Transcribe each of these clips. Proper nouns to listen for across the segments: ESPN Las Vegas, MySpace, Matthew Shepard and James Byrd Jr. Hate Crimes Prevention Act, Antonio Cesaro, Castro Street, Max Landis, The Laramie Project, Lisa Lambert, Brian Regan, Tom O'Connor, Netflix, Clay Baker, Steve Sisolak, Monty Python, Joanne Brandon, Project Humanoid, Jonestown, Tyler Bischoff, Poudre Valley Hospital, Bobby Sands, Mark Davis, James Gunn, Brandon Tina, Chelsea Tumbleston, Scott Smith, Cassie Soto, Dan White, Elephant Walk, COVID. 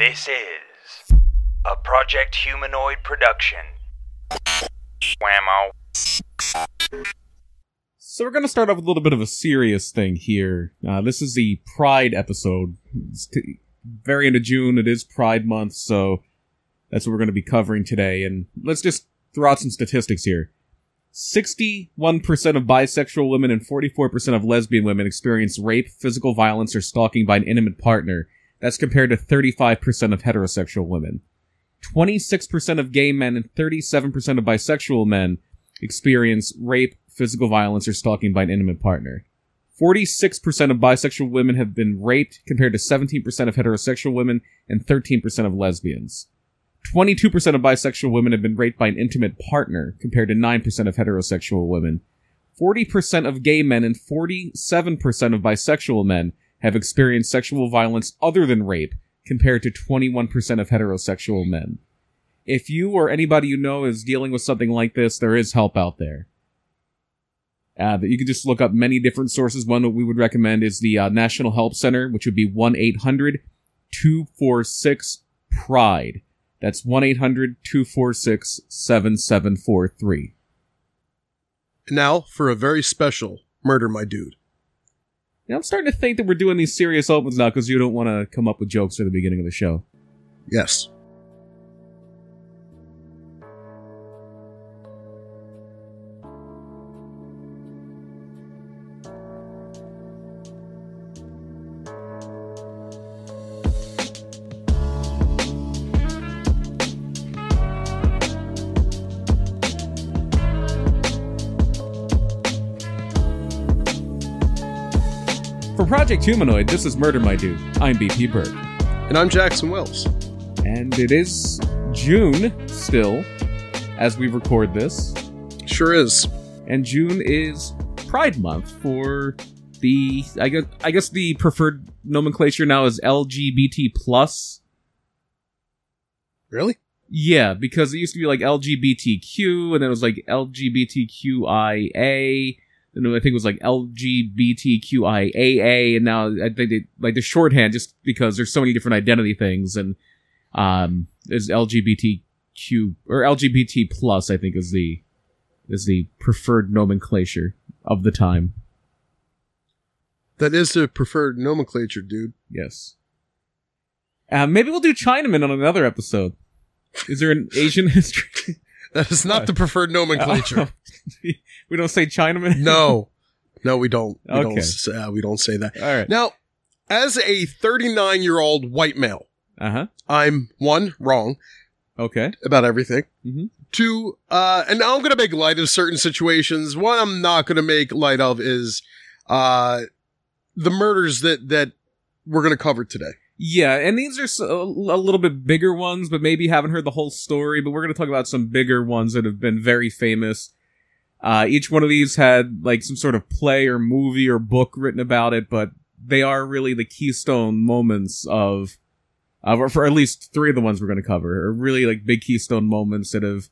This is a Project Humanoid production. Whammo. So we're going to start off with a little bit of a serious thing here. This is the Pride episode. It's very end of June. It is Pride Month, so that's what we're going to be covering today. And let's just throw out some statistics here. 61% of bisexual women and 44% of lesbian women experience rape, physical violence, or stalking by an intimate partner. That's compared to 35% of heterosexual women. 26% of gay men and 37% of bisexual men experience rape, physical violence, or stalking by an intimate partner. 46% of bisexual women have been raped, compared to 17% of heterosexual women and 13% of lesbians. 22% of bisexual women have been raped by an intimate partner, compared to 9% of heterosexual women. 40% of gay men and 47% of bisexual men have experienced sexual violence other than rape, compared to 21% of heterosexual men. If you or anybody you know is dealing with something like this, there is help out there. That you can just look up many different sources. One that we would recommend is the National Help Center, which would be 1-800-246-PRIDE. That's 1-800-246-7743. Now for a very special Murder, My Dude. Now, I'm starting to think that we're doing these serious opens now because you don't want to come up with jokes at the beginning of the show. Yes. Project Humanoid, this is Murder, My Dude. I'm B.P. Burke. And I'm Jackson Wells. And it is June still as we record this. Sure is. And June is Pride Month for the, I guess the preferred nomenclature now is LGBT+. Really? Yeah, because it used to be like LGBTQ, and then it was like LGBTQIA, and I think it was like LGBTQIAA, and now I think they, like the shorthand, just because there's so many different identity things, and is LGBTQ or LGBT+, I think is the preferred nomenclature of the time. That is the preferred nomenclature, dude. Yes. Maybe we'll do Chinaman on another episode. Is there an Asian history? That is not the preferred nomenclature. We don't say Chinaman? No, we don't. We don't say that. All right. Now, as a 39-year-old white male, I'm, one, wrong. Okay. About everything. Mm-hmm. Two, and I'm going to make light of certain situations. One I'm not going to make light of is the murders that we're going to cover today. Yeah, and these are a little bit bigger ones, but maybe haven't heard the whole story, but we're going to talk about some bigger ones that have been very famous. Each one of these had like some sort of play or movie or book written about it, but they are really the keystone moments of, or for at least three of the ones we're going to cover, are really like big keystone moments that have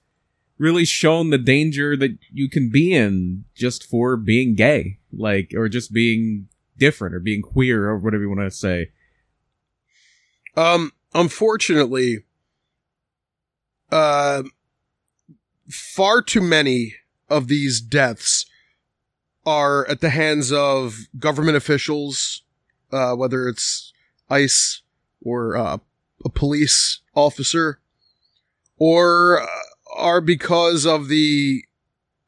really shown the danger that you can be in just for being gay, like, or just being different or being queer or whatever you want to say. Unfortunately, far too many of these deaths are at the hands of government officials, whether it's ICE or a police officer, or are because of the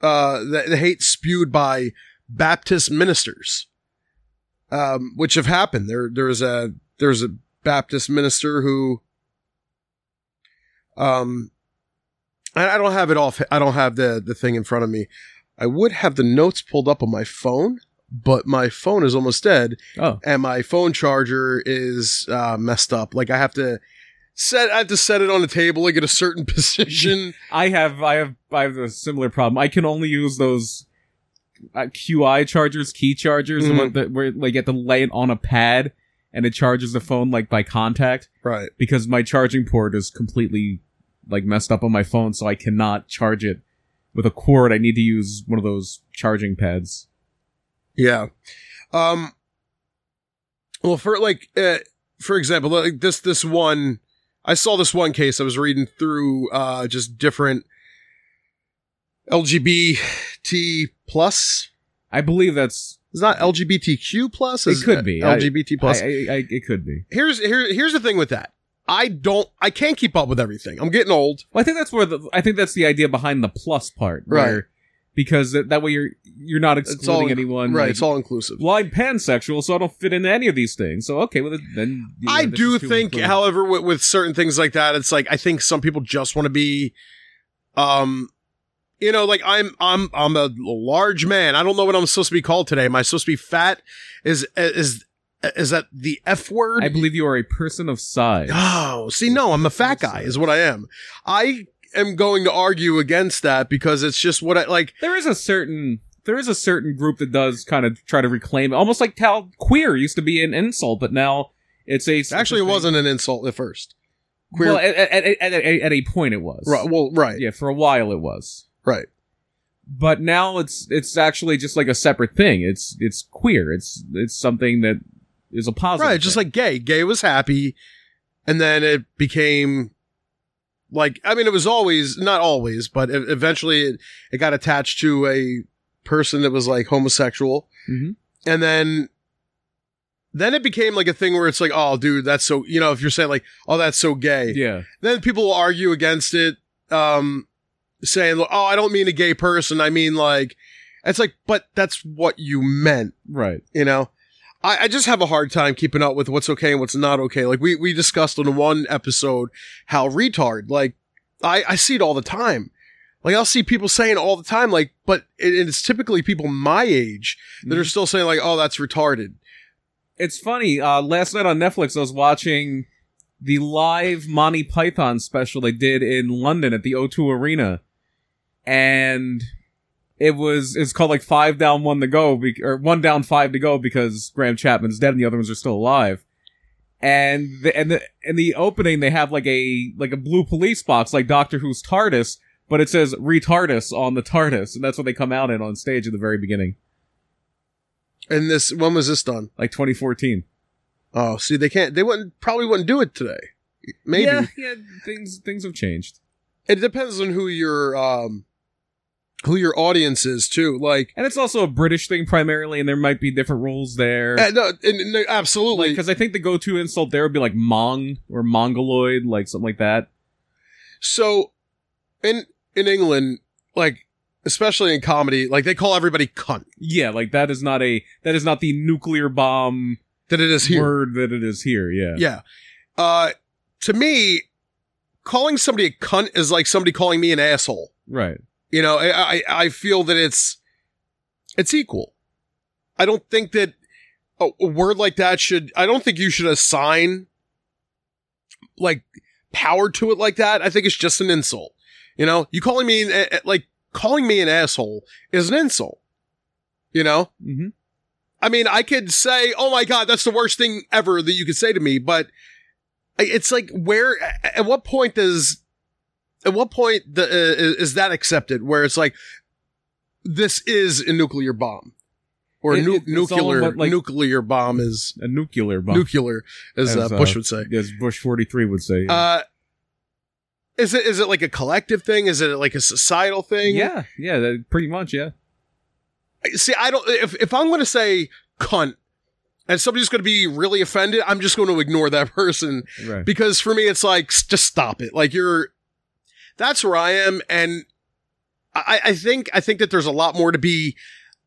hate spewed by Baptist ministers, which have happened. There's a Baptist minister who, I don't have it off. I don't have the thing in front of me. I would have the notes pulled up on my phone, but my phone is almost dead. Oh. And my phone charger is messed up. Like I have to set it on the table, like at a certain position. I have a similar problem. I can only use those QI chargers, key chargers, mm-hmm. where like you have to lay it on a pad. And it charges the phone, like, by contact. Right. Because my charging port is completely, like, messed up on my phone, so I cannot charge it with a cord. I need to use one of those charging pads. Yeah. Well, for example, like, this one I saw this one case. I was reading through just different LGBT plus. I believe that's... It's not LGBTQ plus. It could be. LGBT plus. It could be. Here's the thing with that. I can't keep up with everything. I'm getting old. Well, I think that's that's the idea behind the plus part. Where, right. Because that way you're not excluding anyone. Right. Like, it's all inclusive. Well, I'm pansexual, so I don't fit into any of these things. So, okay. Well, then I do think, however, with certain things like that, it's like, I think some people just want to be, you know, like I'm a large man. I don't know what I'm supposed to be called today. Am I supposed to be fat? Is that the F word? I believe you are a person of size. Oh, see, no, I'm a fat guy is what I am. I am going to argue against that because it's just what I like. There is a certain group that does kind of try to reclaim it, almost like how queer used to be an insult, but now it's a... Actually, it wasn't an insult at first. Queer. Well, at a point it was. Right, well, right. Yeah, for a while it was. Right. But now it's actually just like a separate thing. It's queer. It's something that is a positive. Right, just thing. Like gay. Gay was happy, and then it became like, I mean, it was always, not always, but eventually it got attached to a person that was like homosexual. Mm-hmm. And then it became like a thing where it's like, oh, dude, that's so, you know, if you're saying like, oh, that's so gay. Yeah. Then people will argue against it. Saying, oh, I don't mean a gay person. I mean, like, it's like, but that's what you meant. Right. You know, I just have a hard time keeping up with what's okay and what's not okay. Like we discussed on one episode, how retard, like I see it all the time. Like I'll see people saying all the time, like, but it's typically people my age that are still saying like, oh, that's retarded. It's funny. Last night on Netflix, I was watching the live Monty Python special they did in London at the O2 Arena. And it's called like 5 down 1 to go, or 1 down 5 to go, because Graham Chapman's dead and the other ones are still alive. And in the opening, they have like a blue police box, like Doctor Who's TARDIS, but it says retardus on the TARDIS, and that's what they come out in on stage at the very beginning. And this, when was this done? Like 2014. Oh, see, they probably wouldn't do it today. Maybe. Yeah, things have changed. It depends on who your audience is too, like, and it's also a British thing primarily, and there might be different rules there. No, absolutely, because like, I think the go-to insult there would be like Mong or Mongoloid, like something like that. So, in England, like especially in comedy, like they call everybody cunt. Yeah, like that is not the nuclear bomb that it is here. Word that it is here. Yeah. Yeah. To me, calling somebody a cunt is like somebody calling me an asshole. Right. You know, I feel that it's equal. I don't think that a word like that I don't think you should assign like power to it like that. I think it's just an insult. You know, you calling me an asshole is an insult, you know? Mm-hmm. I mean, I could say, oh my God, that's the worst thing ever that you could say to me, but it's like, at what point is that accepted? Where it's like, this is a nuclear bomb, or nuclear bomb is a nuclear bomb. Nuclear, as Bush would say. As Bush 43 would say. Yeah. Is it like a collective thing? Is it like a societal thing? Yeah, pretty much. Yeah. See, I don't. If I'm going to say cunt, and somebody's going to be really offended, I'm just going to ignore that person, right? Because for me, it's like, just stop it. Like that's where I am, and I think that there's a lot more to be,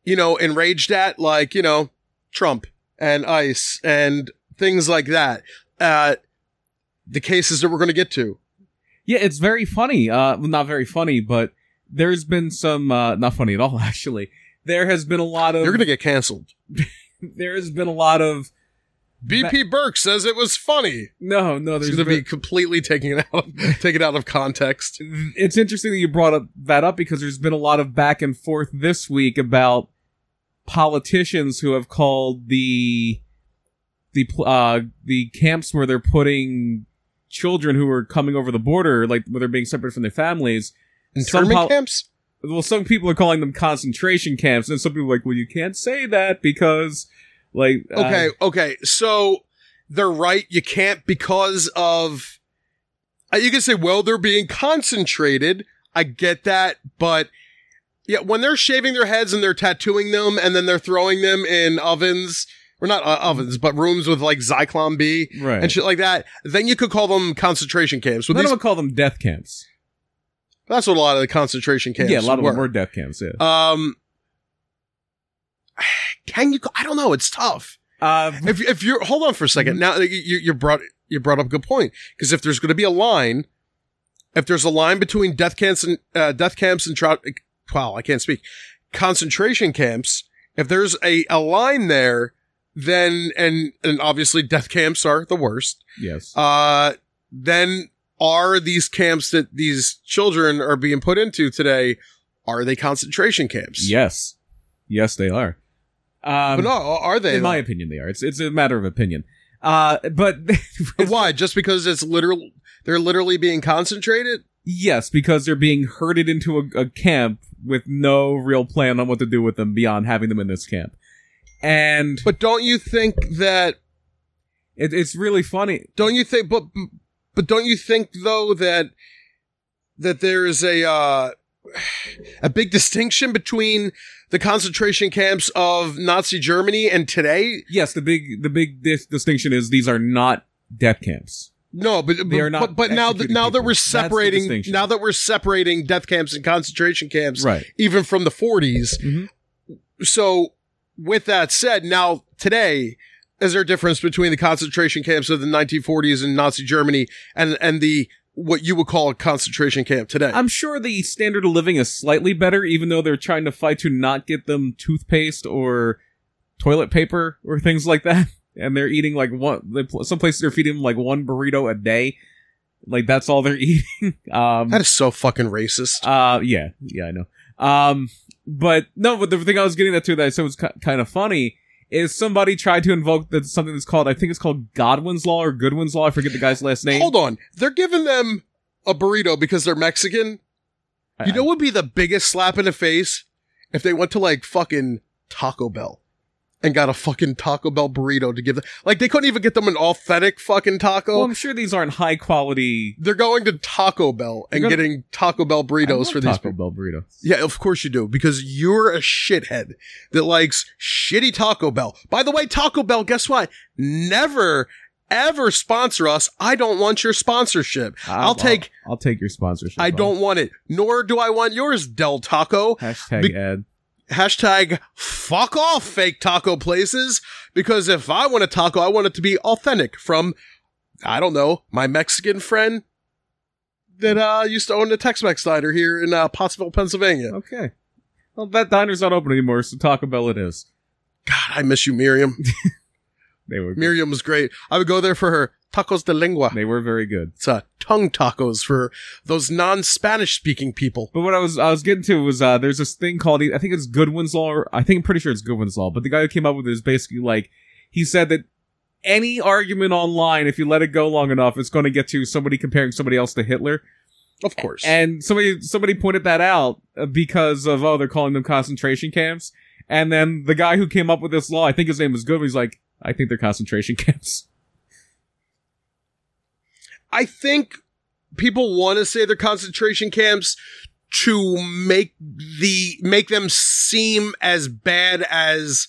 you know, enraged at, like, you know, Trump and ICE and things like that. The cases that we're going to get to. Yeah, it's very funny. Not very funny, but there's been some not funny at all, actually. There has been a lot of... You're going to get canceled. There has been a lot of... B.P. Burke says it was funny. No. It's going to be completely taken out of context. It's interesting that you brought that up because there's been a lot of back and forth this week about politicians who have called the camps where they're putting children who are coming over the border, like where they're being separated from their families. Internment camps? Well, some people are calling them concentration camps, and some people are like, well, you can't say that because, like... Okay, so they're right, you can't because of You can say, well, they're being concentrated. I get that, but yeah, when they're shaving their heads and they're tattooing them and then they're throwing them in ovens, or not ovens, but rooms with like Zyklon B and shit like that, then you could call them concentration camps. Well, I don't call them death camps. That's what a lot of the concentration camps were. Yeah, a lot of them were death camps, yeah. Can you... I don't know. It's tough. If you're... Hold on for a second. Now, you brought up a good point. Because if there's going to be a line... If there's a line between death camps and... Wow, I can't speak. Concentration camps. If there's a line there, then... And obviously, death camps are the worst. Yes. Then... Are these camps that these children are being put into today, are they concentration camps? Yes. Yes, they are. But no, are they? In my opinion, they are. It's a matter of opinion. But why? Just because it's literal, they're literally being concentrated? Yes, because they're being herded into a camp with no real plan on what to do with them beyond having them in this camp. And but don't you think that... It's really funny. Don't you think... But don't you think, though, that there is a big distinction between the concentration camps of Nazi Germany and today? Yes, the big distinction is these are not death camps. No, but now that we're separating death camps and concentration camps, right, even from the 40s. Mm-hmm. So with that said, now today, is there a difference between the concentration camps of the 1940s in Nazi Germany and the what you would call a concentration camp today? I'm sure the standard of living is slightly better, even though they're trying to fight to not get them toothpaste or toilet paper or things like that. And they're eating like one. Some places they're feeding them like one burrito a day. Like that's all they're eating. That is so fucking racist. Yeah, I know. But the thing I was getting at too that I said was kind of funny. Is somebody tried to invoke something that's called, I think it's called Godwin's Law or Goodwin's Law. I forget the guy's last name. Hold on. They're giving them a burrito because they're Mexican. You know what would be the biggest slap in the face? If they went to like fucking Taco Bell and got a fucking Taco Bell burrito to give them. Like they couldn't even get them an authentic fucking taco. Well, I'm sure these aren't high quality. They're going to Taco Bell and getting Taco Bell burritos for these people. Taco Bell burritos. Yeah, of course you do. Because you're a shithead that likes shitty Taco Bell. By the way, Taco Bell, guess what? Never, ever sponsor us. I don't want your sponsorship. I'll take your sponsorship. I don't want it. Nor do I want yours, Del Taco. #Ed. # fuck off fake taco places, because if I want a taco, I want it to be authentic from, I don't know, my Mexican friend that used to own a Tex-Mex diner here in Pottsville, Pennsylvania. Okay. Well, that diner's not open anymore, so Taco Bell it is. God, I miss you, Miriam. Miriam was great. I would go there for her tacos de lengua. They were very good. It's tongue tacos for those non-Spanish speaking people. But what I was getting to was there's this thing called, I think it's Goodwin's Law. I'm pretty sure it's Goodwin's Law. But the guy who came up with it is basically like, he said that any argument online, if you let it go long enough, it's going to get to somebody comparing somebody else to Hitler. Of course. And somebody pointed that out because of, they're calling them concentration camps. And then the guy who came up with this law, I think his name was Goodwin, he's like, I think they're concentration camps. I think people want to say they're concentration camps to make them seem as bad as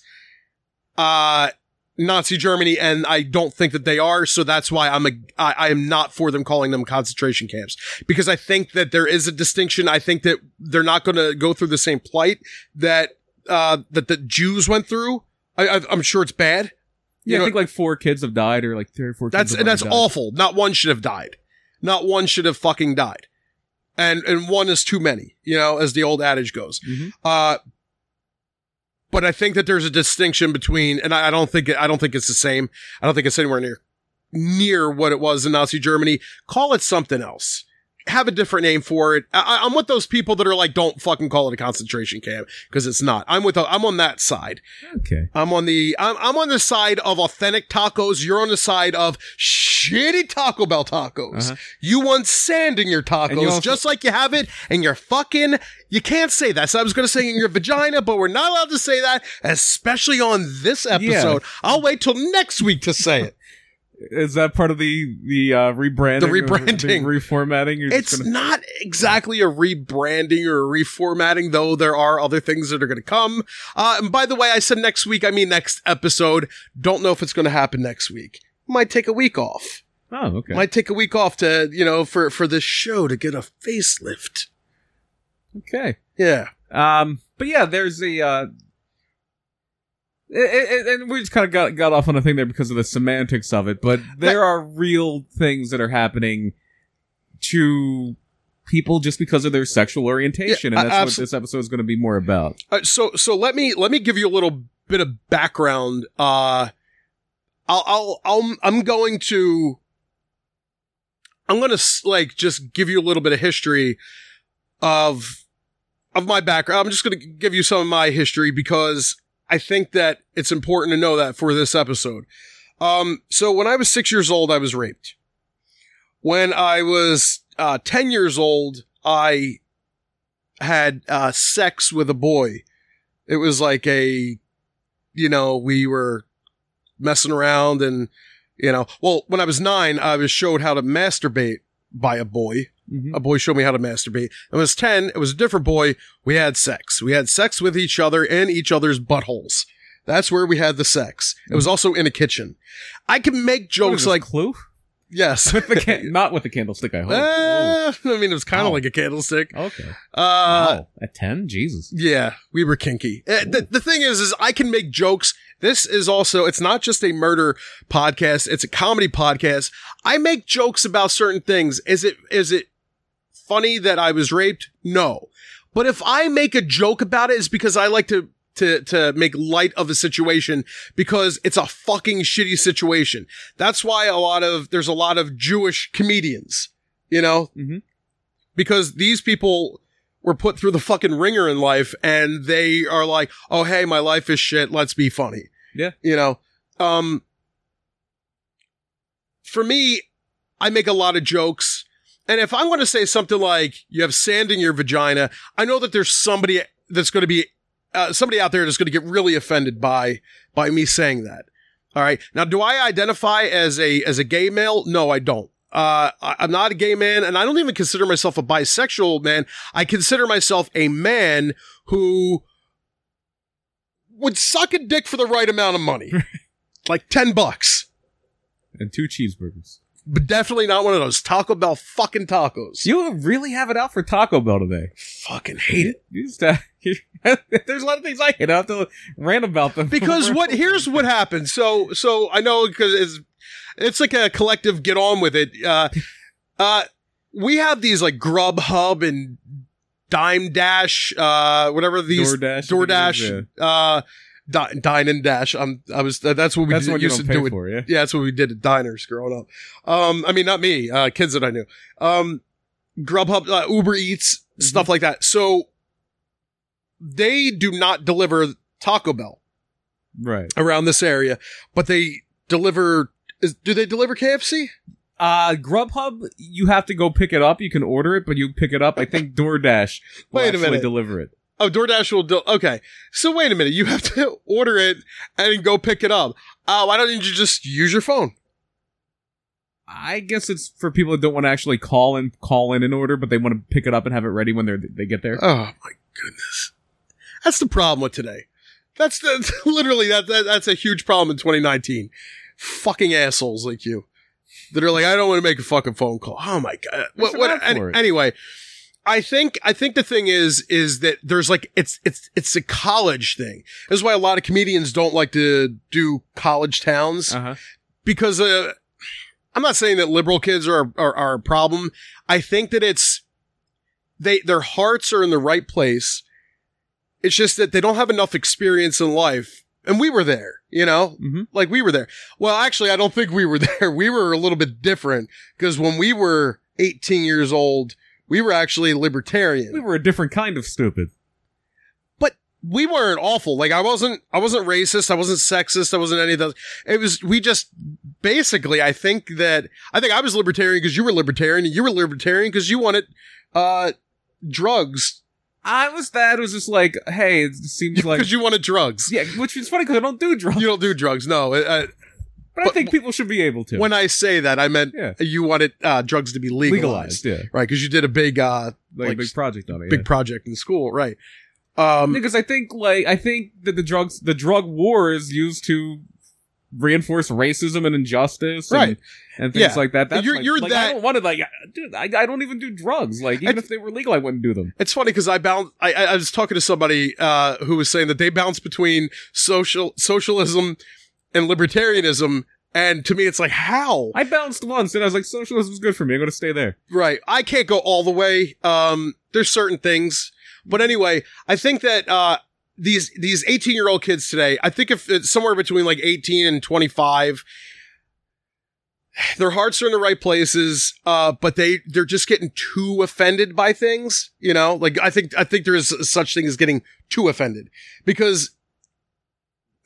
Nazi Germany, and I don't think that they are. So that's why I am not for them calling them concentration camps, because I think that there is a distinction. I think that they're not going to go through the same plight that the Jews went through. I'm sure it's bad. Yeah, I think like 4 kids have died, or like 3 or 4 kids have died. That's awful. Not one should have died. Not one should have fucking died. And one is too many, as the old adage goes. Mm-hmm. But I think that there's a distinction between, and I don't think it's the same. I don't think it's anywhere near what it was in Nazi Germany. Call it something else. Have a different name for it. I'm with those people that are like, don't fucking call it a concentration camp, because it's not. I'm on that side. Okay. I'm on the side of authentic tacos. You're on the side of shitty Taco Bell tacos. Uh-huh. You want sand in your tacos, just like you have it, and you're fucking, you can't say that. So I was going to say in your vagina, but we're not allowed to say that, especially on this episode. Yeah. I'll wait till next week to say it. Is that part of the rebranding? The rebranding. Reformatting? It's not exactly a rebranding or a reformatting, though there are other things that are going to come. And by the way, I said next week, I mean next episode. Don't know if it's going to happen next week. Might take a week off. Oh, okay. Might take a week off to, you know, for this show to get a facelift. Okay. Yeah. But yeah, there's the... and we just kind of got off on a thing there because of the semantics of it, but there are real things that are happening to people just because of their sexual orientation, and that's what this episode is going to be more about. So let me give you a little bit of background. I'm going to like just give you a little bit of history of my background. I'm just going to give you some of my history because I think that it's important to know that for this episode. So when I was 6 years old, I was raped. When I was 10 years old, I had sex with a boy. It was like a, you know, we were messing around and, you know, well, when I was 9, I was showed how to masturbate by a boy. Mm-hmm. A boy showed me how to masturbate. I was 10. It was a different boy. We had sex. We had sex with each other in each other's buttholes. That's where we had the sex. Mm-hmm. It was also in a kitchen. I can make jokes like Clue. Yes, with the not with the candlestick. I hope. I mean, it was kind of like a candlestick. Okay. Wow. At 10, Jesus. Yeah, we were kinky. The thing is I can make jokes. This is also, it's not just a murder podcast. It's a comedy podcast. I make jokes about certain things. Is it funny that I was raped? No. But if I make a joke about it, it's because I like to make light of a situation because it's a fucking shitty situation. That's why there's a lot of Jewish comedians, you know, mm-hmm. because these people were put through the fucking ringer in life and they are like, oh, hey, my life is shit. Let's be funny. Yeah. You know, for me, I make a lot of jokes. And if I'm going to say something like, you have sand in your vagina, I know that there's somebody that's going to be, somebody out there that's going to get really offended by me saying that. All right. Now, do I identify as a gay male? No, I don't. I'm not a gay man, and I don't even consider myself a bisexual man. I consider myself a man who would suck a dick for the right amount of money. Like $10. And 2 cheeseburgers. But definitely not one of those Taco Bell fucking tacos. You really have it out for Taco Bell today. Fucking hate it. There's a lot of things I hate out to rant about them. Because here's what happened. So I know because it's like a collective get on with it. We have these like Grubhub and Dime Dash, whatever these DoorDash, Dine and Dash. That's what we used to do. Yeah, that's what we did at diners growing up. I mean, not me, kids that I knew. Grubhub, Uber Eats, mm-hmm. stuff like that. So they do not deliver Taco Bell, right, around this area, but they deliver. Do they deliver KFC? Grubhub, you have to go pick it up. You can order it, but you pick it up. I think DoorDash will actually deliver it. Oh, DoorDash will okay. So wait a minute. You have to order it and go pick it up. Why don't you just use your phone? I guess it's for people that don't want to actually call in an order, but they want to pick it up and have it ready when they get there. Oh my goodness, that's the problem with today. That's literally that's a huge problem in 2019. Fucking assholes like you that are like, I don't want to make a fucking phone call. Oh my god. Anyway. I think the thing is that there's like, it's a college thing. That's why a lot of comedians don't like to do college towns because, I'm not saying that liberal kids are a problem. I think that their hearts are in the right place. It's just that they don't have enough experience in life. And we were there, you know, mm-hmm. like we were there. Well, actually, I don't think we were there. We were a little bit different because when we were 18 years old, we were actually libertarian. We were a different kind of stupid. But we weren't awful. Like I wasn't racist, I wasn't sexist, I wasn't any of those. It was we just basically I think I was libertarian because you were libertarian and you were libertarian because you wanted drugs. It was just like, hey, it seems like because you wanted drugs. Yeah, which is funny because I don't do drugs. You don't do drugs. No, But I think people should be able to. When I say that, I meant you wanted drugs to be legalized. Yeah. Right, because you did a big big project on it. Big project in school, right. Because I think that the drug war is used to reinforce racism and injustice, right, and things like that. That's I don't want to I don't even do drugs. Like, even if they were legal, I wouldn't do them. It's funny because I was talking to somebody who was saying that they bounce between socialism and libertarianism. And to me, it's like, how? I bounced once, and I was like, socialism's good for me. I'm going to stay there. Right. I can't go all the way. There's certain things. But anyway, I think that these 18-year-old kids today, I think if it's somewhere between like 18 and 25, their hearts are in the right places, but they're just getting too offended by things. You know, like I think there is such thing as getting too offended, because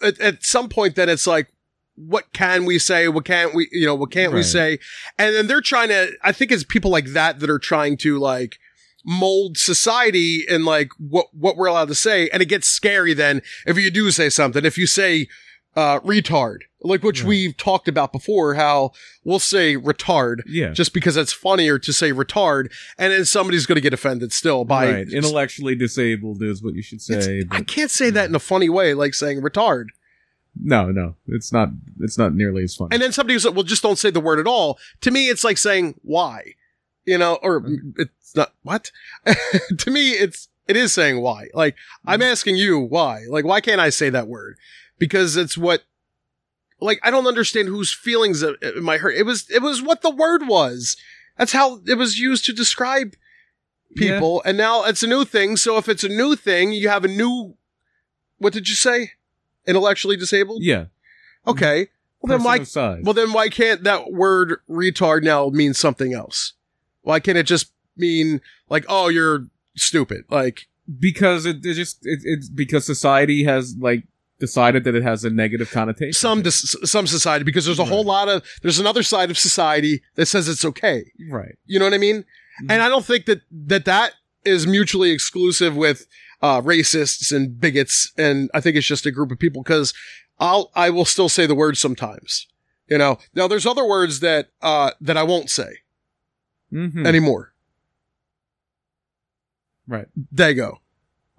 at some point then it's like, what can we say? What can't we, what can't we say? And then they're trying to, I think it's people like that are trying to like mold society and like what we're allowed to say. And it gets scary then if you do say something, if you say, retard, like, which we've talked about before, how we'll say retard just because it's funnier to say retard. And then somebody's going to get offended still by intellectually disabled is what you should say. I can't say that in a funny way, like saying retard. No, it's not nearly as funny. And then somebody who's like, well, just don't say the word at all. To me, it's like saying why, or it's not what. To me, it is saying why. Like, I'm asking you why. Like, why can't I say that word? Because it's what, like, I don't understand whose feelings it might hurt. It was what the word was. That's how it was used to describe people. Yeah. And now it's a new thing. So if it's a new thing, you have a new, what did you say? Intellectually disabled? Yeah. Okay. Well, then why can't that word retard now mean something else? Why can't it just mean like, oh, you're stupid? Like, because it's because society has like decided that it has a negative connotation. Some society, because there's a whole lot of, there's another side of society that says it's okay. Right. You know what I mean? Mm-hmm. And I don't think that is mutually exclusive with racists and bigots, and I think it's just a group of people, because I will still say the word sometimes. Now there's other words that I won't say anymore. Right. Dago.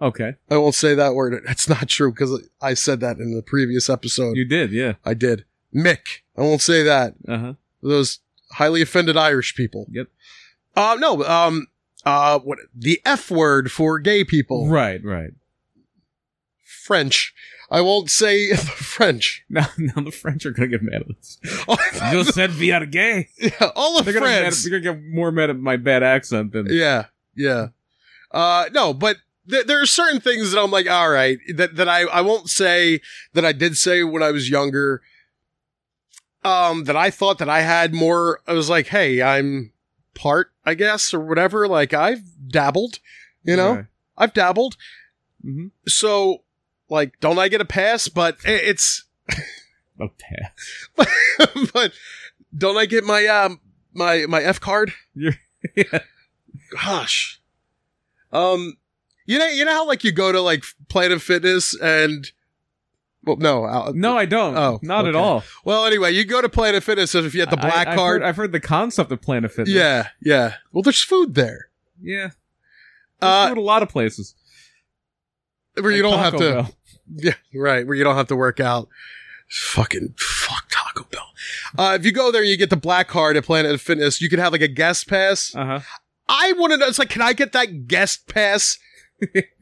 Okay. I won't say that word. That's not true, because I said that in the previous episode. You did, yeah. I did. Mick. I won't say that. Uh-huh. Those highly offended Irish people. Yep. What the F word for gay people? Right. French. I won't say the French. Now the French are gonna get mad at us. You said we are gay. Yeah, all of France. They're gonna get more mad at my bad accent than. Yeah. But there are certain things that I'm like, all right, that I won't say, that I did say when I was younger. That I thought that I had more. I was like, hey, I'm part, I guess, or whatever. Like, I've dabbled, right. I've dabbled. Mm-hmm. So, like, don't I get a pass? But it's a pass. But don't I get my my F card? Yeah. Gosh. You know how like you go to like Planet Fitness and. Well, no, I don't. Oh, not okay. At all. Well, anyway, you go to Planet Fitness if you had the black card. I've heard the concept of Planet Fitness. Yeah. Well, there's food there. Yeah. There's food a lot of places. Where you don't have to. Bell. Yeah, right. Where you don't have to work out. Fuck Taco Bell. If you go there, you get the black card at Planet Fitness. You could have like a guest pass. Uh-huh. I want to know. It's like, can I get that guest pass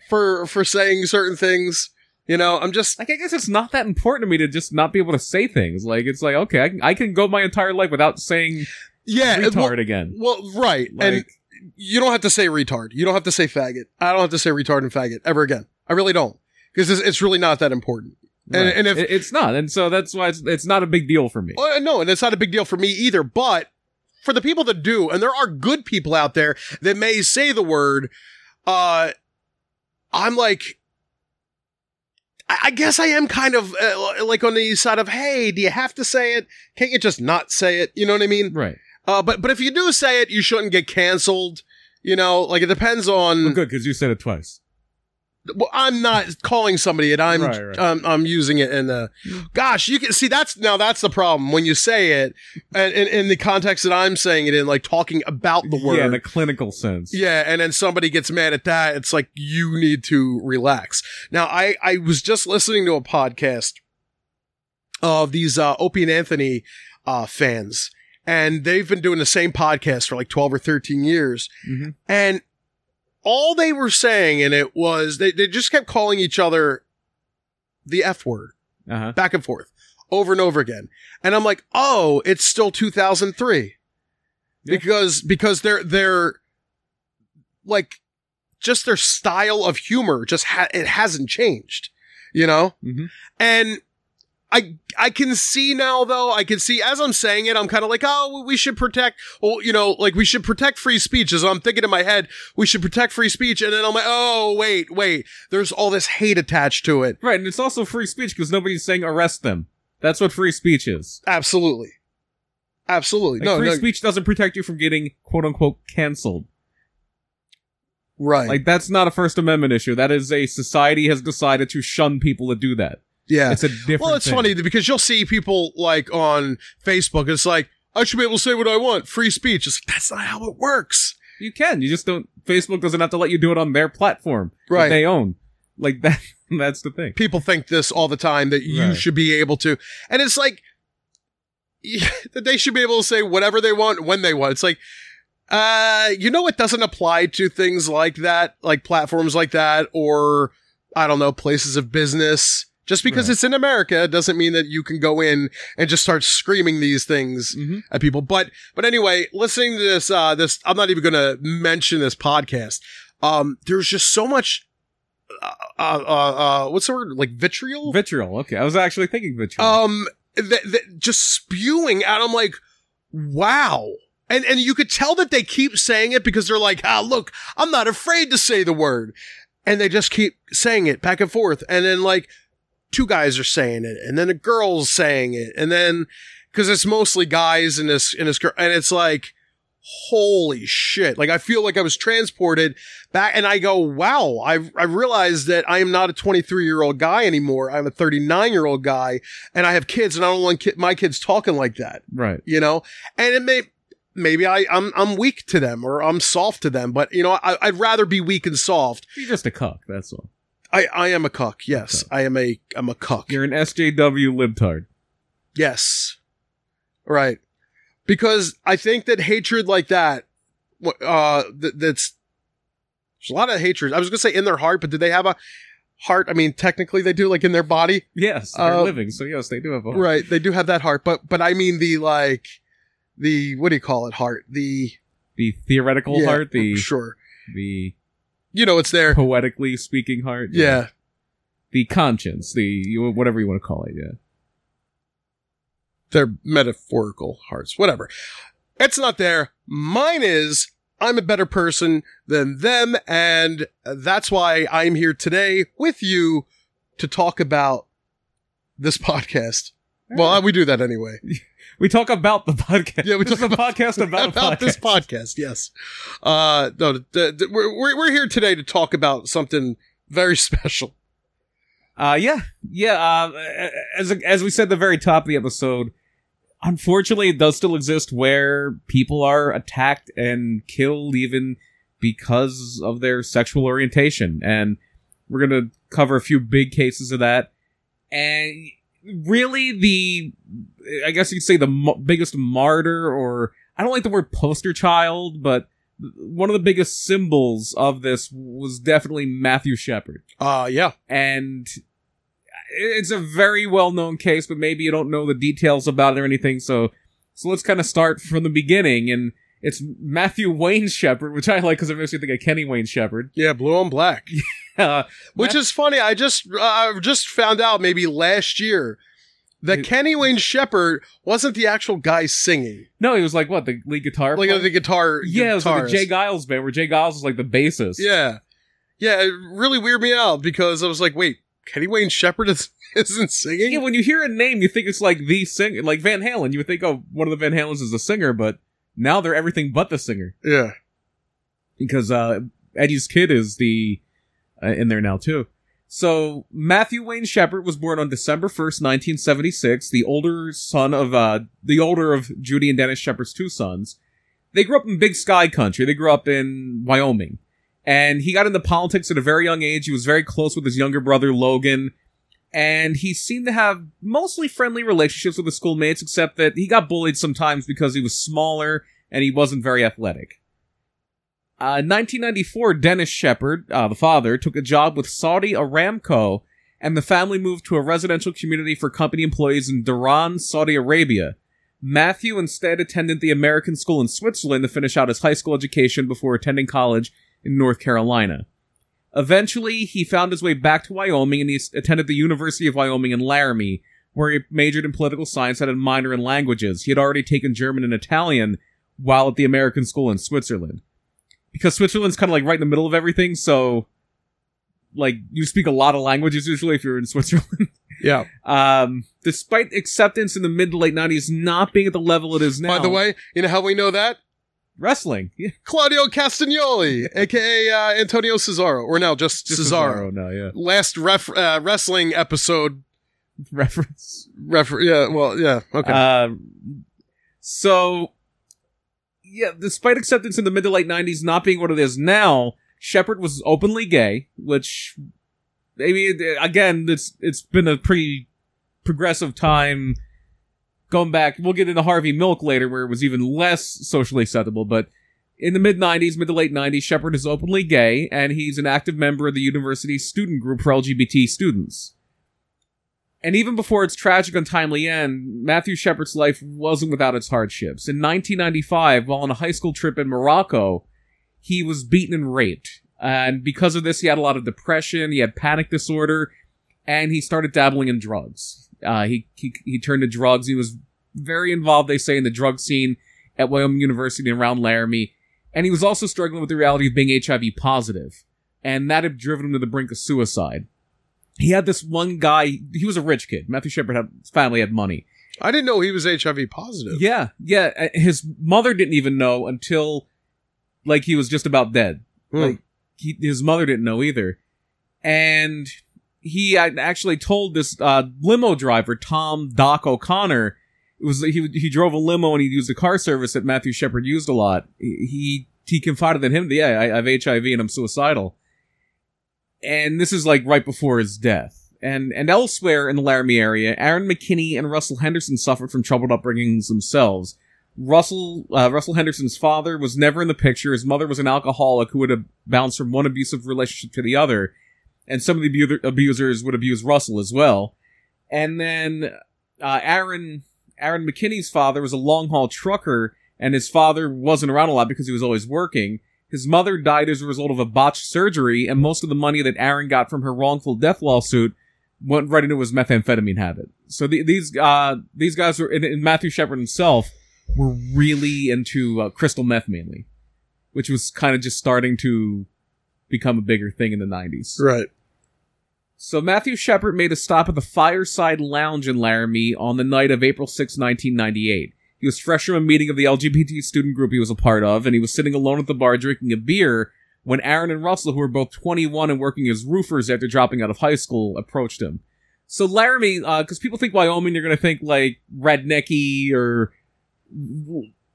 for saying certain things? I'm just like, I guess it's not that important to me to just not be able to say things. Like, it's like, okay, I can go my entire life without saying retard again. Well, right. Like, and you don't have to say retard. You don't have to say faggot. I don't have to say retard and faggot ever again. I really don't. Because it's really not that important. Right. And if it's not. And so that's why it's not a big deal for me. No, and it's not a big deal for me either. But for the people that do, and there are good people out there that may say the word, I'm like, I guess I am kind of like on the side of, hey, do you have to say it? Can't you just not say it? You know what I mean? Right. But if you do say it, you shouldn't get canceled. Like, it depends on. Well, good, because you said it twice. Well, I'm not calling somebody it. Right. I'm using it in the, gosh, you can see that's the problem when you say it and in the context that I'm saying it in, like talking about the word. Yeah, in a clinical sense. Yeah. And then somebody gets mad at that. It's like, you need to relax. Now, I was just listening to a podcast of these, Opie and Anthony, fans, and they've been doing the same podcast for like 12 or 13 years. Mm-hmm. And all they were saying in it was they just kept calling each other the F word back and forth over and over again. And I'm like, oh, it's still 2003 because they're like just their style of humor. It hasn't changed, you know? Mm-hmm. And I can see now, though, as I'm saying it, I'm kind of like, oh, we should protect, well, you know, like we should protect free speech. As I'm thinking in my head, we should protect free speech. And then I'm like, oh, wait, there's all this hate attached to it. Right. And it's also free speech because nobody's saying arrest them. That's what free speech is. Absolutely. Absolutely. Like, no, free speech doesn't protect you from getting, quote unquote, canceled. Right. Like, that's not a First Amendment issue. That is a society has decided to shun people that do that. Yeah. It's a different Well, it's thing. Funny because you'll see people like on Facebook. It's like, I should be able to say what I want. Free speech. It's like, that's not how it works. You can. You just don't. Facebook doesn't have to let you do it on their platform. Right. That they own. Like that. That's the thing. People think this all the time that you should be able to. And it's like, that they should be able to say whatever they want when they want. It's like, you know, it doesn't apply to things like that, like platforms like that, or I don't know, places of business. Just because it's in America doesn't mean that you can go in and just start screaming these things at people. But anyway, listening to this, I'm not even going to mention this podcast. There's just so much, what's the word? Like vitriol? Vitriol. Okay. I was actually thinking vitriol. That just spewing out. I'm like, wow. And you could tell that they keep saying it because they're like, look, I'm not afraid to say the word. And they just keep saying it back and forth. And then like, two guys are saying it, and then a girl's saying it, and then because it's mostly guys in this girl, and it's like, holy shit! Like I feel like I was transported back, and I go, wow! I realized that I am not a 23-year-old guy anymore. I'm a 39-year-old guy, and I have kids, and I don't want my kids talking like that, right? You know, and it maybe I'm weak to them or I'm soft to them, but you know, I'd rather be weak and soft. You're just a cuck, that's all. I am a cuck. Yes, okay. I'm a cuck. You're an SJW libtard. Yes. Right. Because I think that hatred like that, there's a lot of hatred. I was going to say in their heart, but do they have a heart? I mean, technically they do, like in their body. Yes. They're living. So yes, they do have a heart. Right. They do have that heart. But I mean the what do you call it? Heart. The theoretical heart. You know, it's there. Poetically speaking heart. Yeah. The conscience, whatever you want to call it. Yeah. They're metaphorical hearts, whatever. It's not there. Mine is, I'm a better person than them. And that's why I'm here today with you to talk about this podcast. Right. Well, we do that anyway. We talk about the podcast. Yeah, we talk about the podcast about this podcast. Yes. We're here today to talk about something very special. As we said at the very top of the episode, unfortunately, it does still exist where people are attacked and killed even because of their sexual orientation, and we're going to cover a few big cases of that. And really, I guess you'd say the biggest martyr, or I don't like the word poster child, but one of the biggest symbols of this was definitely Matthew Shepard. And it's a very well-known case, but maybe you don't know the details about it or anything, so let's kind of start from the beginning. And it's Matthew Wayne Shepard, which I like because it makes me think of Kenny Wayne Shepard. Yeah, blue on black. Which is funny. I just found out maybe last year that Kenny Wayne Shepard wasn't the actual guy singing. No, he was like, what, the lead guitar? Like the guitar. Yeah, it was like the Jay Giles band where Jay Giles was like the bassist. Yeah. Yeah, it really weirded me out because I was like, wait, Kenny Wayne Shepard isn't singing? Yeah, when you hear a name, you think it's like the singer, like Van Halen. You would think, oh, one of the Van Halens is the singer, but now they're everything but the singer. Yeah. Because Eddie's kid is the in there now, too. So Matthew Wayne Shepard was born on December 1st, 1976, the older of Judy and Dennis Shepard's two sons. They grew up in Big Sky Country. They grew up in Wyoming. And he got into politics at a very young age. He was very close with his younger brother, Logan. And he seemed to have mostly friendly relationships with his schoolmates, except that he got bullied sometimes because he was smaller and he wasn't very athletic. In 1994, Dennis Shepard, the father, took a job with Saudi Aramco, and the family moved to a residential community for company employees in Dhahran, Saudi Arabia. Matthew instead attended the American School in Switzerland to finish out his high school education before attending college in North Carolina. Eventually, he found his way back to Wyoming, and he attended the University of Wyoming in Laramie, where he majored in political science and had a minor in languages. He had already taken German and Italian while at the American School in Switzerland. Because Switzerland's kind of like right in the middle of everything, so like you speak a lot of languages usually if you're in Switzerland. Yeah. Despite acceptance in the mid to late 90s not being at the level it is now. By the way, you know how we know that? Wrestling. Yeah. Claudio Castagnoli, aka Antonio Cesaro, or now just Cesaro. Cesaro now, yeah. Last wrestling episode reference. Yeah. Well, yeah. Okay. Yeah, despite acceptance in the mid to late 90s not being what it is now, Shepard was openly gay, which, maybe, again, it's been a pretty progressive time going back. We'll get into Harvey Milk later, where it was even less socially acceptable, but in the mid to late 90s, Shepard is openly gay, and he's an active member of the university's student group for LGBT students. And even before its tragic, untimely end, Matthew Shepard's life wasn't without its hardships. In 1995, while on a high school trip in Morocco, he was beaten and raped. And because of this, he had a lot of depression, he had panic disorder, and he started dabbling in drugs. He turned to drugs. He was very involved, they say, in the drug scene at Wyoming University and around Laramie. And he was also struggling with the reality of being HIV positive. And that had driven him to the brink of suicide. He had this one guy, he was a rich kid. Matthew Shepard his family had money. I didn't know he was HIV positive. Yeah. His mother didn't even know until, like, he was just about dead. Like, his mother didn't know either. And he actually told this limo driver, Tom "Doc" O'Connor, he drove a limo and he used the car service that Matthew Shepard used a lot. He confided in him that, yeah, I have HIV and I'm suicidal. And this is like right before his death. And elsewhere in the Laramie area, Aaron McKinney and Russell Henderson suffered from troubled upbringings themselves. Russell Henderson's father was never in the picture. His mother was an alcoholic who would have bounced from one abusive relationship to the other. And some of the abusers would abuse Russell as well. And then Aaron McKinney's father was a long-haul trucker, and his father wasn't around a lot because he was always working. His mother died as a result of a botched surgery, and most of the money that Aaron got from her wrongful death lawsuit went right into his methamphetamine habit. So these guys were, and Matthew Shepard himself, were really into crystal meth mainly, which was kind of just starting to become a bigger thing in the 90s. Right. So Matthew Shepard made a stop at the Fireside Lounge in Laramie on the night of April 6, 1998. He was fresh from a meeting of the LGBT student group he was a part of, and he was sitting alone at the bar drinking a beer when Aaron and Russell, who were both 21 and working as roofers after dropping out of high school, approached him. So Laramie, because people think Wyoming, you're going to think like rednecky, or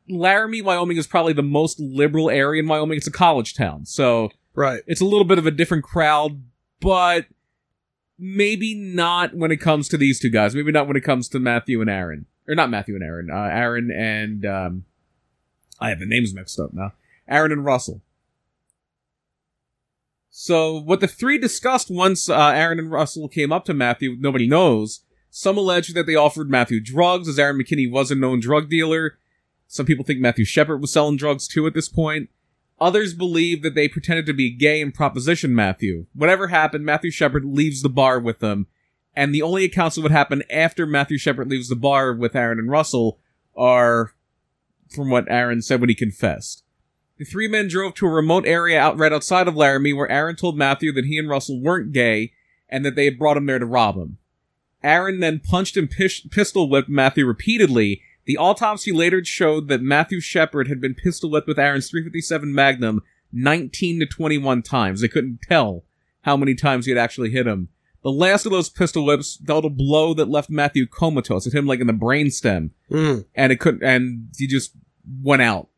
Laramie, Wyoming is probably the most liberal area in Wyoming. It's a college town, so right. It's a little bit of a different crowd, but maybe not when it comes to these two guys. Maybe not when it comes to Matthew and Aaron. Or not Matthew and Aaron. Aaron and... I have the names mixed up now. Aaron and Russell. So what the three discussed once Aaron and Russell came up to Matthew, nobody knows. Some allege that they offered Matthew drugs, as Aaron McKinney was a known drug dealer. Some people think Matthew Shepard was selling drugs too at this point. Others believe that they pretended to be gay and propositioned Matthew. Whatever happened, Matthew Shepard leaves the bar with them. And the only accounts of what happened after Matthew Shepard leaves the bar with Aaron and Russell are from what Aaron said when he confessed. The three men drove to a remote area right outside of Laramie where Aaron told Matthew that he and Russell weren't gay and that they had brought him there to rob him. Aaron then punched and pistol-whipped Matthew repeatedly. The autopsy later showed that Matthew Shepard had been pistol-whipped with Aaron's .357 Magnum 19 to 21 times. They couldn't tell how many times he had actually hit him. The last of those pistol whips dealt a blow that left Matthew comatose. It hit him like in the brainstem. Mm. And it couldn't, and he just went out.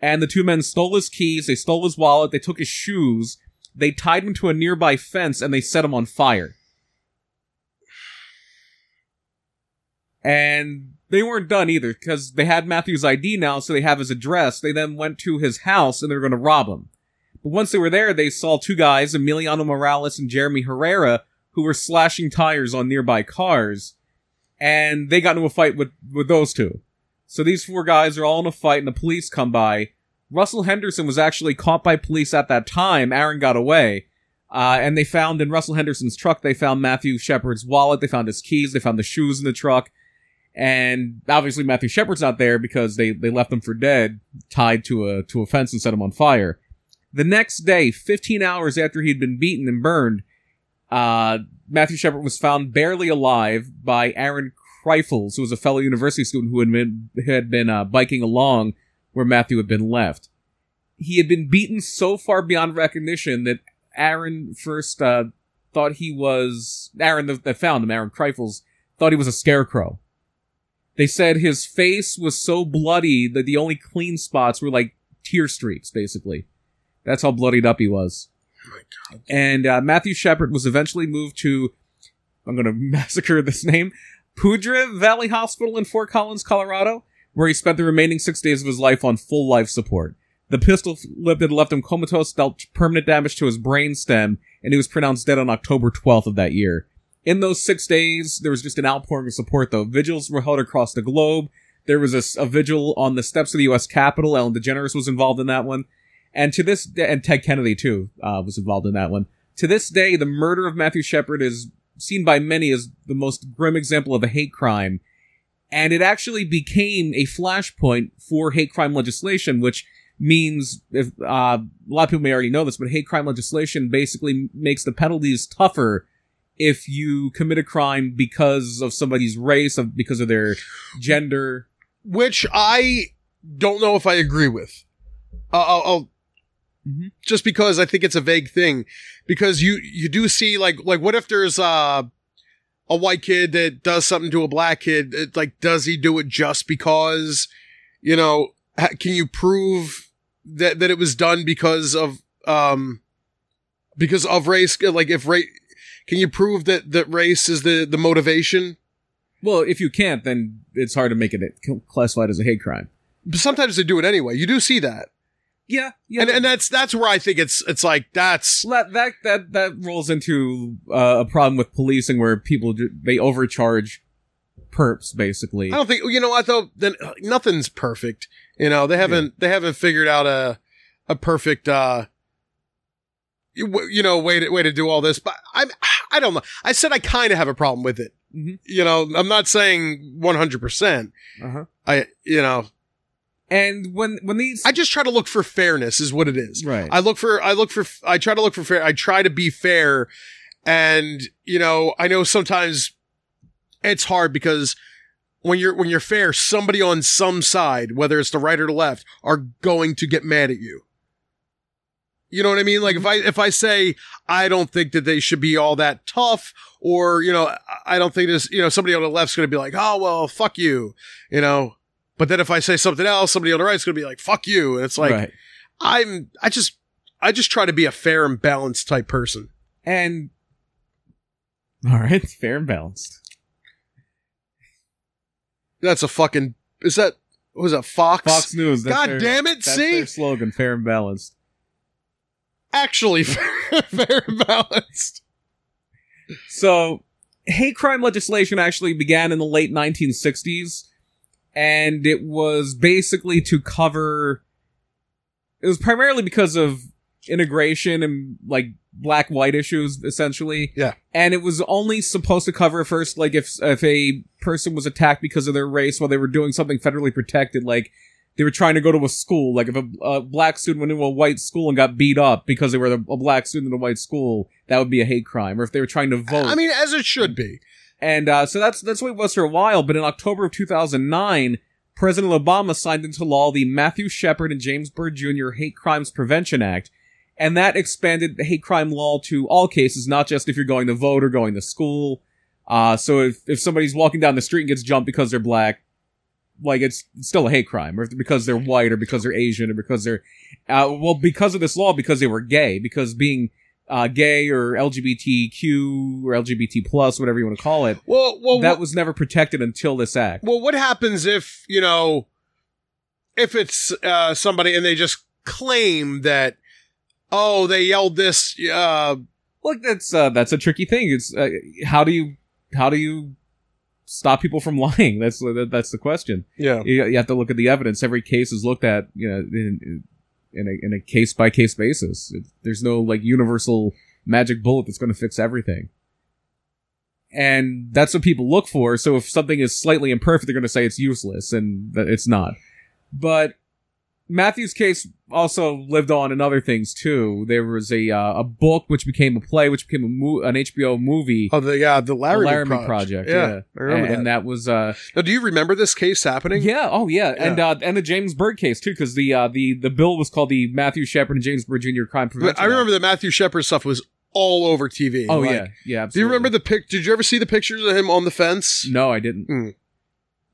And the two men stole his keys, they stole his wallet, they took his shoes, they tied him to a nearby fence, and they set him on fire. And they weren't done either, because they had Matthew's ID now, so they have his address. They then went to his house, and they were going to rob him. But once they were there, they saw two guys, Emiliano Morales and Jeremy Herrera, who were slashing tires on nearby cars, and they got into a fight with those two. So these four guys are all in a fight, and the police come by. Russell Henderson was actually caught by police at that time. Aaron got away, and they found in Russell Henderson's truck, they found Matthew Shepard's wallet, they found his keys, they found the shoes in the truck, and obviously Matthew Shepard's not there because they left him for dead, tied to a fence and set him on fire. The next day, 15 hours after he'd been beaten and burned, Matthew Shepard was found barely alive by Aaron Kreifels, who was a fellow university student who had been biking along where Matthew had been left. He had been beaten so far beyond recognition that Aaron first thought he was... Aaron Kreifels, thought he was a scarecrow. They said his face was so bloody that the only clean spots were like tear streaks, basically. That's how bloodied up he was. Oh my God. And Matthew Shepard was eventually moved to, I'm going to massacre this name, Poudre Valley Hospital in Fort Collins, Colorado, where he spent the remaining 6 days of his life on full life support. The pistol flip that left him comatose dealt permanent damage to his brain stem, and he was pronounced dead on October 12th of that year. In those 6 days, there was just an outpouring of support, though. Vigils were held across the globe. There was a vigil on the steps of the U.S. Capitol. Ellen DeGeneres was involved in that one. And to this day, and Ted Kennedy, too, was involved in that one. To this day, the murder of Matthew Shepard is seen by many as the most grim example of a hate crime. And it actually became a flashpoint for hate crime legislation, which means, a lot of people may already know this, but hate crime legislation basically makes the penalties tougher if you commit a crime because of somebody's race, because of their gender. Which I don't know if I agree with. Mm-hmm. Just because I think it's a vague thing, because you do see like what if there's a white kid that does something to a black kid? Does he do it just because, can you prove that it was done because of race? Can you prove that race is the motivation? Well, if you can't, then it's hard to make it classified as a hate crime. But sometimes they do it anyway. You do see that. Yeah. And that's where I think it's like, that's... That rolls into a problem with policing where people, they overcharge perps, basically. I don't think, I thought then nothing's perfect. They haven't figured out a perfect, way to do all this. But I don't know. I said I kind of have a problem with it. Mm-hmm. I'm not saying 100%. Uh-huh. And when these, I just try to look for fairness is what it is. Right. I try to look for fair. I try to be fair. And, I know sometimes it's hard because when you're fair, somebody on some side, whether it's the right or the left, are going to get mad at you. You know what I mean? Like if I say, I don't think that they should be all that tough, or, I don't think this, somebody on the left's going to be like, oh, well, fuck you, But then if I say something else, somebody on the right's going to be like, fuck you. And it's like, right. I just try to be a fair and balanced type person. And all right, fair and balanced. That's a fucking, was that Fox? Fox News. God damn it. That's their slogan, fair and balanced. Actually, fair and balanced. So hate crime legislation actually began in the late 1960s. And it was basically to cover... It was primarily because of integration and, black-white issues, essentially. Yeah. And it was only supposed to cover first, if a person was attacked because of their race while they were doing something federally protected, they were trying to go to a school. If a black student went into a white school and got beat up because they were a black student in a white school, that would be a hate crime. Or if they were trying to vote. I mean, as it should be. And so that's what it was for a while, but in October of 2009, President Obama signed into law the Matthew Shepard and James Byrd Jr. Hate Crimes Prevention Act, And that expanded the hate crime law to all cases, not just if you're going to vote or going to school. So if somebody's walking down the street and gets jumped because they're black, like, it's still a hate crime, or because they're white, or because they're Asian, or because they're, well, because of this law, because they were gay, because being gay or LGBTQ or LGBT plus, whatever you want to call it, that was never protected until this act. Well, what happens if, you know, if it's somebody and they just claim that, oh, they yelled this, Look, that's a tricky thing. It's, how do you stop people from lying? That's the question. Yeah. You have to look at the evidence. Every case is looked at, you know, in a case by case basis. There's no like universal magic bullet that's going to fix everything. And that's what people look for. So if something is slightly imperfect, they're going to say it's useless, and it's not. But Matthew's case also lived on in other things too. There was a book which became a play, which became an HBO movie. Oh, the Laramie Project. Yeah, I remember that. And that was. Now, do you remember this case happening? Yeah. Oh, yeah. And the James Byrd case too, because the bill was called the Matthew Shepard and James Byrd Jr. Crime Prevention Act. I remember the Matthew Shepard stuff was all over TV. Oh, like, yeah, yeah. Absolutely. Do you remember did you ever see the pictures of him on the fence? No, I didn't. Mm.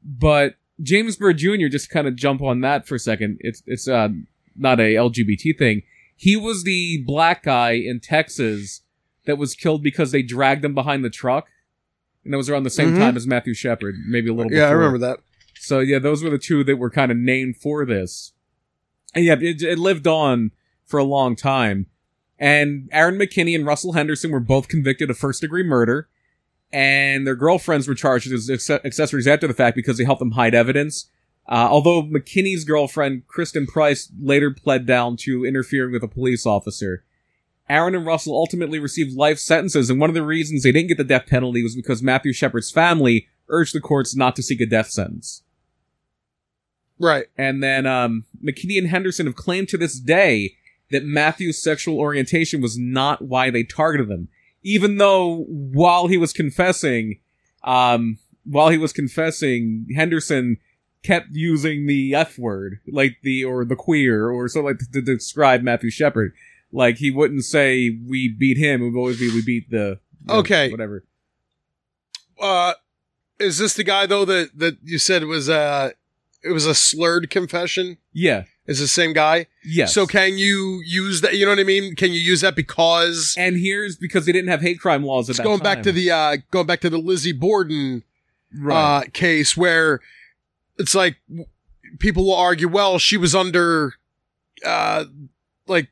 But James Byrd Jr., just kind of jump on that for a second, it's not a LGBT thing. He was the black guy in Texas that was killed because they dragged him behind the truck, and it was around the same time as Matthew Shepard, maybe a little before. Yeah, I remember that. So, yeah, those were the two that were kind of named for this. And, yeah, it lived on for a long time. And Aaron McKinney and Russell Henderson were both convicted of first-degree murder. And their girlfriends were charged as accessories after the fact because they helped them hide evidence. Although McKinney's girlfriend, Kristen Price, later pled down to interfering with a police officer. Aaron and Russell ultimately received life sentences, and one of the reasons they didn't get the death penalty was because Matthew Shepard's family urged the courts not to seek a death sentence. Right. And then McKinney and Henderson have claimed to this day that Matthew's sexual orientation was not why they targeted him. Even though while he was confessing, Henderson kept using the F word, like the queer or something like to describe Matthew Shepard. Like, he wouldn't say we beat him. It would always be we beat the, you know, okay, whatever. Is this the guy though that you said it was a slurred confession? Yeah. It's the same guy? Yes. So can you use that? You know what I mean? Can you use that because... And here's because they didn't have hate crime laws at that time. Going back to the Lizzie Borden case, where it's like people will argue, well, she was under, like,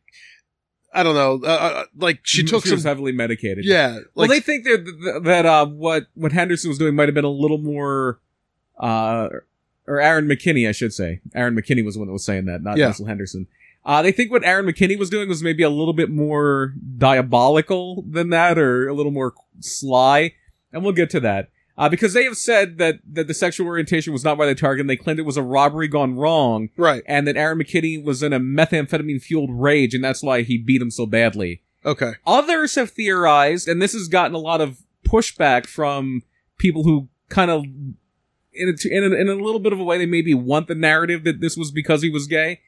I don't know, like she was heavily medicated. Yeah. Like, well, they think that what Henderson was doing might have been a little more... Or Aaron McKinney, I should say. Aaron McKinney was the one that was saying that, not Russell Henderson. They think what Aaron McKinney was doing was maybe a little bit more diabolical than that, or a little more sly. And we'll get to that. Because they have said that the sexual orientation was not why they targeted. They claimed it was a robbery gone wrong. Right. And that Aaron McKinney was in a methamphetamine-fueled rage, and that's why he beat him so badly. Okay. Others have theorized, and this has gotten a lot of pushback from people who kind of... In a little bit of a way, they maybe want the narrative that this was because he was gay.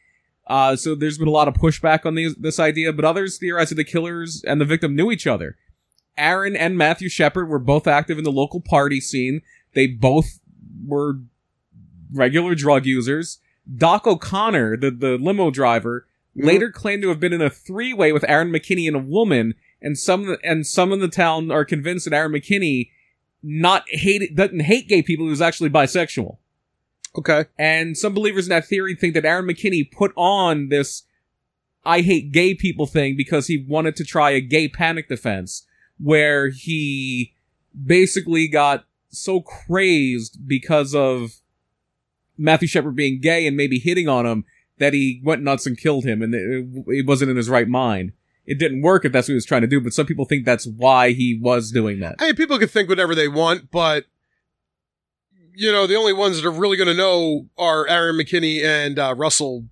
So there's been a lot of pushback on this idea, but others theorize that the killers and the victim knew each other. Aaron and Matthew Shepard were both active in the local party scene. They both were regular drug users. Doc O'Connor, the limo driver, later claimed to have been in a three-way with Aaron McKinney and a woman, and some in the town are convinced that Aaron McKinney... doesn't hate gay people, who's actually bisexual. Okay. And some believers in that theory think that Aaron McKinney put on this I hate gay people thing because he wanted to try a gay panic defense, where he basically got so crazed because of Matthew Shepard being gay and maybe hitting on him that he went nuts and killed him, and he wasn't in his right mind. It didn't work if that's what he was trying to do, but some people think that's why he was doing that. I mean, people can think whatever they want, but, you know, the only ones that are really going to know are Aaron McKinney and Russell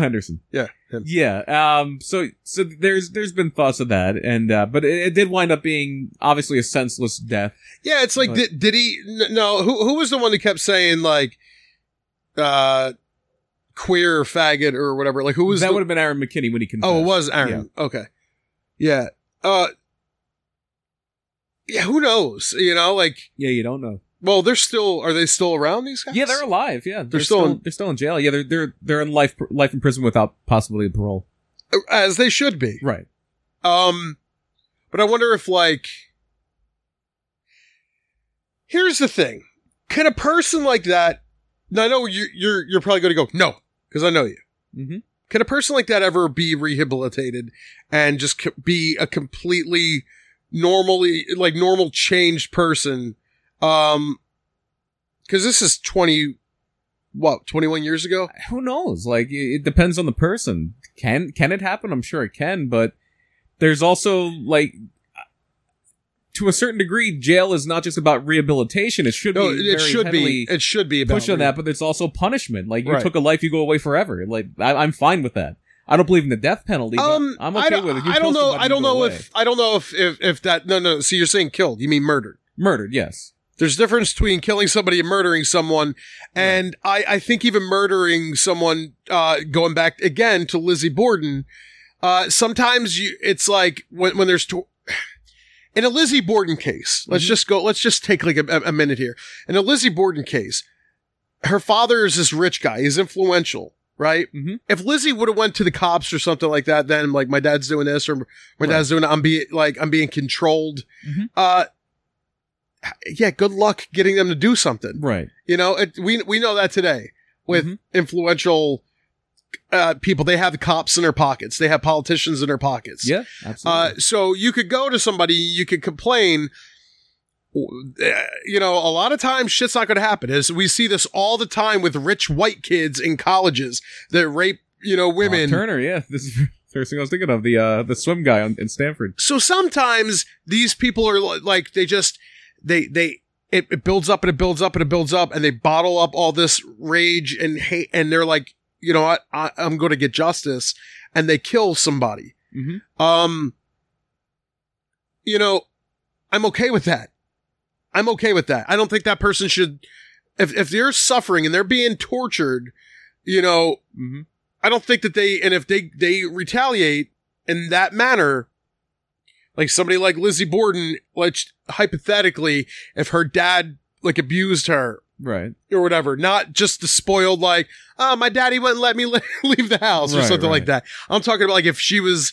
Henderson. Yeah. Him. Yeah. So there's been thoughts of that, and but it did wind up being obviously a senseless death. Yeah, it's like, did he? No, who was the one that kept saying, like, queer faggot or whatever. Like, who was that? That would have been Aaron McKinney when he confessed. Oh, it was Aaron. Yeah. Okay. Yeah. Yeah, who knows? You know, like... Yeah, you don't know. Well, they're still... Are they still around, these guys? Yeah, they're alive, yeah. They're still in jail. Yeah, they're in life in prison without possibility of parole. As they should be. Right. But I wonder if, like... Here's the thing. Can a person like that... Now, I know you're probably going to go, no, because I know you. Mm-hmm. Can a person like that ever be rehabilitated and just be a completely... normal changed person? Because this is 21 years ago. Who knows? Like, it depends on the person. Can it happen? I'm sure it can, but there's also, like, to a certain degree, jail is not just about rehabilitation. It should be about pushing on that, but it's also punishment. Like, you took a life, you go away forever. Like, I'm fine with that. I don't believe in the death penalty, but I'm okay with it. I don't know if see, you're saying killed. You mean murdered. Murdered, yes. There's a difference between killing somebody and murdering someone. And right. I think even murdering someone, going back again to Lizzie Borden, sometimes it's like when there's... in a Lizzie Borden case, let's just go... Let's just take like a minute here. In a Lizzie Borden case, her father is this rich guy. He's influential. Right? Mm-hmm. If Lizzie would have went to the cops or something like that, then like, my dad's doing this or my dad's doing it, I'm being controlled. Mm-hmm. Yeah, good luck getting them to do something. Right. You know, we know that today with influential people. They have cops in their pockets. They have politicians in their pockets. Yeah, absolutely. So you could go to somebody, you could complain. You know, a lot of times shit's not going to happen. As we see this all the time with rich white kids in colleges that rape, you know, women. Turner, yeah, this is the first thing I was thinking of, the swim guy in Stanford. So sometimes these people are like, they just it builds up and it builds up and it builds up, and they bottle up all this rage and hate, and they're like, you know what, I'm going to get justice, and they kill somebody. Mm-hmm. You know, I'm okay with that. I'm okay with that. I don't think that person should, if they're suffering and they're being tortured, you know, I don't think that if they retaliate in that manner, like somebody like Lizzie Borden, like hypothetically, if her dad like abused her, right, or whatever, not just the spoiled, like, oh, my daddy wouldn't let me leave the house, or something like that. I'm talking about like if she was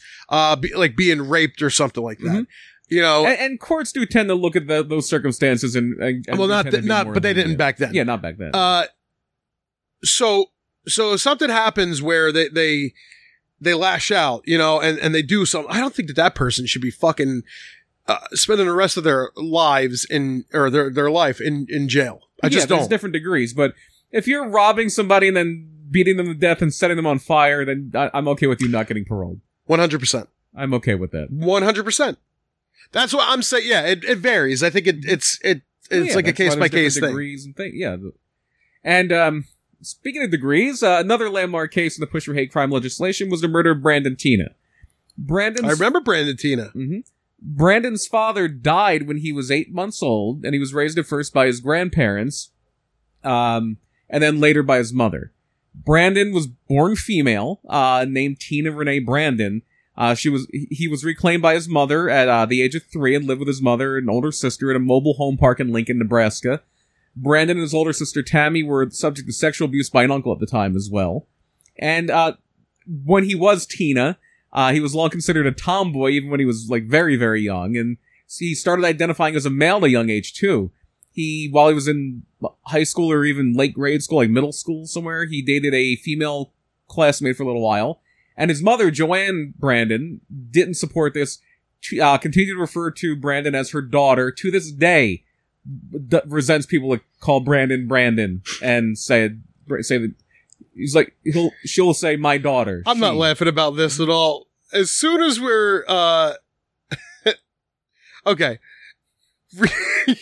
being raped or something like that. You know, and courts do tend to look at those circumstances and well, but they didn't back then. Yeah, not back then. So if something happens where they lash out, you know, and they do something, I don't think that person should be fucking spending the rest of their lives their life in jail. I just don't. There's different degrees, but if you're robbing somebody and then beating them to death and setting them on fire, then I'm okay with you not getting paroled. 100%. I'm okay with that. 100%. That's what I'm saying. Yeah, it varies. I think it's like a case by case thing. Degrees and things. Yeah, and speaking of degrees, another landmark case in the push for hate crime legislation was the murder of Brandon Tina. I remember Brandon Tina. Mm-hmm. Brandon's father died when he was 8 months old, and he was raised at first by his grandparents, and then later by his mother. Brandon was born female, named Tina Renee Brandon. He was reclaimed by his mother at the age of 3 and lived with his mother and older sister at a mobile home park in Lincoln, Nebraska. Brandon and his older sister Tammy were subject to sexual abuse by an uncle at the time as well. And when he was Tina, he was long considered a tomboy even when he was like very, very young. And he started identifying as a male at a young age too. While he was in high school or even late grade school, like middle school somewhere, he dated a female classmate for a little while. And his mother, Joanne Brandon, didn't support this, continued to refer to Brandon as her daughter. To this day, resents people that call Brandon Brandon and say that he's like, she'll say my daughter. I'm not laughing about this at all. As soon as we're, okay.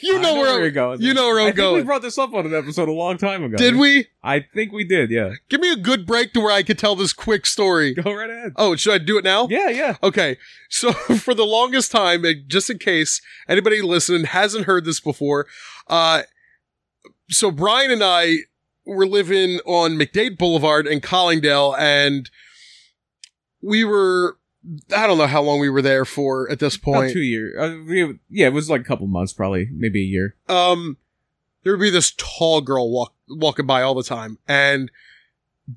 You know where I'm going. We brought this up on an episode a long time ago. Did we? I think we did, yeah. Give me a good break to where I could tell this quick story. Go right ahead. Oh, should I do it now? Yeah. Okay. So for the longest time, just in case anybody listening hasn't heard this before, so Brian and I were living on McDade Boulevard in Collingdale, and we were, I don't know how long we were there for at this point. About 2 years. It was like a couple months, probably, maybe a year. There would be this tall girl walking by all the time, and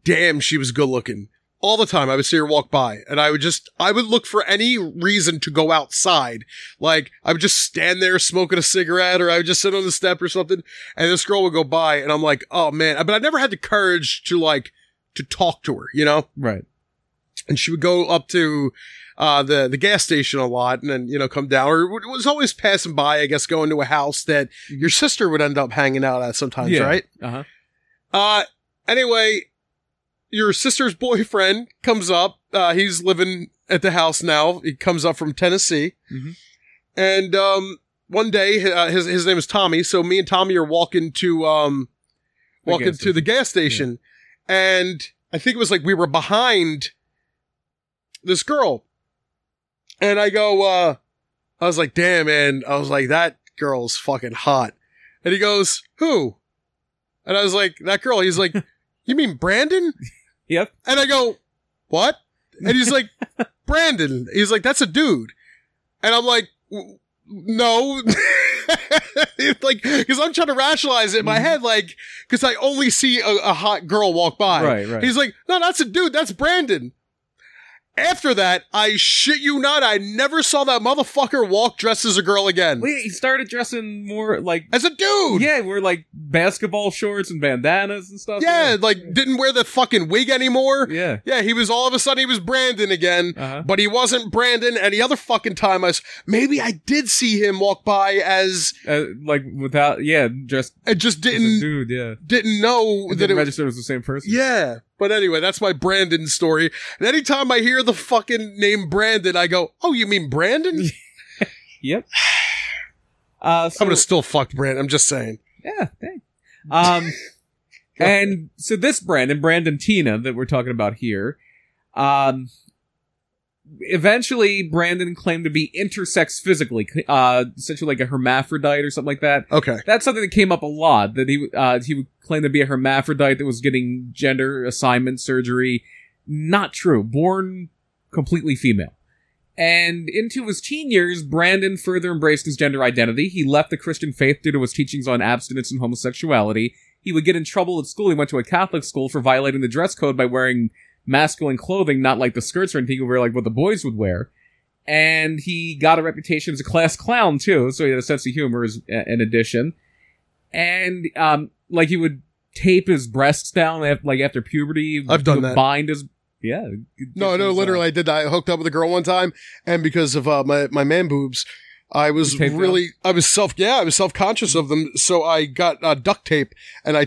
damn, she was good looking. All the time, I would see her walk by, and I would look for any reason to go outside. Like, I would just stand there smoking a cigarette, or I would just sit on the step or something, and this girl would go by, and I'm like, oh, man. But I never had the courage to talk to her, you know? Right. And she would go up to the gas station a lot, and then, come down, or was always passing by, I guess, going to a house that your sister would end up hanging out at sometimes, yeah. Right? Uh-huh. Anyway... Your sister's boyfriend comes up. He's living at the house now. He comes up from Tennessee. Mm-hmm. And one day, his name is Tommy. So me and Tommy are walking to the gas station. Yeah. And I think it was like we were behind this girl. And I go, I was like, damn, man. I was like, that girl's fucking hot. And he goes, who? And I was like, that girl. He's like, you mean Brandon? Yep. And I go, what? And he's like, Brandon. He's like, that's a dude. And I'm like, no. Because I'm trying to rationalize it in my head, because I only see a hot girl walk by. Right. He's like, no, that's a dude. That's Brandon. After that, I shit you not, I never saw that motherfucker walk dressed as a girl again. Well, he started dressing more like... as a dude! Yeah, we're like basketball shorts and bandanas and stuff. Yeah, didn't wear the fucking wig anymore. Yeah. Yeah, he was all of a sudden, he was Brandon again, but he wasn't Brandon any other fucking time. Maybe I did see him walk by as... didn't register it was the same person. Yeah. But anyway, that's my Brandon story. And anytime I hear the fucking name Brandon, I go, oh, you mean Brandon? Yep. I would have still fucked Brandon. I'm just saying. Yeah. Dang. And so this Brandon Tina that we're talking about here, eventually Brandon claimed to be intersex physically, essentially like a hermaphrodite or something like that. Okay. That's something that came up a lot, that he would claim to be a hermaphrodite that was getting gender assignment surgery. Not true. Born completely female. And into his teen years, Brandon further embraced his gender identity. He left the Christian faith due to his teachings on abstinence and homosexuality. He would get in trouble at school. He went to a Catholic school for violating the dress code by wearing masculine clothing, not like the skirts or anything, like what the boys would wear. And he got a reputation as a class clown, too, so he had a sense of humor in addition. And, he would tape his breasts down after puberty. I've done that. Bind his... Yeah. No, literally, I did that. I hooked up with a girl one time, and because of my man boobs, I was really... I was self-conscious of them, so I got duct tape, and I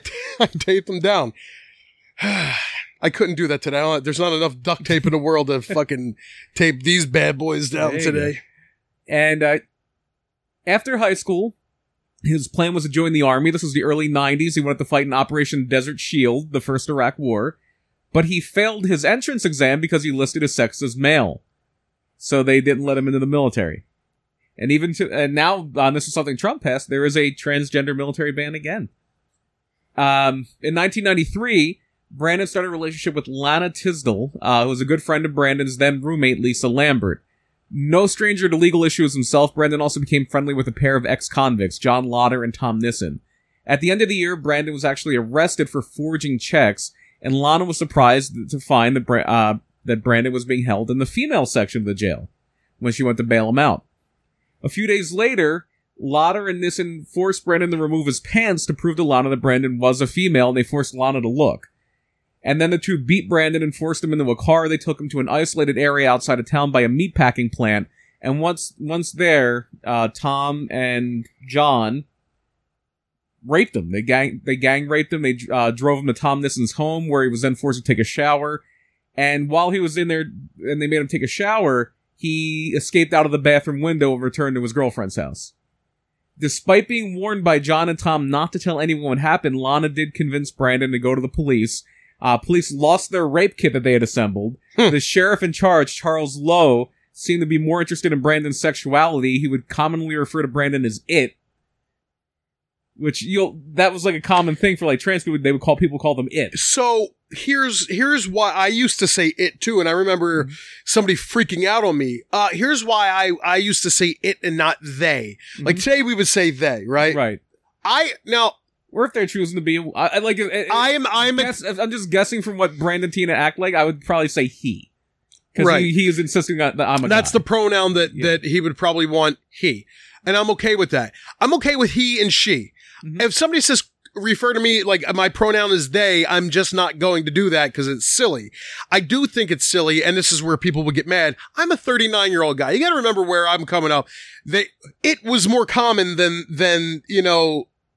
taped them down. I couldn't do that today. There's not enough duct tape in the world to fucking tape these bad boys down today. And after high school, his plan was to join the army. This was the early 90s. He wanted to fight in Operation Desert Shield, the first Iraq war. But he failed his entrance exam because he listed his sex as male. So they didn't let him into the military. And this is something Trump passed, there is a transgender military ban again. In 1993... Brandon started a relationship with Lana Tisdel, who was a good friend of Brandon's then roommate, Lisa Lambert. No stranger to legal issues himself, Brandon also became friendly with a pair of ex-convicts, John Lotter and Tom Nissen. At the end of the year, Brandon was actually arrested for forging checks, and Lana was surprised to find that Brandon was being held in the female section of the jail when she went to bail him out. A few days later, Lotter and Nissen forced Brandon to remove his pants to prove to Lana that Brandon was a female, and they forced Lana to look. And then the two beat Brandon and forced him into a car. They took him to an isolated area outside of town by a meatpacking plant. And once there, Tom and John raped him. They gang raped him. They drove him to Tom Nissen's home, where he was then forced to take a shower. And while he was in there and they made him take a shower, he escaped out of the bathroom window and returned to his girlfriend's house. Despite being warned by John and Tom not to tell anyone what happened, Lana did convince Brandon to go to the police. Police lost their rape kit that they had assembled. The sheriff in charge, Charles Lowe, seemed to be more interested in Brandon's sexuality. He would commonly refer to Brandon as it. Which that was like a common thing for like trans people. They would call them it. So here's why I used to say it too. And I remember somebody freaking out on me. Here's why I used to say it and not they. Mm-hmm. Like today we would say they, right? Right. Or if they're choosing to be, I'm just guessing from what Brandon Tina act like. I would probably say he, because right. he is insisting on that I'm a guy. That's the pronoun that he would probably want, he, and I'm okay with that. I'm okay with he and she. Mm-hmm. If somebody says refer to me like my pronoun is they, I'm just not going to do that because it's silly. I do think it's silly, and this is where people would get mad. I'm a 39-year-old guy. You got to remember where I'm coming up. It was more common than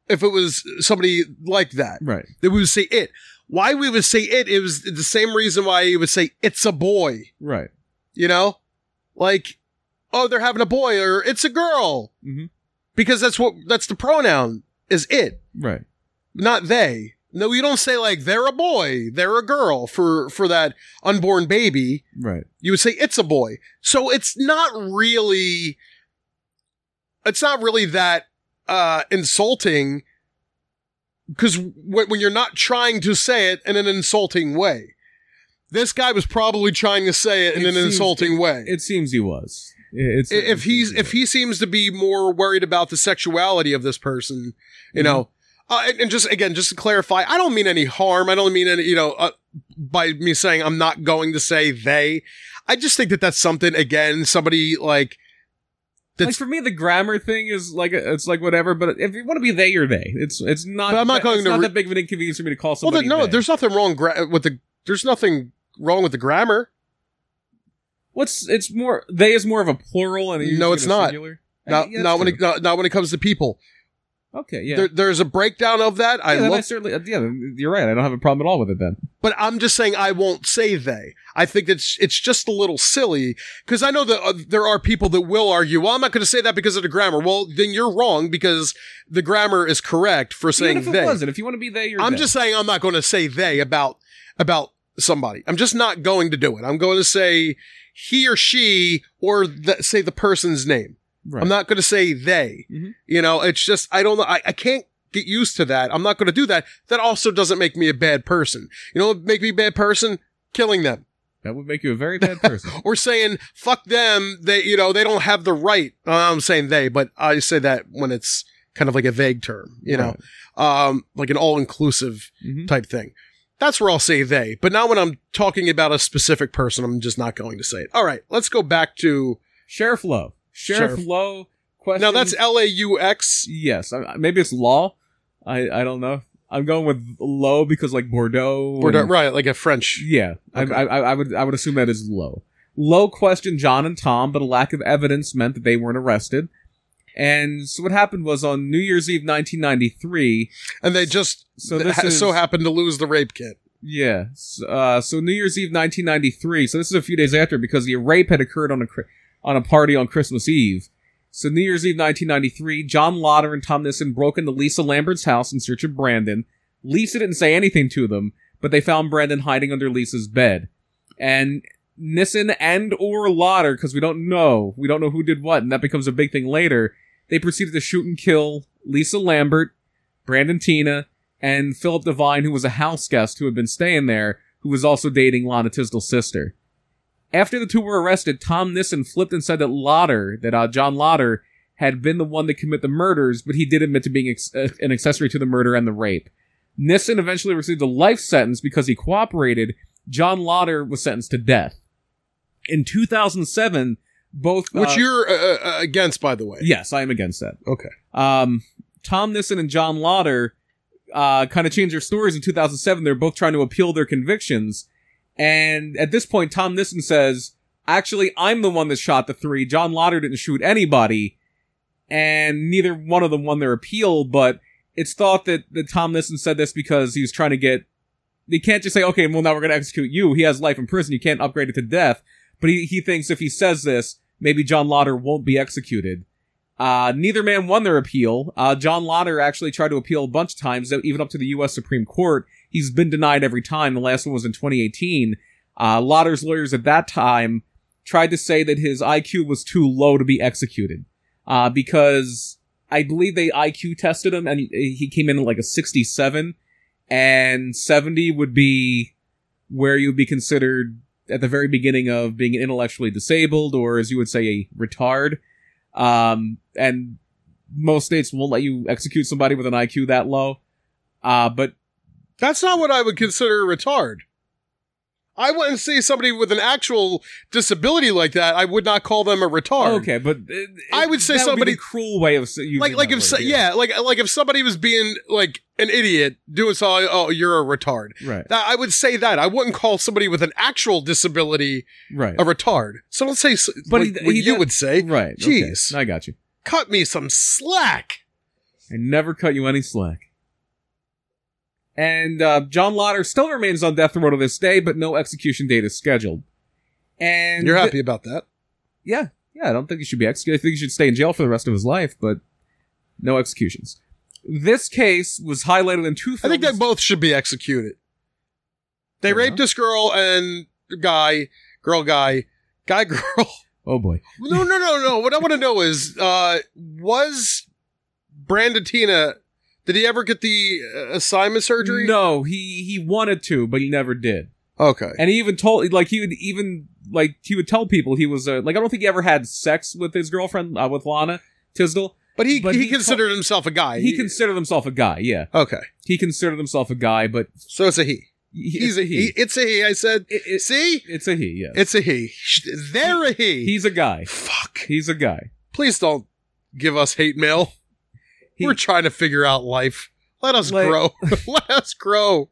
if it was somebody like that, right? That we would say it. Why we would say it? It was the same reason why you would say it's a boy, right? Like, oh, they're having a boy, or it's a girl, mm-hmm. because that's the pronoun is it, right? Not they. No, you don't say like they're a boy, they're a girl for that unborn baby, right? You would say it's a boy. So it's not really that insulting, because when you're not trying to say it in an insulting way. This guy was probably trying to say it in an insulting way. It seems he was. If he seems to be more worried about the sexuality of this person, you know. And just to clarify, I don't mean any harm. I don't mean any, by me saying I'm not going to say they. I just think that's something, again, somebody like. Like for me, the grammar thing is like it's like whatever. But if you want to be they, you're they. It's not. But I'm not going not that big of an inconvenience for me to call somebody. Well, no, they. There's nothing wrong with the grammar. It's more they is more of a plural and no, it's not. Singular. Not when it comes to people. Okay, yeah. There's a breakdown of that. Yeah, you're right. I don't have a problem at all with it then. But I'm just saying I won't say they. I think it's just a little silly, because I know that there are people that will argue, well, I'm not going to say that because of the grammar. Well, then you're wrong, because the grammar is correct for saying they. If you want to be they, you're I'm they. Just saying I'm not going to say they about somebody. I'm just not going to do it. I'm going to say he or she, or say the person's name. Right. I'm not going to say they, mm-hmm. It's just, I don't know. I can't get used to that. I'm not going to do that. That also doesn't make me a bad person. What would make me a bad person? Killing them. That would make you a very bad person. Or saying, fuck them. They, they don't have the right. I'm saying they, but I say that when it's kind of like a vague term, like an all inclusive mm-hmm. type thing. That's where I'll say they, but not when I'm talking about a specific person. I'm just not going to say it. All right. Let's go back to Sheriff Lowe. Sheriff Lowe question. Now that's LAUX. Yes. Maybe it's law. I don't know. I'm going with Lowe because like Bordeaux and, right? Like a French. Yeah. Okay. I would assume that is Lowe. Lowe questioned John and Tom, but a lack of evidence meant that they weren't arrested. And so what happened was on New Year's Eve, 1993. And they just so happened to lose the rape kit. Yeah. So New Year's Eve, 1993. So this is a few days after, because the rape had occurred on a party on Christmas Eve. So New Year's Eve 1993, John Lotter and Tom Nissen broke into Lisa Lambert's house in search of Brandon. Lisa didn't say anything to them, but they found Brandon hiding under Lisa's bed. And Nissen and or Lotter, because we don't know who did what, and that becomes a big thing later, they proceeded to shoot and kill Lisa Lambert, Brandon Tina, and Philip Devine, who was a house guest who had been staying there, who was also dating Lana Tisdel's sister. After the two were arrested, Tom Nissen flipped and said that John Lotter had been the one to commit the murders, but he did admit to being an accessory to the murder and the rape. Nissen eventually received a life sentence because he cooperated. John Lotter was sentenced to death. In 2007, both... Which you're against, by the way. Yes, I am against that. Okay. Tom Nissen and John Lotter kind of changed their stories in 2007. They're both trying to appeal their convictions. And at this point, Tom Nissen says, actually, I'm the one that shot the three. John Lotter didn't shoot anybody. And neither one of them won their appeal. But it's thought that Tom Nissen said this because he was trying to get... They can't just say, okay, well, now we're going to execute you. He has life in prison. You can't upgrade it to death. But he thinks if he says this, maybe John Lotter won't be executed. Neither man won their appeal. John Lotter actually tried to appeal a bunch of times, even up to the U.S. Supreme Court. He's been denied every time. The last one was in 2018. Lotter's lawyers at that time tried to say that his IQ was too low to be executed because I believe they IQ tested him, and he came in at like a 67, and 70 would be where you would be considered at the very beginning of being intellectually disabled, or as you would say, a retard. And most states won't let you execute somebody with an IQ that low. But that's not what I would consider a retard. I wouldn't say somebody with an actual disability like that. I would not call them a retard. Okay, but I would say that somebody would be the cruel way of using if somebody was being like an idiot doing something. Oh, you're a retard. Right. I would say that. I wouldn't call somebody with an actual disability a retard. So don't say would say right. Jeez, okay. I got you. Cut me some slack. I never cut you any slack. And John Lotter still remains on death row to this day, but no execution date is scheduled. And you're happy about that? Yeah. Yeah, I don't think he should be executed. I think he should stay in jail for the rest of his life, but no executions. This case was highlighted in two films. I think they both should be executed. They raped this girl and guy, girl. Oh, boy. No. What I want to know is, was Brandatina... Did he ever get the assignment surgery? No, he wanted to, but he never did. Okay. And he even told, he would tell people he was, I don't think he ever had sex with his girlfriend, with Lana Tisdel. But he considered himself a guy. He considered himself a guy, yeah. Okay. He considered himself a guy, but... So it's a he. He's a he. It's a he, I said. See? It's a he, yes. It's a he. They're a he. He's a guy. Fuck. He's a guy. Please don't give us hate mail. We're trying to figure out life. Let us grow. Let us grow.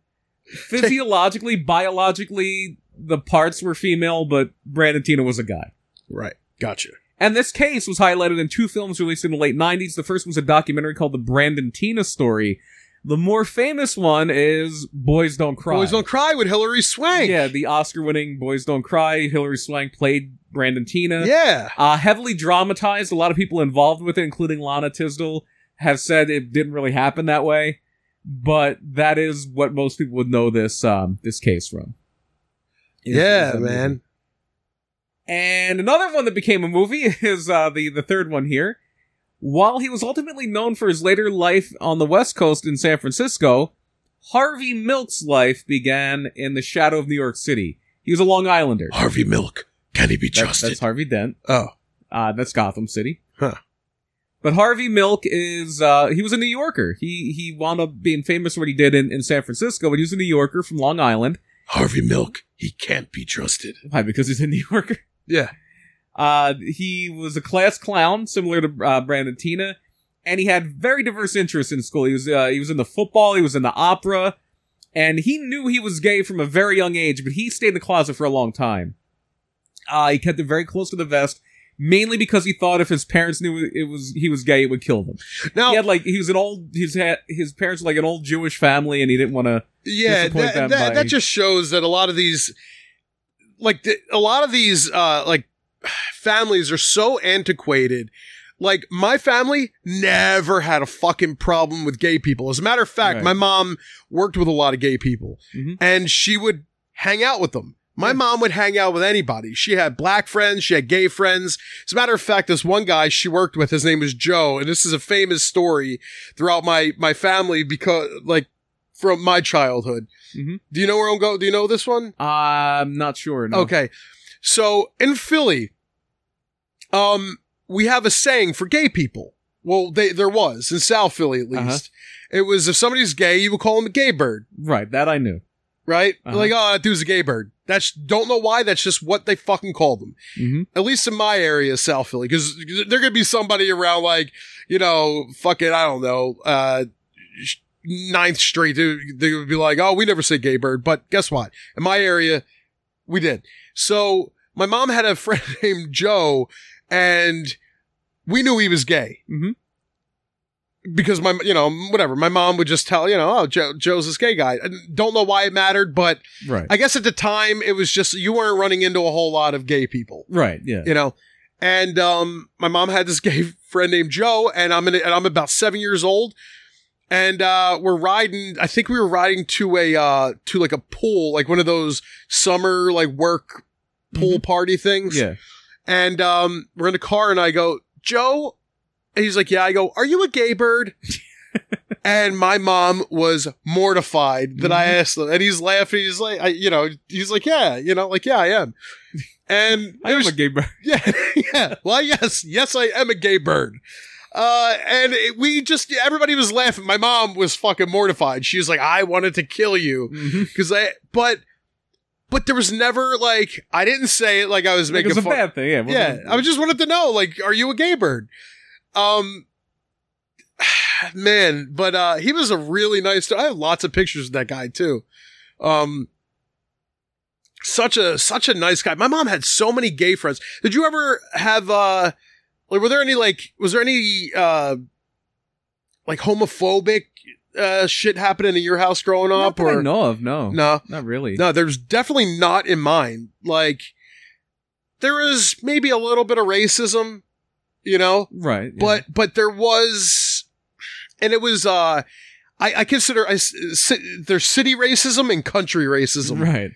Physiologically, biologically, the parts were female, but Brandatina was a guy. Right. Gotcha. And this case was highlighted in two films released in the late 90s. The first was a documentary called The Brandatina Story. The more famous one is Boys Don't Cry. Boys Don't Cry with Hilary Swank. Yeah, the Oscar-winning Boys Don't Cry. Hilary Swank played Brandatina. Yeah. Heavily dramatized. A lot of people involved with it, including Lana Tisdel, have said it didn't really happen that way, but that is what most people would know this this case from. Yeah, man. And another one that became a movie is the third one here. While he was ultimately known for his later life on the West Coast in San Francisco, Harvey Milk's life began in the shadow of New York City. He was a Long Islander. Harvey Milk. Can he be trusted? That's Harvey Dent. Oh. That's Gotham City. Huh. But Harvey Milk is, he was a New Yorker. He wound up being famous for what he did in San Francisco, but he was a New Yorker from Long Island. Harvey Milk, he can't be trusted. Why? Because he's a New Yorker? Yeah. He was a class clown, similar to Brandatina, and he had very diverse interests in school. He was into football, he was into opera, and he knew he was gay from a very young age, but he stayed in the closet for a long time. He kept it very close to the vest. Mainly because he thought if his parents knew he was gay, it would kill them. Now he had his parents were like an old Jewish family, and he didn't want to disappoint them. That just shows that a lot of these, families are so antiquated. Like, my family never had a fucking problem with gay people. As a matter of fact, my mom worked with a lot of gay people, and she would hang out with them. My mom would hang out with anybody. She had black friends. She had gay friends. As a matter of fact, this one guy she worked with, his name was Joe. And this is a famous story throughout my family because, from my childhood. Mm-hmm. Do you know where I'm going? Do you know this one? I'm not sure. No. Okay. So in Philly, we have a saying for gay people. Well, there was in South Philly, at least. It was, if somebody's gay, you would call him a gay bird. Right. That I knew. Right? Like, oh, that dude's a gay bird. Don't know why, that's just what they fucking call them. Mm-hmm. At least in my area, South Philly, because there could be somebody around, fucking, I don't know, 9th Street, they would be like, oh, we never say gay bird, but guess what? In my area, we did. So, my mom had a friend named Joe, and we knew he was gay. Mm-hmm. Because my mom would just tell, oh, Joe's this gay guy. I don't know why it mattered, but I guess at the time it was just, you weren't running into a whole lot of gay people. Right. Yeah. And, my mom had this gay friend named Joe, and I'm about 7 years old, and, we were riding to a pool, one of those summer, work pool party things. Yeah. And, we're in the car and I go, Joe, And he's like, yeah. I go, are you a gay bird? And my mom was mortified that I asked him. And he's laughing. He's like, he's like, yeah, yeah, I am. And I am a gay bird. Yeah. Yeah. Well, yes, I am a gay bird. And everybody was laughing. My mom was fucking mortified. She was like, I wanted to kill you. Because but there was never like, I didn't say it like I was making fun. It was a bad thing. Yeah. Yeah. I just wanted to know, like, are you a gay bird? Man, but he was a really nice dude. I have lots of pictures of that guy too. Such a nice guy. My mom had so many gay friends. Did you ever have was there any homophobic shit happening in your house growing up? Not that I know of, no, not really. No, there's definitely not in mine. Like, there is maybe a little bit of racism, right? Yeah. But there was. And it was, there's city racism and country racism. Right.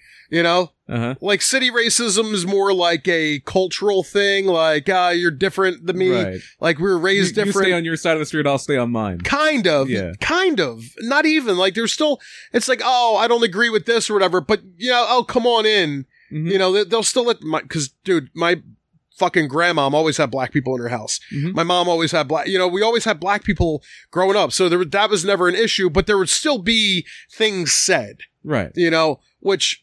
Like city racism is more like a cultural thing. Like, you're different than me. Right. Like, we were raised different. You stay on your side of the street, I'll stay on mine. Kind of. Yeah. Kind of. Not even. Like, there's still, it's like, oh, I don't agree with this or whatever, but, oh, come on in. Mm-hmm. They'll still my fucking grandmom always had black people in her house. Mm-hmm. My mom always had black, we always had black people growing up. So that was never an issue, but there would still be things said. Right. Which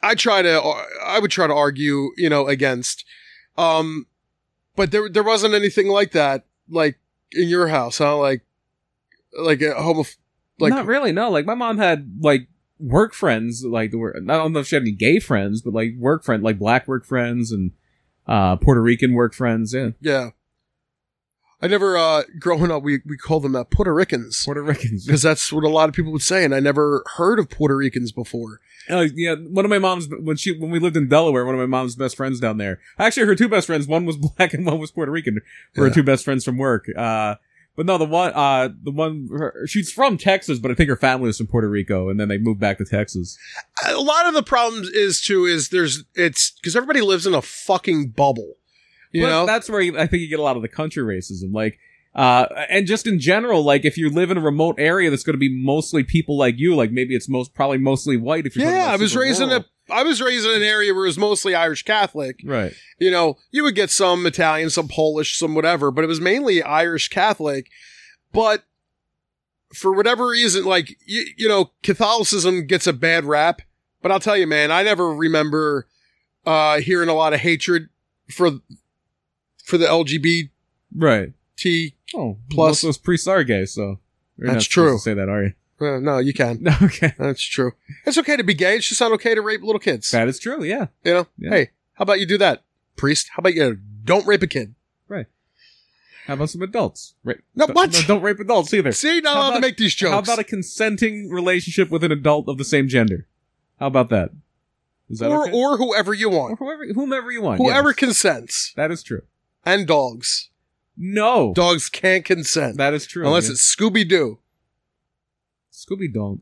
I would try to argue, against. But there wasn't anything like that, like in your house, huh? Like a not really. No, like my mom had like work friends, like I don't know if she had any gay friends, but like work friend, like black work friends and Puerto Rican work friends, yeah. Yeah. I never, growing up, we called them Puerto Ricans. Puerto Ricans. Because that's what a lot of people would say, and I never heard of Puerto Ricans before. Yeah, one of my mom's, when we lived in Delaware, one of my mom's best friends down there. Actually, her two best friends, one was black and one was Puerto Rican, were her two best friends from work. But no, she's from Texas, but I think her family was from Puerto Rico, and then they moved back to Texas. A lot of the problems because everybody lives in a fucking bubble. But that's where I think you get a lot of the country racism. Like, and just in general, like if you live in a remote area, that's going to be mostly people like you. Like maybe it's probably mostly white. If you're I was raised in an area where it was mostly Irish Catholic. Right. You would get some Italian, some Polish, some whatever, but it was mainly Irish Catholic. But for whatever reason, like, Catholicism gets a bad rap. But I'll tell you, man, I never remember hearing a lot of hatred for the LGBT. Right. Plus. Well, those priests are gay, so. You're that's true. To say that, are you? No, you can. Okay. That's true. It's okay to be gay. It's just not okay to rape little kids. That is true, yeah. Yeah. Hey, how about you do that, priest? How about you don't rape a kid? Right. How about some adults? Don't rape adults either. See, you're not allowed to make these jokes. How about a consenting relationship with an adult of the same gender? How about that? Is that okay? Or whoever you want. Or whomever you want. Whoever consents. That is true. And dogs. No. Dogs can't consent. That is true. Unless it's Scooby-Doo. Scooby-Doo.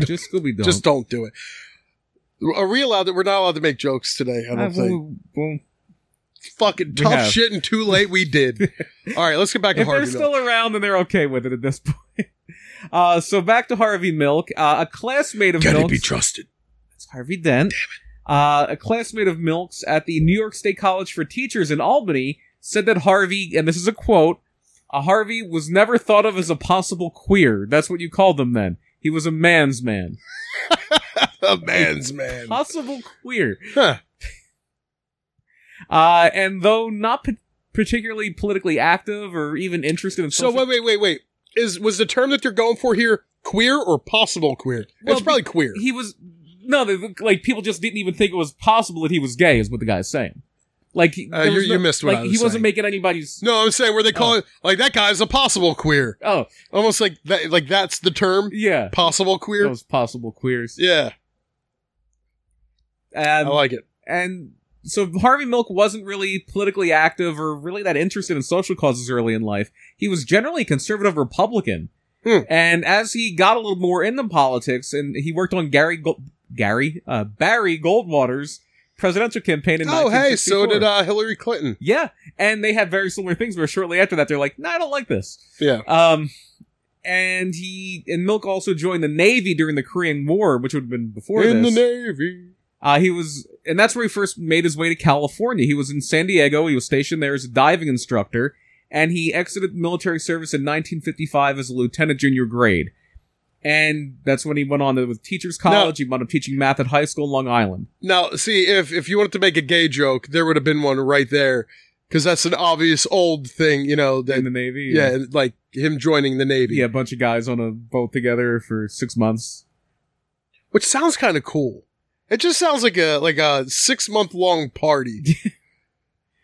Just Scooby-Doo. Just don't do it. We're not allowed to make jokes today, I don't think. Well, fucking tough shit and too late we did. All right, let's get back to Harvey Milk. If they're still around, then they're okay with it at this point. So back to Harvey Milk. A classmate of Milk's... Can he be trusted? That's Harvey Dent. Damn it. A classmate of Milk's at the New York State College for Teachers in Albany said that Harvey, and this is a quote, Harvey was never thought of as a possible queer. That's what you called him then. He was a man's man. A man's man. Possible queer. Huh. And though not particularly politically active or even interested in social... So wait. Was the term that you're going for here queer or possible queer? Well, it's probably queer. He was... No, like people just didn't even think it was possible that he was gay is what the guy's saying. Like you missed what I was saying. He wasn't making anybody's. No, I'm saying where they call it like that guy's a possible queer. Oh, almost like that. Like that's the term. Yeah, possible queer. Those possible queers. Yeah, I like it. And so Harvey Milk wasn't really politically active or really that interested in social causes early in life. He was generally conservative Republican, and as he got a little more into politics, and he worked on Barry Goldwater's presidential campaign in 1964. Oh, hey, so did Hillary Clinton. Yeah, and they had very similar things where shortly after that, they're like, no, I don't like this. Yeah. And Milk also joined the Navy during the Korean War, which would have been before in this. In the Navy. He was, and that's where he first made his way to California. He was in San Diego. He was stationed there as a diving instructor, and he exited military service in 1955 as a lieutenant junior grade. And that's when he went on with Teachers College. Now, he wound up teaching math at high school in Long Island. Now, see, if you wanted to make a gay joke, there would have been one right there, because that's an obvious old thing, you know. That, in the Navy? Yeah, yeah, like him joining the Navy. Yeah, a bunch of guys on a boat together for 6 months. Which sounds kind of cool. It just sounds like a 6-month-long party.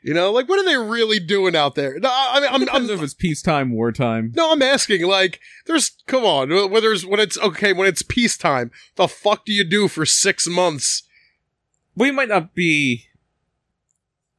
You know, like, what are they really doing out there? No, I don't know if it's peacetime, wartime. No, I'm asking, like, when it's peacetime, the fuck do you do for 6 months? We might not be,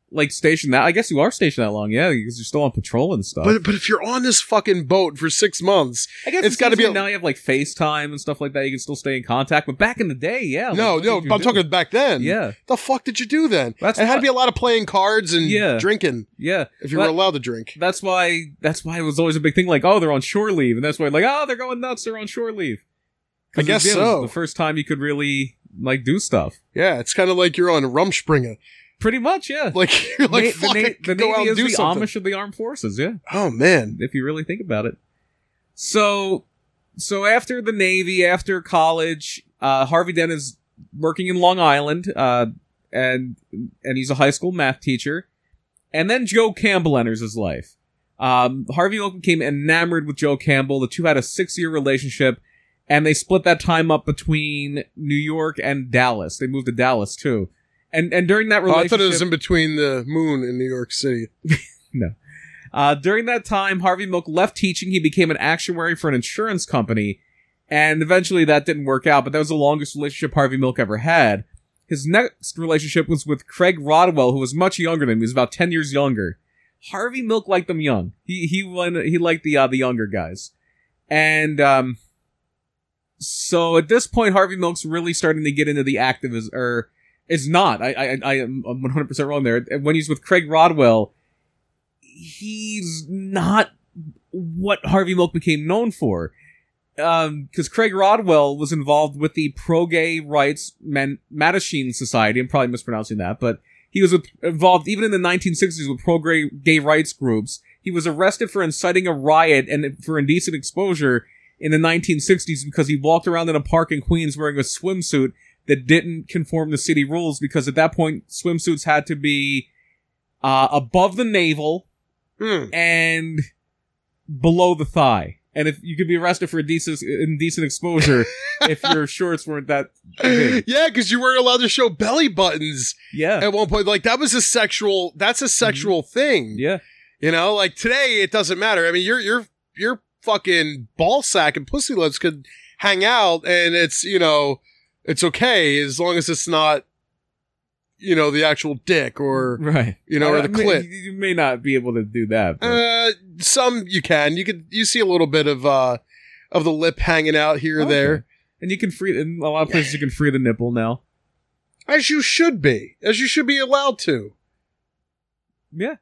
like, stationed that, I guess you are stationed that long, yeah, because you're still on patrol and stuff. But if you're on this fucking boat for 6 months, I guess it's gotta be, now you have, like, FaceTime and stuff like that, you can still stay in contact, but back in the day, yeah. No, I'm talking back then. Yeah. The fuck did you do then? It had to be a lot of playing cards and drinking. Yeah. If you were allowed to drink. That's why it was always a big thing, like, oh, they're on shore leave, and that's why, like, oh, they're going nuts, they're on shore leave. I guess so. It was the first time you could really, like, do stuff. Yeah, it's kind of like you're on Rumspringa. Pretty much, yeah. Like, you're like, fuck, the go Navy out and do something. The Amish of the armed forces, yeah. Oh, man. If you really think about it. So after the Navy, after college, Harvey then is working in Long Island, and he's a high school math teacher. And then Joe Campbell enters his life. Harvey Milk became enamored with Joe Campbell. The two had a 6-year relationship, and they split that time up between New York and Dallas. They moved to Dallas, too. And during that relationship... Oh, I thought it was in between the moon and New York City. No. During that time, Harvey Milk left teaching. He became an actuary for an insurance company. And eventually that didn't work out, but that was the longest relationship Harvey Milk ever had. His next relationship was with Craig Rodwell, who was much younger than him. He was about 10 years younger. Harvey Milk liked them young. He liked the younger guys. And... So at this point, Harvey Milk's really starting to get into the activism... It's not. I am 100% wrong there. When he's with Craig Rodwell, he's not what Harvey Milk became known for. Because Craig Rodwell was involved with the pro-gay rights Mattachine Society. I'm probably mispronouncing that, but he was involved even in the 1960s with pro-gay rights groups. He was arrested for inciting a riot and for indecent exposure in the 1960s because he walked around in a park in Queens wearing a swimsuit that didn't conform to city rules, because at that point, swimsuits had to be above the navel and below the thigh. And if you could be arrested for indecent exposure if your shorts weren't that big. Yeah, because you weren't allowed to show belly buttons at one point. Like, that's a sexual thing. Yeah. You know, like, today, it doesn't matter. I mean, your fucking ball sack and pussy lips could hang out, and it's, you know... It's okay as long as it's not, you know, the actual dick or, right. You know, or the clit. You may not be able to do that. But. Some you can. You see a little bit of the lip hanging out here or there. And you can free, in a lot of places you can free the nipple now. As you should be allowed to. Yeah.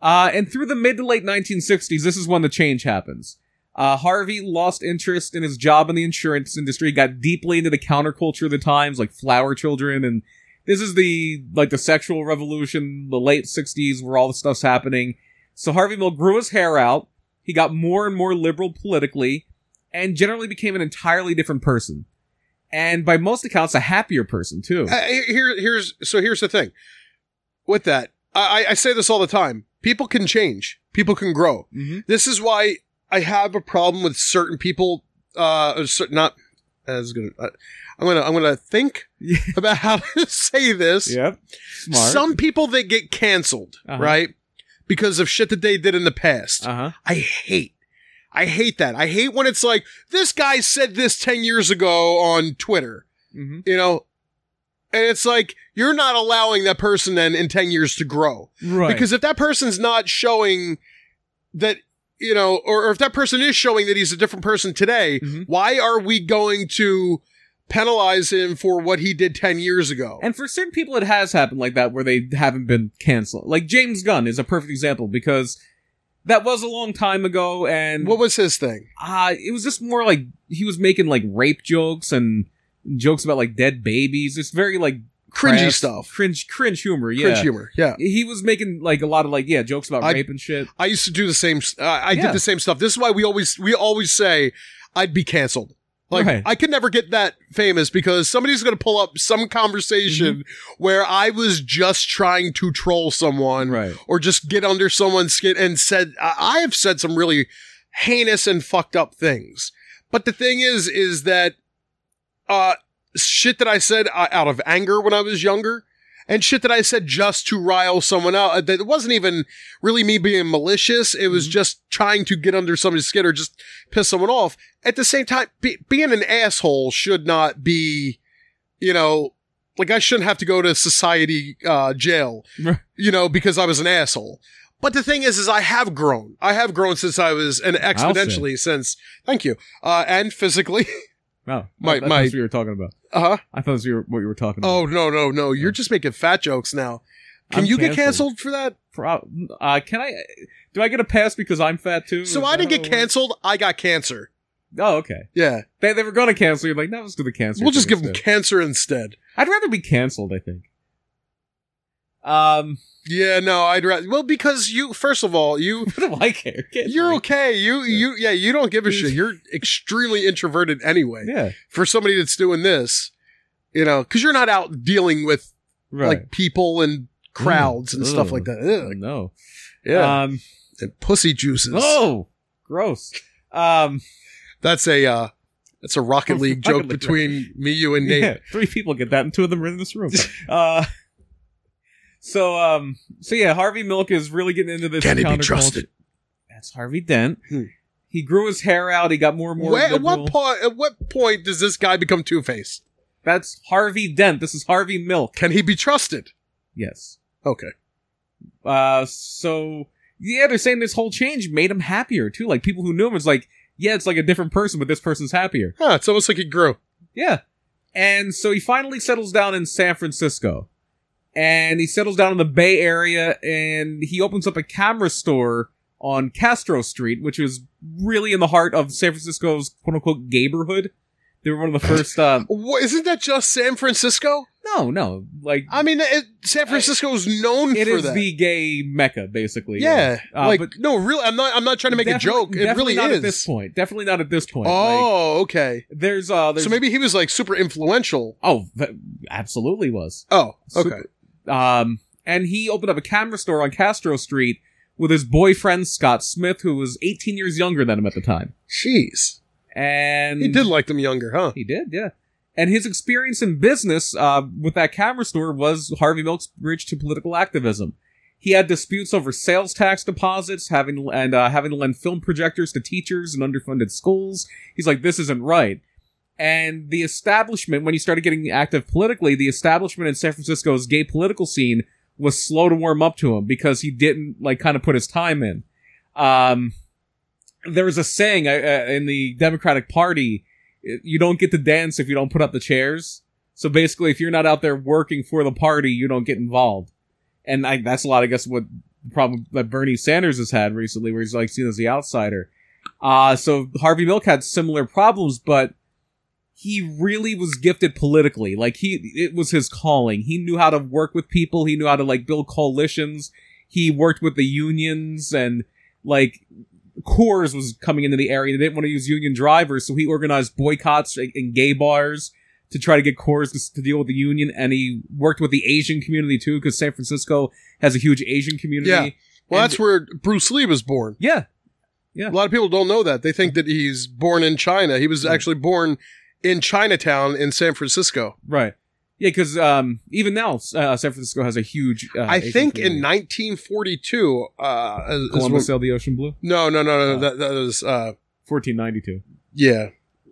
And through the mid to late 1960s, this is when the change happens. Harvey lost interest in his job in the insurance industry, got deeply into the counterculture of the times, like Flower Children, and this is the sexual revolution, the late 60s, where all the stuff's happening. So Harvey Milk grew his hair out, he got more and more liberal politically, and generally became an entirely different person. And by most accounts, a happier person, too. Here's the thing. With that, I say this all the time. People can change. People can grow. Mm-hmm. This is why... I have a problem with certain people, I'm gonna think about how to say this. Yep. Smart. Some people that get canceled, right? Because of shit that they did in the past. I hate that. I hate when it's like, this guy said this 10 years ago on Twitter, you know? And it's like, you're not allowing that person then in 10 years to grow. Right. Because if that person's not showing that, you know, or if that person is showing that he's a different person today, why are we going to penalize him for what he did 10 years ago. And for certain people, it has happened like that, where they haven't been canceled. Like James Gunn is a perfect example, because that was a long time ago. And what was his thing? It was just more like he was making like rape jokes and jokes about like dead babies. It's very like cringy stuff. Cringe humor. Yeah. Cringe humor. Yeah. He was making like a lot of like, yeah, jokes about rape and shit. I used to do the same. I did the same stuff. This is why we always say I'd be canceled. Like, right. I could never get that famous, because somebody's going to pull up some conversation where I was just trying to troll someone, right, or just get under someone's skin and said, I have said some really heinous and fucked up things. But the thing is that shit that I said out of anger when I was younger, and shit that I said just to rile someone out, that it wasn't even really me being malicious. It was just trying to get under somebody's skin or just piss someone off. At the same time, being an asshole should not be, you know, like, I shouldn't have to go to society jail, you know, because I was an asshole. But the thing is I have grown. I have grown since I was, and exponentially since, thank you, and physically. No, that's what you were talking about. Uh-huh. I thought that's what you were talking about. Oh, no. You're just making fat jokes now. Can you get canceled for that? Can I? Do I get a pass because I'm fat too? So I didn't get canceled. I got cancer. Oh, okay. Yeah. They were going to cancel. You're like, no, let's do the cancer. We'll just give them cancer instead. I'd rather be canceled, I think. Yeah, no, I'd rather. Well, because you, first of all, you. What do I care? You're okay. You don't give a shit. You're extremely introverted anyway. Yeah. For somebody that's doing this, you know, because you're not out dealing with like people and crowds and stuff like that. Ugh. No. Yeah. And pussy juices. Oh, gross. That's a. That's a Rocket League joke between me, you, and Nate. Yeah, 3 people get that, and 2 of them are in this room. So yeah, Harvey Milk is really getting into this. Can he be trusted? That's Harvey Dent. He grew his hair out. He got more and more. At what point does this guy become Two-Faced? That's Harvey Dent. This is Harvey Milk. Can he be trusted? Yes. Okay. So yeah, they're saying this whole change made him happier too. Like, people who knew him was like, yeah, it's like a different person, but this person's happier. Huh? It's almost like he grew. Yeah. And so he finally settles down in San Francisco. And he settles down in the Bay Area, and he opens up a camera store on Castro Street, which is really in the heart of San Francisco's quote-unquote gayborhood. They were one of the first... Isn't that just San Francisco? No. Like, I mean, San Francisco is known for that. It is the gay mecca, basically. Yeah. Really, I'm not trying to make a joke. It really is. Definitely not at this point. Oh, like, okay. There's so maybe he was, like, super influential. Oh, absolutely was. Oh, okay. And he opened up a camera store on Castro Street with his boyfriend, Scott Smith, who was 18 years younger than him at the time. Jeez. And he did like them younger, huh? He did, yeah. And his experience in business, with that camera store was Harvey Milk's bridge to political activism. He had disputes over sales tax deposits, having to lend film projectors to teachers in underfunded schools. He's like, this isn't right. And the establishment, when he started getting active politically, the establishment in San Francisco's gay political scene was slow to warm up to him because he didn't, like, kind of put his time in. There was a saying in the Democratic Party, you don't get to dance if you don't put up the chairs. So basically, if you're not out there working for the party, you don't get involved. And that's a lot, I guess, what the problem that Bernie Sanders has had recently, where he's, like, seen as the outsider. So Harvey Milk had similar problems, but... he really was gifted politically. Like, it was his calling. He knew how to work with people. He knew how to, like, build coalitions. He worked with the unions, and, like, Coors was coming into the area. They didn't want to use union drivers, so he organized boycotts in gay bars to try to get Coors to deal with the union. And he worked with the Asian community too, because San Francisco has a huge Asian community. Yeah. Well, that's where Bruce Lee was born. Yeah. Yeah. A lot of people don't know that. They think that he's born in China. He was actually born in Chinatown in San Francisco. Right. Yeah, because even now, San Francisco has a huge... I think in 1942... Columbus Sailed the Ocean Blue? No. That was... 1492. Yeah,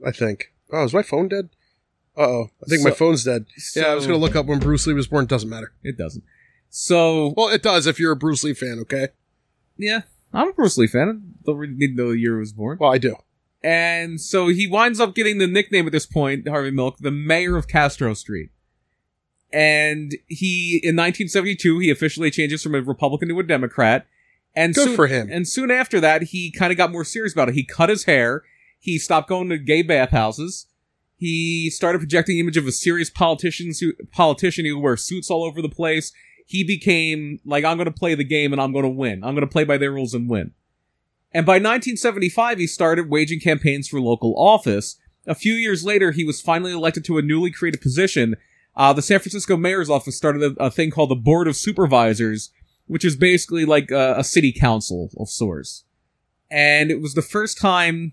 I think. Oh, is my phone dead? Uh-oh. I think my phone's dead. So, yeah, I was going to look up when Bruce Lee was born. It doesn't matter. It doesn't. So... Well, it does if you're a Bruce Lee fan, okay? Yeah, I'm a Bruce Lee fan. I don't really need to know the year he was born. Well, I do. And so he winds up getting the nickname at this point, Harvey Milk, the Mayor of Castro Street. And he, in 1972, he officially changes from a Republican to a Democrat. And good for him. And soon after that, he kind of got more serious about it. He cut his hair. He stopped going to gay bathhouses. He started projecting the image of a serious politician who wears suits all over the place. He became like, I'm going to play the game and I'm going to win. I'm going to play by their rules and win. And by 1975, he started waging campaigns for local office. A few years later, he was finally elected to a newly created position. The San Francisco mayor's office started a thing called the Board of Supervisors, which is basically like a city council of sorts. And it was the first time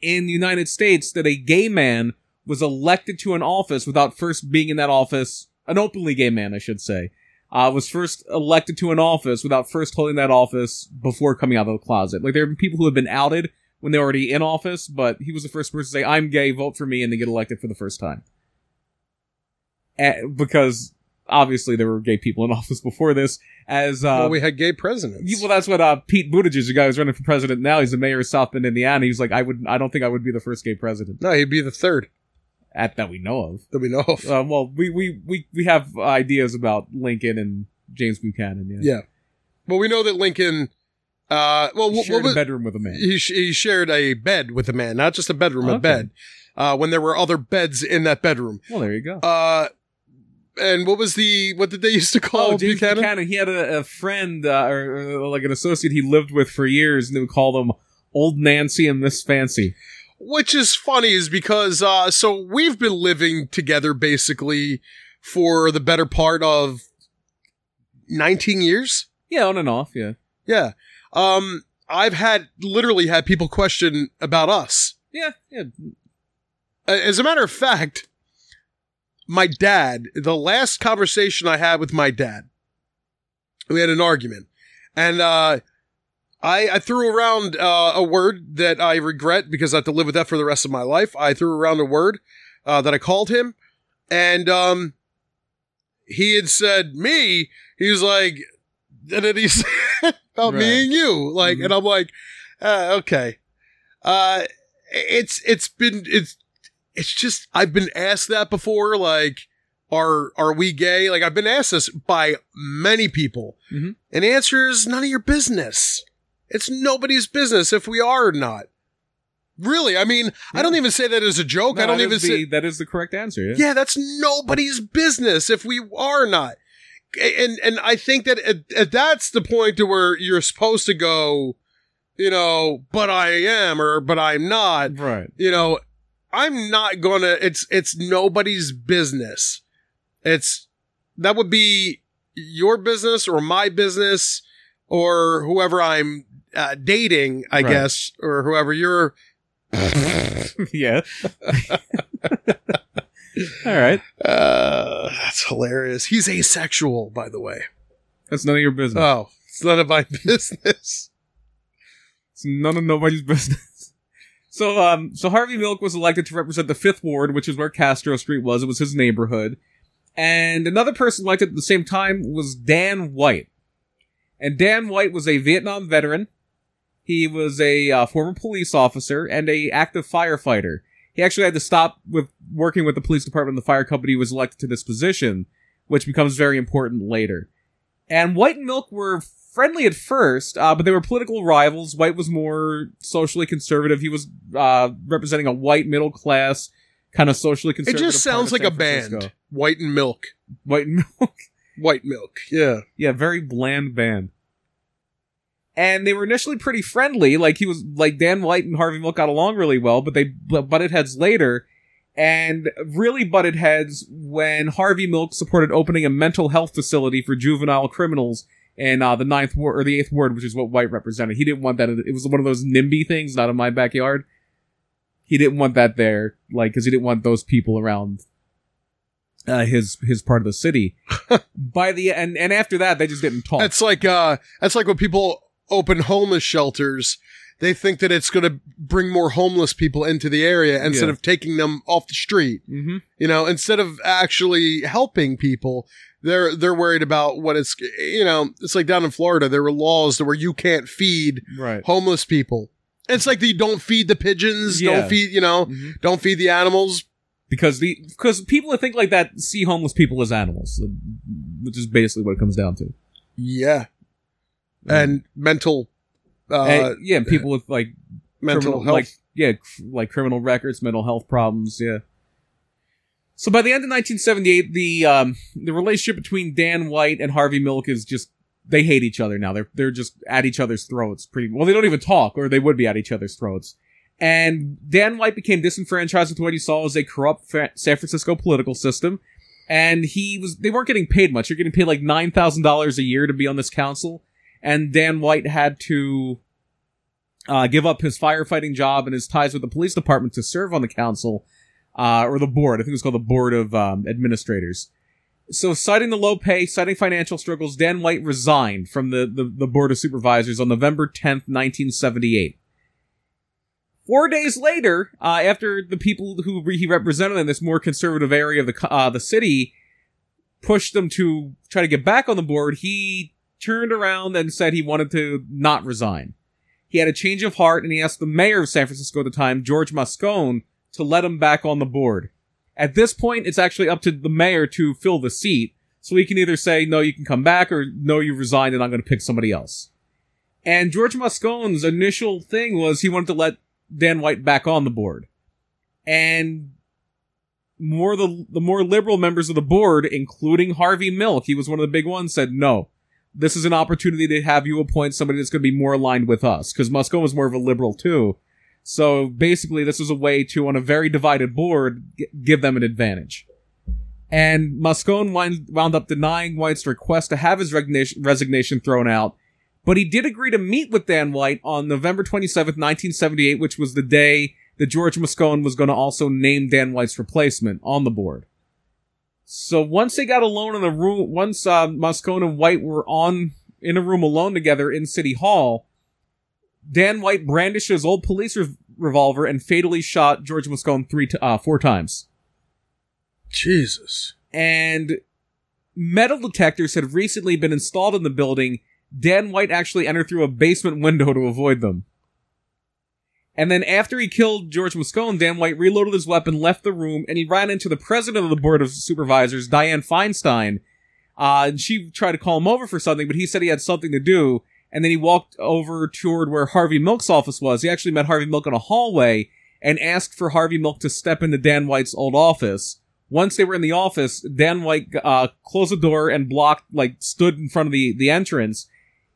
in the United States that a gay man was elected to an office without first being in that office. An openly gay man, I should say, was first elected to an office without first holding that office before coming out of the closet. Like, there have been people who have been outed when they're already in office, but he was the first person to say, I'm gay, vote for me, and they get elected for the first time. Because obviously there were gay people in office before this. Well, we had gay presidents. Well, that's what Pete Buttigieg, the guy who's running for president now, he's the mayor of South Bend, Indiana. He's like, I don't think I would be the first gay president. No, he'd be the third. That we know of. Well, we have ideas about Lincoln and James Buchanan. Yeah. Well, we know that Lincoln. He shared a bedroom with a man. He shared a bed with a man, not just a bedroom, a bed. When there were other beds in that bedroom. Well, there you go. And what did they used to call James Buchanan? He had a friend, or like an associate he lived with for years, and they would call them Old Nancy and Miss Fancy. Which is funny is because, so we've been living together basically for the better part of 19 years. Yeah, on and off, yeah. Yeah. I've literally had people question about us. Yeah. As a matter of fact, my dad, the last conversation I had with my dad, we had an argument, and, I threw around a word that I regret because I have to live with that for the rest of my life. I threw around a word that I called him, and he had said me. He was like, and then he said about me and you, like, and I'm like, okay. It's just I've been asked that before, like. Are we gay? Like, I've been asked this by many people. Mm-hmm. And the answer is none of your business. It's nobody's business if we are or not. Really, I mean, yeah. I don't even say that as a joke. No, I don't even say... That is the correct answer, yeah. Yeah, that's nobody's business if we are or not. And I think that that's the point to where you're supposed to go, you know, but I am or but I'm not. Right. You know, I'm not going to... It's nobody's business. That would be your business or my business or whoever I'm dating, I guess, or whoever you're. Yeah. All right. That's hilarious. He's asexual, by the way. That's none of your business. Oh, it's none of my business. It's none of nobody's business. So Harvey Milk was elected to represent the 5th Ward, which is where Castro Street was. It was his neighborhood. And another person elected at the same time was Dan White. And Dan White was a Vietnam veteran. He was a former police officer and a active firefighter. He actually had to stop with working with the police department and the fire company. He was elected to this position, which becomes very important later. And White and Milk were friendly at first, but they were political rivals. White was more socially conservative. He was representing a white middle class, kind of socially conservative. It just sounds like a band. White and Milk. White and Milk. White Milk, yeah. Yeah, very bland band. And they were initially pretty friendly. Like, Dan White and Harvey Milk got along really well, but they butted heads later, and really butted heads when Harvey Milk supported opening a mental health facility for juvenile criminals in the 9th Ward, or the 8th Ward, which is what White represented. He didn't want that. It was one of those NIMBY things, not in my backyard. He didn't want that there, like, because he didn't want those people around his part of the city. By the end, and after that, they just didn't talk. That's like when people open homeless shelters, they think that it's going to bring more homeless people into the area instead of taking them off the street. Mm-hmm. You know, instead of actually helping people, they're worried about what it's. You know, it's like down in Florida, there were laws to where you can't feed homeless people. It's like the don't feed the pigeons, don't feed, you know, don't feed the animals. Because the people that think like that see homeless people as animals, which is basically what it comes down to. Yeah. And mental. And people with like mental health. Like criminal records, mental health problems. Yeah. So by the end of 1978, the relationship between Dan White and Harvey Milk is just, they hate each other now. They're just at each other's throats. Pretty well, they don't even talk, or they would be at each other's throats. And Dan White became disenfranchised with what he saw as a corrupt San Francisco political system. And they weren't getting paid much. They're getting paid like $9,000 a year to be on this council. And Dan White had to give up his firefighting job and his ties with the police department to serve on the council, or the board. I think it was called the Board of Administrators. So citing the low pay, citing financial struggles, Dan White resigned from the Board of Supervisors on November 10th, 1978. 4 days later, after the people who he represented in this more conservative area of the city pushed them to try to get back on the board, he turned around and said he wanted to not resign. He had a change of heart, and he asked the mayor of San Francisco at the time, George Moscone, to let him back on the board. At this point, it's actually up to the mayor to fill the seat, so he can either say, no, you can come back, or no, you resigned, and I'm going to pick somebody else. And George Moscone's initial thing was he wanted to let Dan White back on the board, and the more liberal members of the board, including Harvey Milk, he was one of the big ones, said, no, this is an opportunity to have you appoint somebody that's going to be more aligned with us, because Moscone was more of a liberal too. So basically this was a way to, on a very divided board, give them an advantage. And Moscone wound up denying White's request to have his resignation thrown out. But he did agree to meet with Dan White on November 27th, 1978, which was the day that George Moscone was going to also name Dan White's replacement on the board. So once they got alone in a room, once Moscone and White were in a room alone together in City Hall, Dan White brandished his old police revolver and fatally shot George Moscone four times. Jesus. And metal detectors had recently been installed in the building. Dan White actually entered through a basement window to avoid them. And then after he killed George Moscone, Dan White reloaded his weapon, left the room, and he ran into the president of the Board of Supervisors, Dianne Feinstein. And she tried to call him over for something, but he said he had something to do. And then he walked over toward where Harvey Milk's office was. He actually met Harvey Milk in a hallway and asked for Harvey Milk to step into Dan White's old office. Once they were in the office, Dan White closed the door and stood in front of the entrance.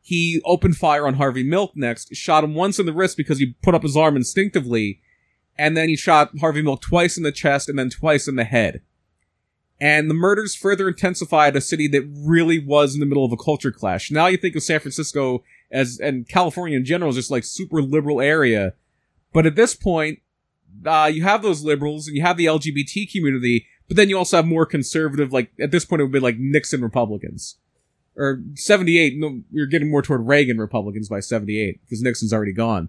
He opened fire on Harvey Milk next, shot him once in the wrist because he put up his arm instinctively, and then he shot Harvey Milk twice in the chest and then twice in the head. And the murders further intensified a city that really was in the middle of a culture clash. Now you think of San Francisco and California in general as just like super liberal area, but at this point, you have those liberals and you have the LGBT community, but then you also have more conservative, like at this point it would be like Nixon Republicans. Or 78, no, you're getting more toward Reagan Republicans by 78, because Nixon's already gone.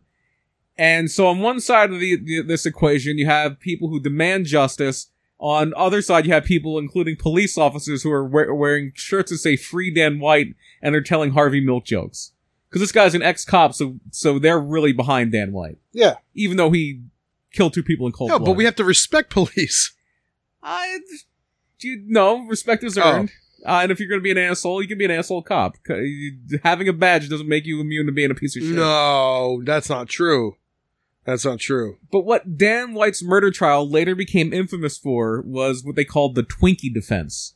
And so on one side of this equation, you have people who demand justice. On the other side, you have people, including police officers, who are wearing shirts that say Free Dan White, and they're telling Harvey Milk jokes. Because this guy's an ex-cop, so they're really behind Dan White. Yeah. Even though he killed two people in cold blood. No, but we have to respect police. Respect is earned. And if you're going to be an asshole, you can be an asshole cop. Having a badge doesn't make you immune to being a piece of shit. No, that's not true. That's not true. But what Dan White's murder trial later became infamous for was what they called the Twinkie defense.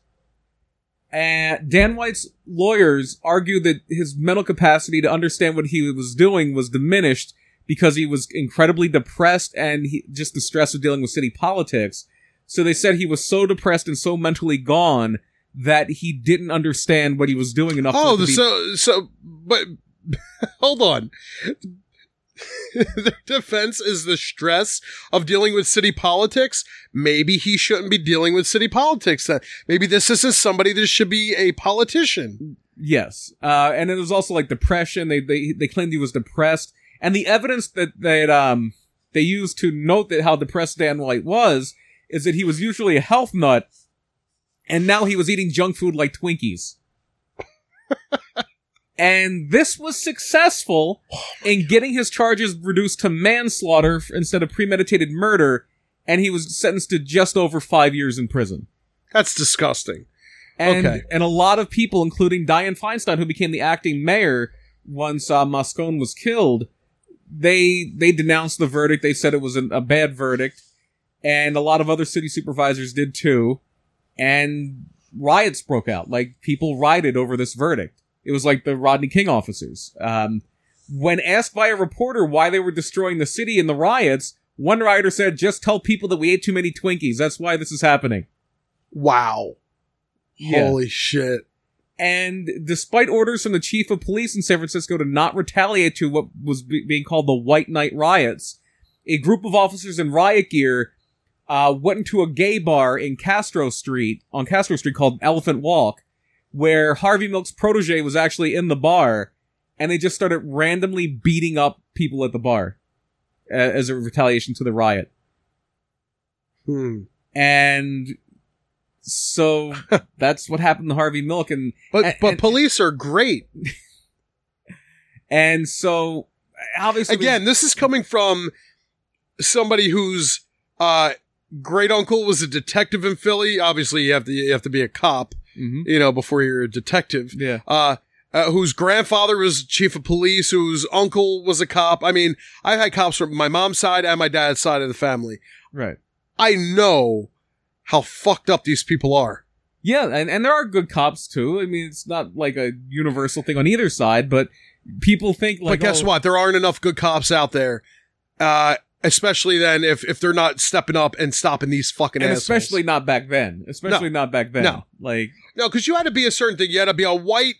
And Dan White's lawyers argued that his mental capacity to understand what he was doing was diminished because he was incredibly depressed and just the stress of dealing with city politics. So they said he was so depressed and so mentally gone that he didn't understand what he was doing enough. But hold on. Their defense is the stress of dealing with city politics. Maybe he shouldn't be dealing with city politics. Maybe this is somebody that should be a politician. Yes. And then there's also like depression. They claimed he was depressed. And the evidence that they used to note that how depressed Dan White was is that he was usually a health nut. And now he was eating junk food like Twinkies. And this was successful in getting his charges reduced to manslaughter instead of premeditated murder, and he was sentenced to just over 5 years in prison. That's disgusting. And, okay. And a lot of people, including Dianne Feinstein, who became the acting mayor once Moscone was killed, they denounced the verdict. They said it was a bad verdict. And a lot of other city supervisors did too. And riots broke out. Like, people rioted over this verdict. It was like the Rodney King officers. When asked by a reporter why they were destroying the city in the riots, one rioter said, "Just tell people that we ate too many Twinkies. That's why this is happening." Wow. Yeah. Holy shit. And despite orders from the chief of police in San Francisco to not retaliate to what was being called the White Night Riots, a group of officers in riot gear went into a gay bar in Castro Street called Elephant Walk, where Harvey Milk's protege was actually in the bar, and they just started randomly beating up people at the bar as a retaliation to the riot. And so that's what happened to Harvey Milk. And But police are great. And so, obviously... Again, this is coming from somebody whose great uncle was a detective in Philly. Obviously, you have to be a cop. Mm-hmm. You know, before you're a detective, yeah. Whose grandfather was chief of police, whose uncle was a cop. I mean, I had cops from my mom's side and my dad's side of the family. Right. I know how fucked up these people are. Yeah, and there are good cops too. I mean, it's not like a universal thing on either side, but people think like. But guess what? There aren't enough good cops out there. Especially then if they're not stepping up and stopping these fucking assholes. Especially not back then. No. Like, no, because you had to be a certain thing. You had to be a white,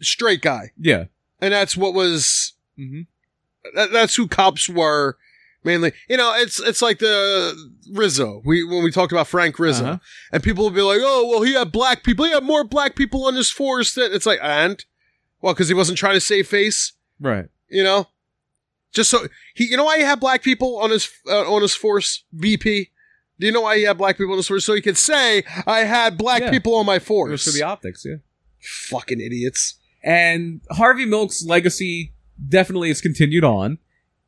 straight guy. Yeah. And that's what was... Mm-hmm. That's who cops were mainly. You know, it's like the Rizzo. When we talked about Frank Rizzo. Uh-huh. And people would be like, oh, well, he had black people. He had more black people on his force. It's like, and? Well, because he wasn't trying to save face. Right. You know? Just so he, you know, why he had black people on his force, B.P.? Do you know why he had black people on his force? So he could say, "I had black people on my force." Just for the optics, yeah. Fucking idiots. And Harvey Milk's legacy definitely has continued on.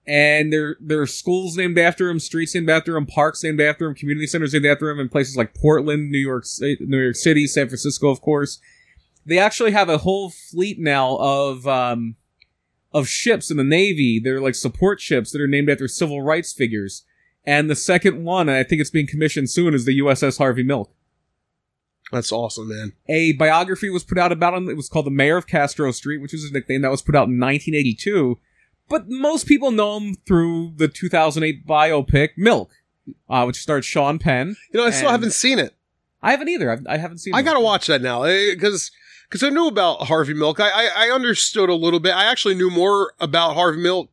And there are schools named after him, streets named after him, parks named after him, community centers named after him in places like Portland, New York City, San Francisco, of course. They actually have a whole fleet now of ships in the Navy. They're like support ships that are named after civil rights figures. And the second one, and I think it's being commissioned soon, is the USS Harvey Milk. That's awesome, man. A biography was put out about him. It was called The Mayor of Castro Street, which is his nickname. That was put out in 1982. But most people know him through the 2008 biopic, Milk, which starred Sean Penn. You know, I still haven't seen it. I haven't either. I haven't seen it. I gotta watch that now, because I knew about Harvey Milk. I understood a little bit. I actually knew more about Harvey Milk.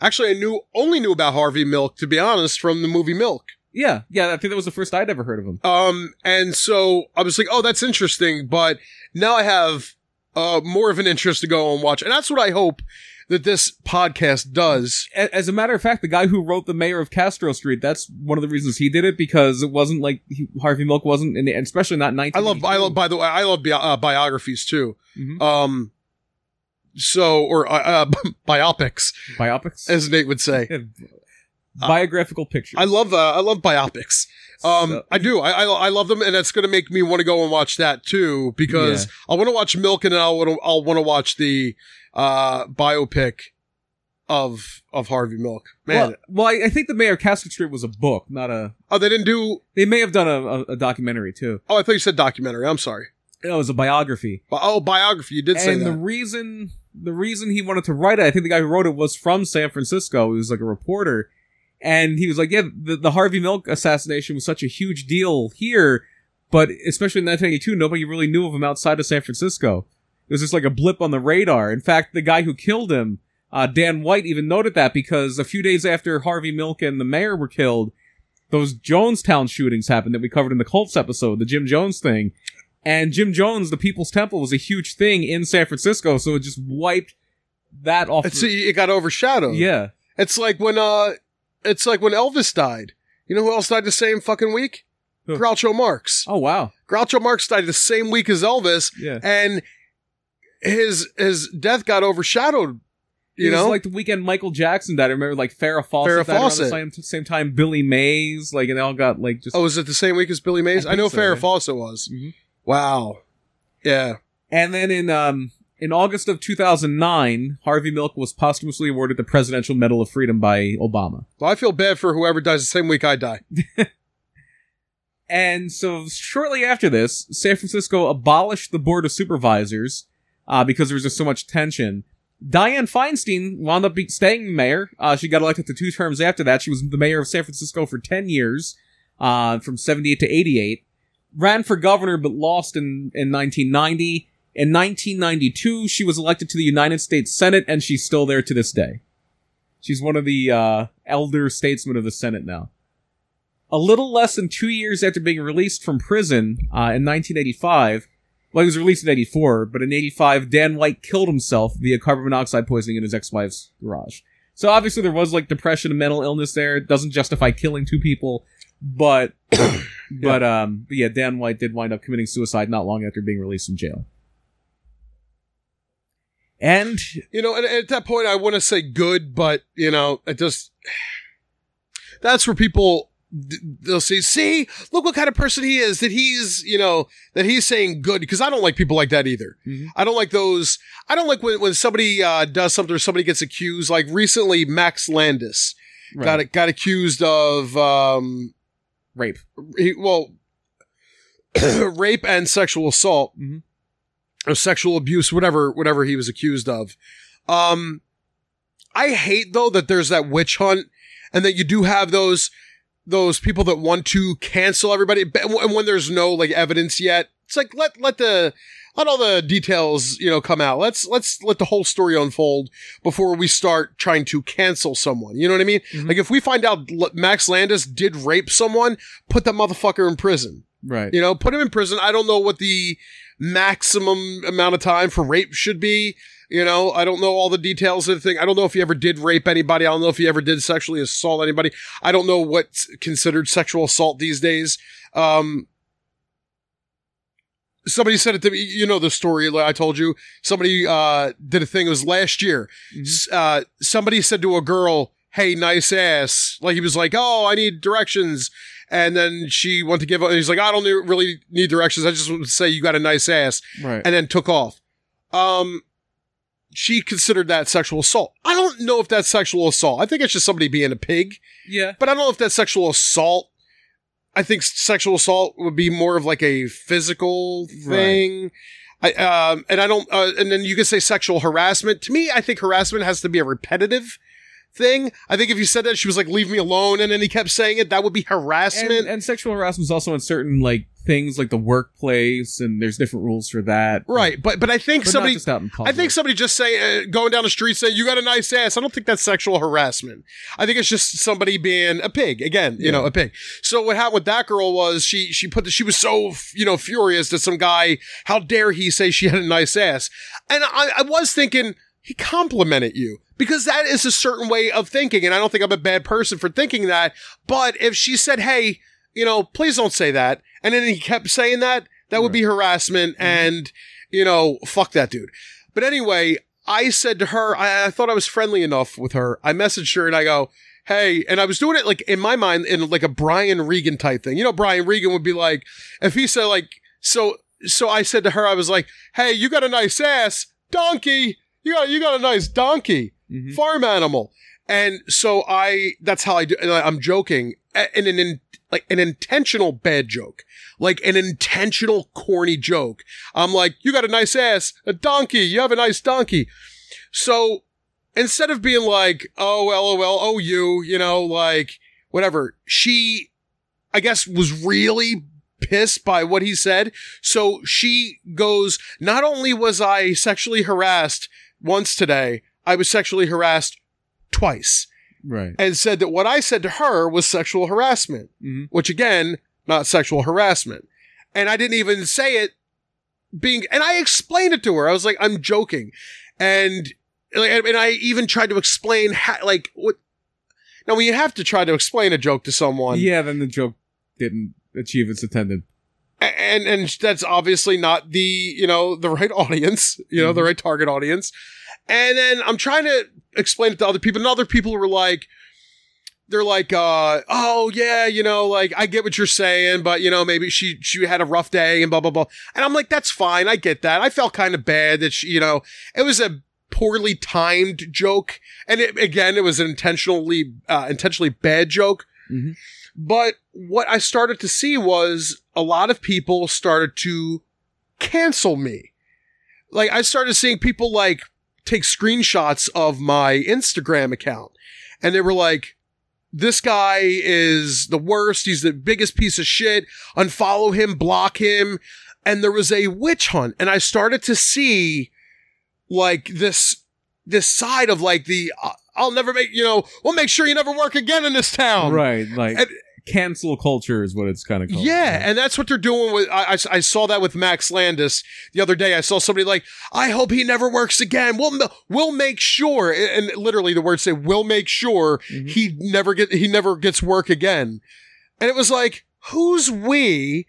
Actually, I only knew about Harvey Milk, to be honest, from the movie Milk. Yeah. Yeah. I think that was the first I'd ever heard of him. And so I was like, oh, that's interesting. But now I have, more of an interest to go and watch. And that's what I hope that this podcast does. As a matter of fact, the guy who wrote The Mayor of Castro Street, that's one of the reasons he did it, because it wasn't like Harvey Milk wasn't, and especially not 19. I love, by the way, I love biographies too. Mm-hmm. Biopics, as Nate would say. Biographical pictures. I love biopics. I do. I love them, and that's going to make me want to go and watch that too, because I want to watch Milk, and then I'll want to watch the biopic of Harvey Milk. Man. Well, I think The Mayor of Castro Street was a book, not a... Oh, they didn't do... They may have done a documentary too. Oh, I thought you said documentary. I'm sorry. No, it was a biography. Oh, biography. You did say that. And the reason he wanted to write it, I think the guy who wrote it was from San Francisco. He was like a reporter. And he was like, yeah, the Harvey Milk assassination was such a huge deal here, but especially in 1982, nobody really knew of him outside of San Francisco. It was just like a blip on the radar. In fact, the guy who killed him, Dan White, even noted that, because a few days after Harvey Milk and the mayor were killed, those Jonestown shootings happened that we covered in the Cults episode, the Jim Jones thing. And Jim Jones, the People's Temple, was a huge thing in San Francisco, so it just wiped that off. It got overshadowed. Yeah. It's like when Elvis died. You know who else died the same fucking week? Who? Groucho Marx. Oh, wow. Groucho Marx died the same week as Elvis. Yeah. And his death got overshadowed. You know, like the weekend Michael Jackson died. I remember, like Farrah Fawcett died around the same time. Billy Mays, like, and they all got like just. Oh, was it the same week as Billy Mays? I know so, Farrah Fawcett was. Mm-hmm. Wow. Yeah. And then in August of 2009, Harvey Milk was posthumously awarded the Presidential Medal of Freedom by Obama. Well, I feel bad for whoever dies the same week I die. And so shortly after this, San Francisco abolished the Board of Supervisors because there was just so much tension. Dianne Feinstein wound up staying mayor. She got elected to 2 terms after that. She was the mayor of San Francisco for 10 years, from 78 to 88. Ran for governor, but lost in 1990. In 1992, she was elected to the United States Senate, and she's still there to this day. She's one of the elder statesmen of the Senate now. A little less than 2 years after being released from prison in 1985, well, he was released in 84, but in 85, Dan White killed himself via carbon monoxide poisoning in his ex-wife's garage. So obviously there was like depression and mental illness there. It doesn't justify killing 2 people, but Dan White did wind up committing suicide not long after being released from jail. And, you know, and at that point, I want to say good, but, you know, it just, that's where people, they'll say, see, look what kind of person he is, that he's, you know, that he's saying good, because I don't like people like that either. Mm-hmm. I don't like those. I don't like when somebody does something or somebody gets accused. Like recently, Max Landis got accused of rape. Rape and sexual assault. Mm-hmm. Or sexual abuse, whatever he was accused of. I hate, though, that there's that witch hunt and that you do have those people that want to cancel everybody. And when there's no like evidence yet, it's like, let all the details, you know, come out. Let's let the whole story unfold before we start trying to cancel someone. You know what I mean? Mm-hmm. Like if we find out Max Landis did rape someone, put that motherfucker in prison. Right. You know, put him in prison. I don't know what the maximum amount of time for rape should be. You know, I don't know all the details of the thing. I don't know if he ever did rape anybody. I don't know if he ever did sexually assault anybody. I don't know what's considered sexual assault these days. Somebody said it to me, you know, the story I told you. Somebody did a thing, it was last year. Mm-hmm. Somebody said to a girl, hey, nice ass. Like he was like, oh, I need directions. And then she went to give up. And he's like, I don't really need directions. I just want to say you got a nice ass. Right. And then took off. She considered that sexual assault. I don't know if that's sexual assault. I think it's just somebody being a pig. Yeah. But I don't know if that's sexual assault. I think sexual assault would be more of like a physical thing. Right. And then you could say sexual harassment. To me, I think harassment has to be a repetitive thing. I think if you said that, she was like, leave me alone, and then he kept saying it, that would be harassment. And sexual harassment is also in certain like things like the workplace, and there's different rules for that. Right. But I think somebody, just say going down the street saying you got a nice ass, I don't think that's sexual harassment. I think it's just somebody being a pig again, you know, a pig. So what happened with that girl was she was so, you know, furious that some guy, how dare he say she had a nice ass. And I was thinking, he complimented you, because that is a certain way of thinking. And I don't think I'm a bad person for thinking that. But if she said, hey, you know, please don't say that, and then he kept saying that, that would be harassment. Mm-hmm. And, you know, fuck that dude. But anyway, I said to her, I thought I was friendly enough with her. I messaged her and I go, hey, and I was doing it like in my mind in like a Brian Regan type thing. You know, Brian Regan would be like, if he said like, so I said to her, I was like, hey, you got a nice ass, donkey. You got a nice donkey, farm animal. And so that's how I do. And I'm joking, and an intentional bad joke, like an intentional corny joke. I'm like, you got a nice ass, a donkey. You have a nice donkey. So instead of being like, oh, LOL, oh, you know, like whatever, she, I guess, was really pissed by what he said. So she goes, not only was I sexually harassed once today, I was sexually harassed twice. Right. And said that what I said to her was sexual harassment, which again, not sexual harassment. And I didn't even say it and I explained it to her. I was like, I'm joking. And I even tried to explain how, like, what. Now, when you have to try to explain a joke to someone. Yeah, then the joke didn't achieve its intended. And that's obviously not the, you know, the right audience, you know, mm-hmm. the right target audience. And then I'm trying to explain it to other people, and other people were like, they're like, oh yeah, you know, like I get what you're saying, but you know, maybe she had a rough day and blah, blah, blah. And I'm like, that's fine. I get that. I felt kind of bad that she, you know, it was a poorly timed joke. And it, again, it was an intentionally bad joke. Mm-hmm. But what I started to see was a lot of people started to cancel me. Like I started seeing people like take screenshots of my Instagram account, and they were like, this guy is the worst. He's the biggest piece of shit. Unfollow him, block him. And there was a witch hunt. And I started to see like this side of like the, I'll never make, you know, we'll make sure you never work again in this town. Right. Like cancel culture is what it's kind of called. Yeah. And that's what they're doing with, I saw that with Max Landis the other day. I saw somebody like, I hope he never works again. We'll make sure. And literally the words say, we'll make sure mm-hmm. he never gets work again. And it was like, who's we?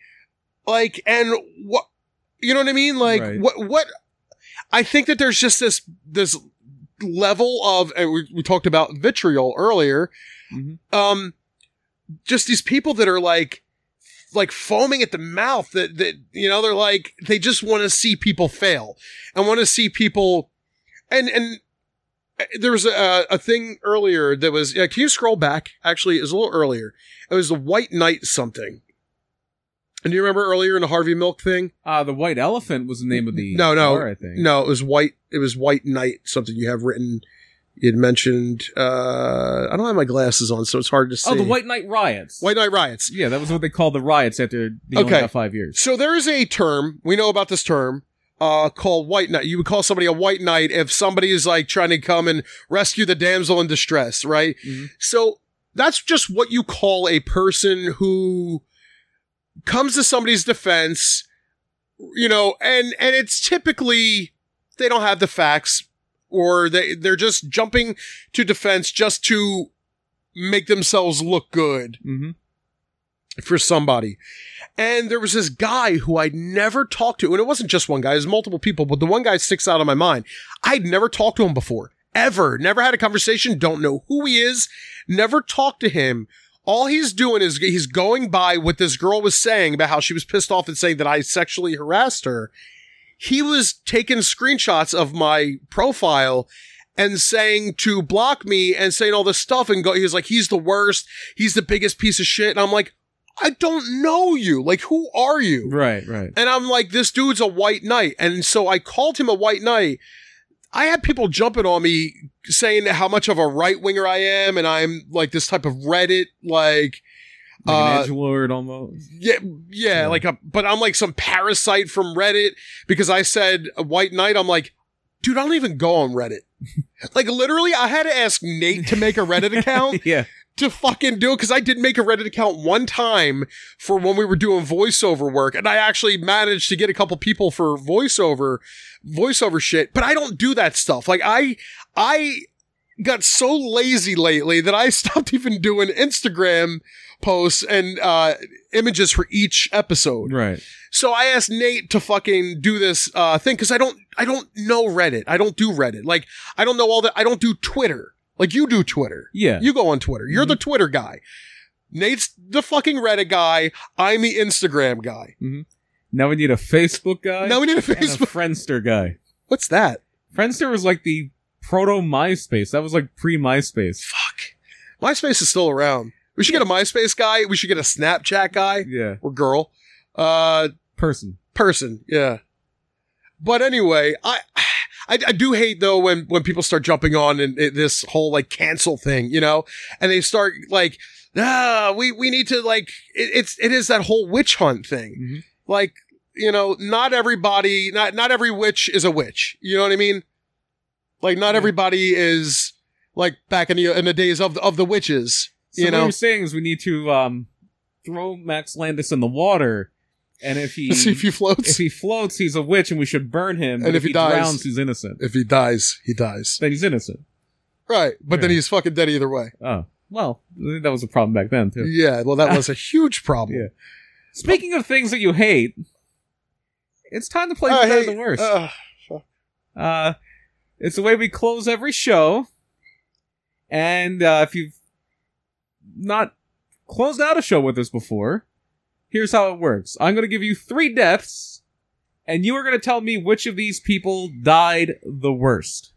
Like, and what, you know what I mean? Like right. what I think that there's just this level of, and we talked about vitriol earlier, mm-hmm. Just these people that are like foaming at the mouth that you know, they're like, they just want to see people fail and want to see people. And there was a thing earlier that was, can you scroll back? Actually, it was a little earlier. It was the White Knight something. And do you remember earlier in the Harvey Milk thing? The White Elephant was the name of the car, I think. No, it was White. It was White Knight, something you have written. You had mentioned, I don't have my glasses on, so it's hard to see. Oh, the White Knight riots. White Knight riots. Yeah, that was what they called the riots after the only got 5 years. So there is a term, we know about this term, called White Knight. You would call somebody a White Knight if somebody is like trying to come and rescue the damsel in distress, right? Mm-hmm. So that's just what you call a person who comes to somebody's defense, you know, and it's typically they don't have the facts, or they're just jumping to defense just to make themselves look good mm-hmm. for somebody. And there was this guy who I'd never talked to, and it wasn't just one guy, it was multiple people, but the one guy sticks out in my mind. I'd never talked to him before, ever. Never had a conversation, don't know who he is, never talked to him. All he's doing is he's going by what this girl was saying about how she was pissed off and saying that I sexually harassed her. He was taking screenshots of my profile and saying to block me and saying all this stuff, and he was like, he's the worst. He's the biggest piece of shit. And I'm like, I don't know you. Like, who are you? Right. And I'm like, this dude's a white knight. And so I called him a white knight. I had people jumping on me saying how much of a right winger I am, and I'm like this type of Reddit, like an edge lord almost. Yeah. But I'm like some parasite from Reddit because I said a white knight. I'm like, dude, I don't even go on Reddit. Like literally, I had to ask Nate to make a Reddit account. Yeah. To fucking do it, because I did make a Reddit account one time for when we were doing voiceover work, and I actually managed to get a couple people for voiceover shit, but I don't do that stuff. Like I got so lazy lately that I stopped even doing Instagram posts and images for each episode. Right. So I asked Nate to fucking do this thing, because I don't know Reddit. I don't do Reddit. Like I don't know all that. I don't do Twitter. Like, you do Twitter. Yeah. You go on Twitter. You're mm-hmm. the Twitter guy. Nate's the fucking Reddit guy. I'm the Instagram guy. Mm-hmm. Now we need a Facebook guy. And a Friendster guy. What's that? Friendster was like the proto-MySpace. That was like pre-MySpace. Fuck. MySpace is still around. We should get a MySpace guy. We should get a Snapchat guy. Yeah. Or girl. Person. Yeah. But anyway, I do hate, though, when people start jumping on and this whole, like, cancel thing, you know? And they start, like, we need to, like, it is that whole witch hunt thing. Mm-hmm. Like, you know, not every witch is a witch. You know what I mean? Like, not everybody is, like, back in the days of the witches, you know? So what you're saying is we need to throw Max Landis in the water. And if he floats, he's a witch, and we should burn him. And if he dies, drowns, he's innocent. If he dies, then he's innocent. Right, but then he's fucking dead either way. Oh well, that was a problem back then too. Yeah, well, that was a huge problem. Yeah. Speaking of things that you hate, it's time to play Better Than Worse. It's the way we close every show. And if you've not closed out a show with us before, here's how it works. I'm going to give you three deaths, and you are going to tell me which of these people died the worst.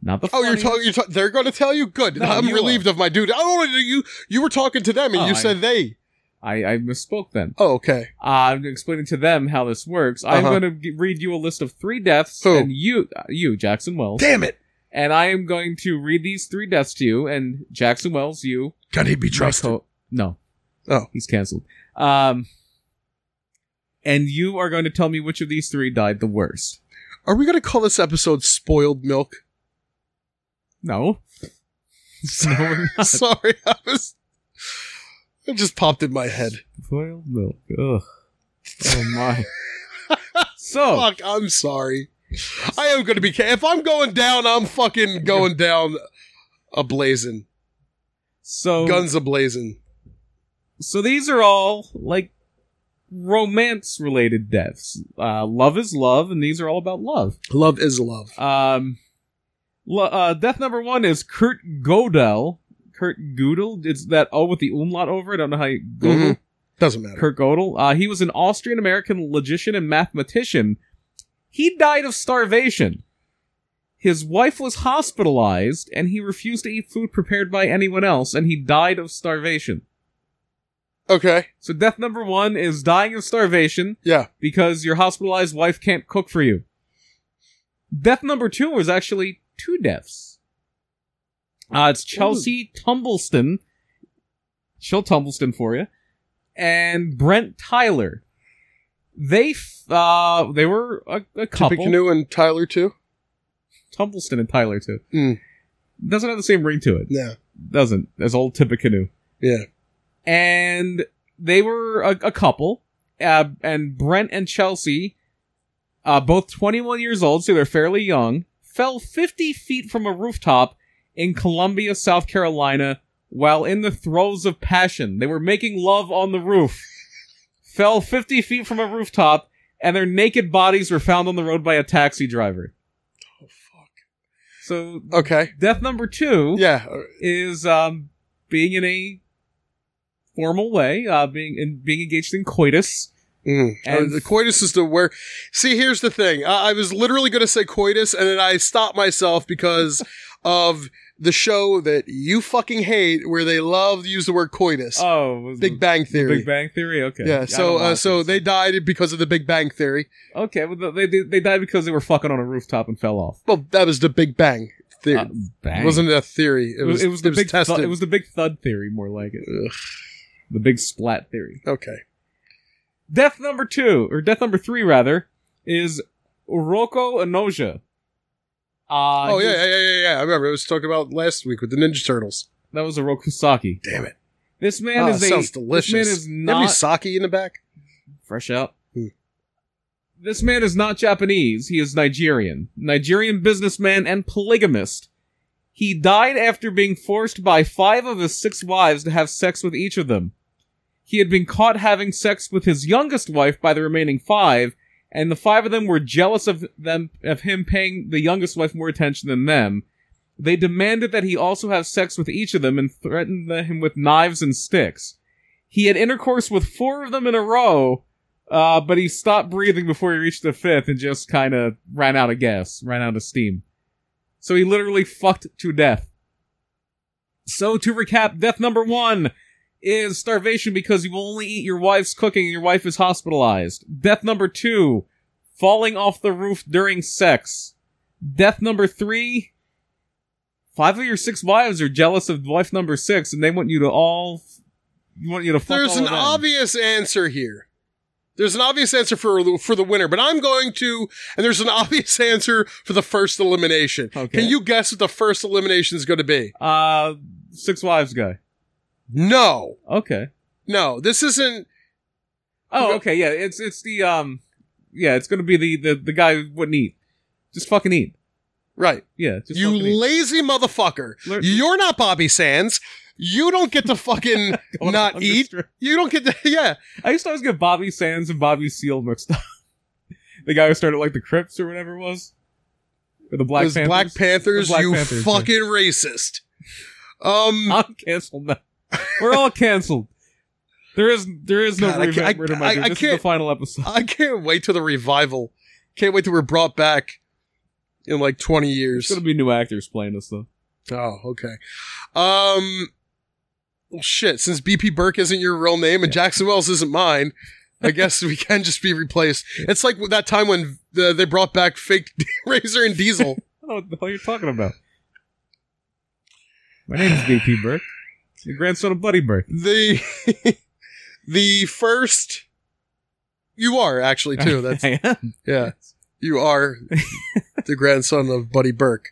Not the funniest. They're going to tell you? Good. No, I'm relieved of my duty. Oh, you were talking to them, and you said they. I misspoke then. Oh, okay. I'm explaining to them how this works. Uh-huh. I'm going to read you a list of three deaths, and you, Jackson Wells. Damn it! And I am going to read these three deaths to you, and Jackson Wells, you... Can he be trusted? No. Oh. He's canceled. And you are going to tell me which of these three died the worst. Are we going to call this episode Spoiled Milk? No. Sorry, it just popped in my head. Spoiled Milk. Ugh. Oh, my. So. Fuck, I'm sorry. I am going to be... If I'm going down, I'm fucking going down ablazing. So, guns ablazing. So these are all, like, romance-related deaths. Love is love, and these are all about love. Love is love. Death number one is Kurt Gödel. Kurt Gödel. It's that O with the umlaut over. I don't know how you... Mm-hmm. Doesn't matter. Kurt Gödel. He was an Austrian-American logician and mathematician. He died of starvation. His wife was hospitalized, and he refused to eat food prepared by anyone else, and he died of starvation. Okay. So death number one is dying of starvation. Yeah. Because your hospitalized wife can't cook for you. Death number two was actually two deaths. It's Chelsea Tumbleston. She'll Tumbleston for you. And Brent Tyler. They were a couple. Tippecanoe and Tyler too? Tumbleston and Tyler too. Mm. Doesn't have the same ring to it. Yeah. Doesn't. That's old Tippecanoe. Yeah. And they were a couple, and Brent and Chelsea, both 21 years old, so they're fairly young, fell 50 feet from a rooftop in Columbia, South Carolina, while in the throes of passion. They were making love on the roof. Fell 50 feet from a rooftop, and their naked bodies were found on the road by a taxi driver. Oh, fuck. So, okay. Death number two is being in a formal way, being engaged in coitus. Mm. And the coitus is the where... See, here's the thing. I was literally going to say coitus, and then I stopped myself because of... The show that you fucking hate, where they love to use the word coitus. Oh, Big Bang Theory. Big Bang Theory. Okay. Yeah. So, so they died because of the Big Bang Theory. Okay. Well, they died because they were fucking on a rooftop and fell off. Well, that was the Big Bang Theory. Bang. It wasn't a theory. It was the Big Thud Theory, more like it. Ugh. The Big Splat Theory. Okay. Death number two, or death number three, rather, is Uroko Inoue. I remember. I was talking about last week with the Ninja Turtles. That was a Rokusaki. Damn it. This man sounds delicious. This man is not... Have sake in the back? Fresh out. Mm. This man is not Japanese. He is Nigerian. Nigerian businessman and polygamist. He died after being forced by 5 of his 6 wives to have sex with each of them. He had been caught having sex with his youngest wife by the remaining 5, and the 5 of them were jealous of him paying the youngest wife more attention than them. They demanded that he also have sex with each of them and threatened him with knives and sticks. He had intercourse with 4 of them in a row, but he stopped breathing before he reached the 5th and just kind of ran out of gas, ran out of steam. So he literally fucked to death. So to recap, death number 1 is starvation because you will only eat your wife's cooking and your wife is hospitalized. Death number 2, falling off the roof during sex. Death number 3, 5 of your 6 wives are jealous of wife number 6 and they want you to fuck all of them. There's an obvious answer here. There's an obvious answer for the winner, but I'm going to, and there's an obvious answer for the first elimination. Okay. Can you guess what the first elimination is going to be? 6 wives guy. No. Okay. No, this isn't. Oh, okay. Yeah, it's the it's gonna be the guy who wouldn't eat. Just fucking eat. Right. Yeah. Just you lazy motherfucker. You're not Bobby Sands. You don't get to fucking not eat. You don't get to, yeah. I used to always get Bobby Sands and Bobby Seale mixed up. The guy who started like the Crips or whatever it was. Or the Black Panthers. Black Panthers, fucking racist. I'm canceled now. We're all canceled. There is no revival. This is the final episode. I can't wait till the revival. Can't wait till we're brought back in like 20 years. There's gonna be new actors playing us though. Oh, okay. Well, shit, since B.P. Burke isn't your real name and Jackson Wells isn't mine, I guess we can just be replaced. It's like that time when they brought back fake Razor and Diesel. I don't know what the hell you're talking about. My name is B.P. Burke. Your grandson of Buddy Burke. The first... You are, actually, too. That's, I am. Yeah. You are the grandson of Buddy Burke.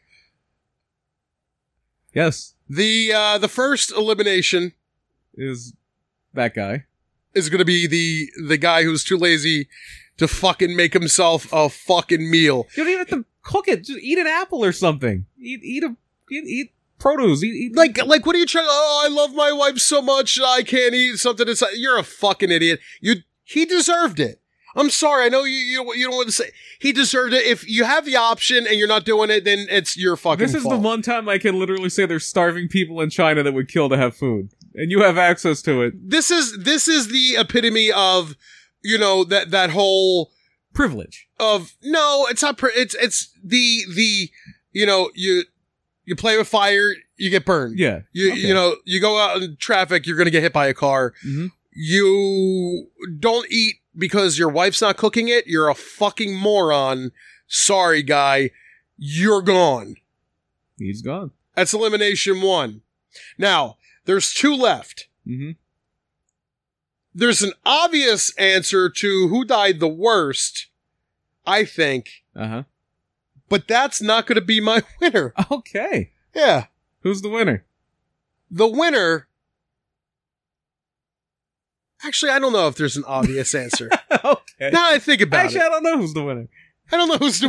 Yes. The first elimination is that guy is going to be the guy who's too lazy to fucking make himself a fucking meal. You don't even have to cook it. Just eat an apple or something. Eat produce. Eat like what are you trying? Oh, I love my wife so much. I can't eat something. You're a fucking idiot. He deserved it. I'm sorry. I know you don't want to say he deserved it. If you have the option and you're not doing it, then it's your fucking fault. This is the one time I can literally say there's starving people in China that would kill to have food, and you have access to it. This is the epitome of, you know, that whole privilege of no, it's not. It's the you know you play with fire, you get burned. Yeah, you know you go out in traffic, you're gonna get hit by a car. Mm-hmm. You don't eat. Because your wife's not cooking it, you're a fucking moron. Sorry, guy. You're gone. He's gone. That's elimination one. Now, there's two left. Mm-hmm. There's an obvious answer to who died the worst, I think. Uh-huh. But that's not going to be my winner. Okay. Yeah. Who's the winner? The winner... Actually, I don't know if there's an obvious answer. Okay. Now I think about it. Actually, I don't know who's the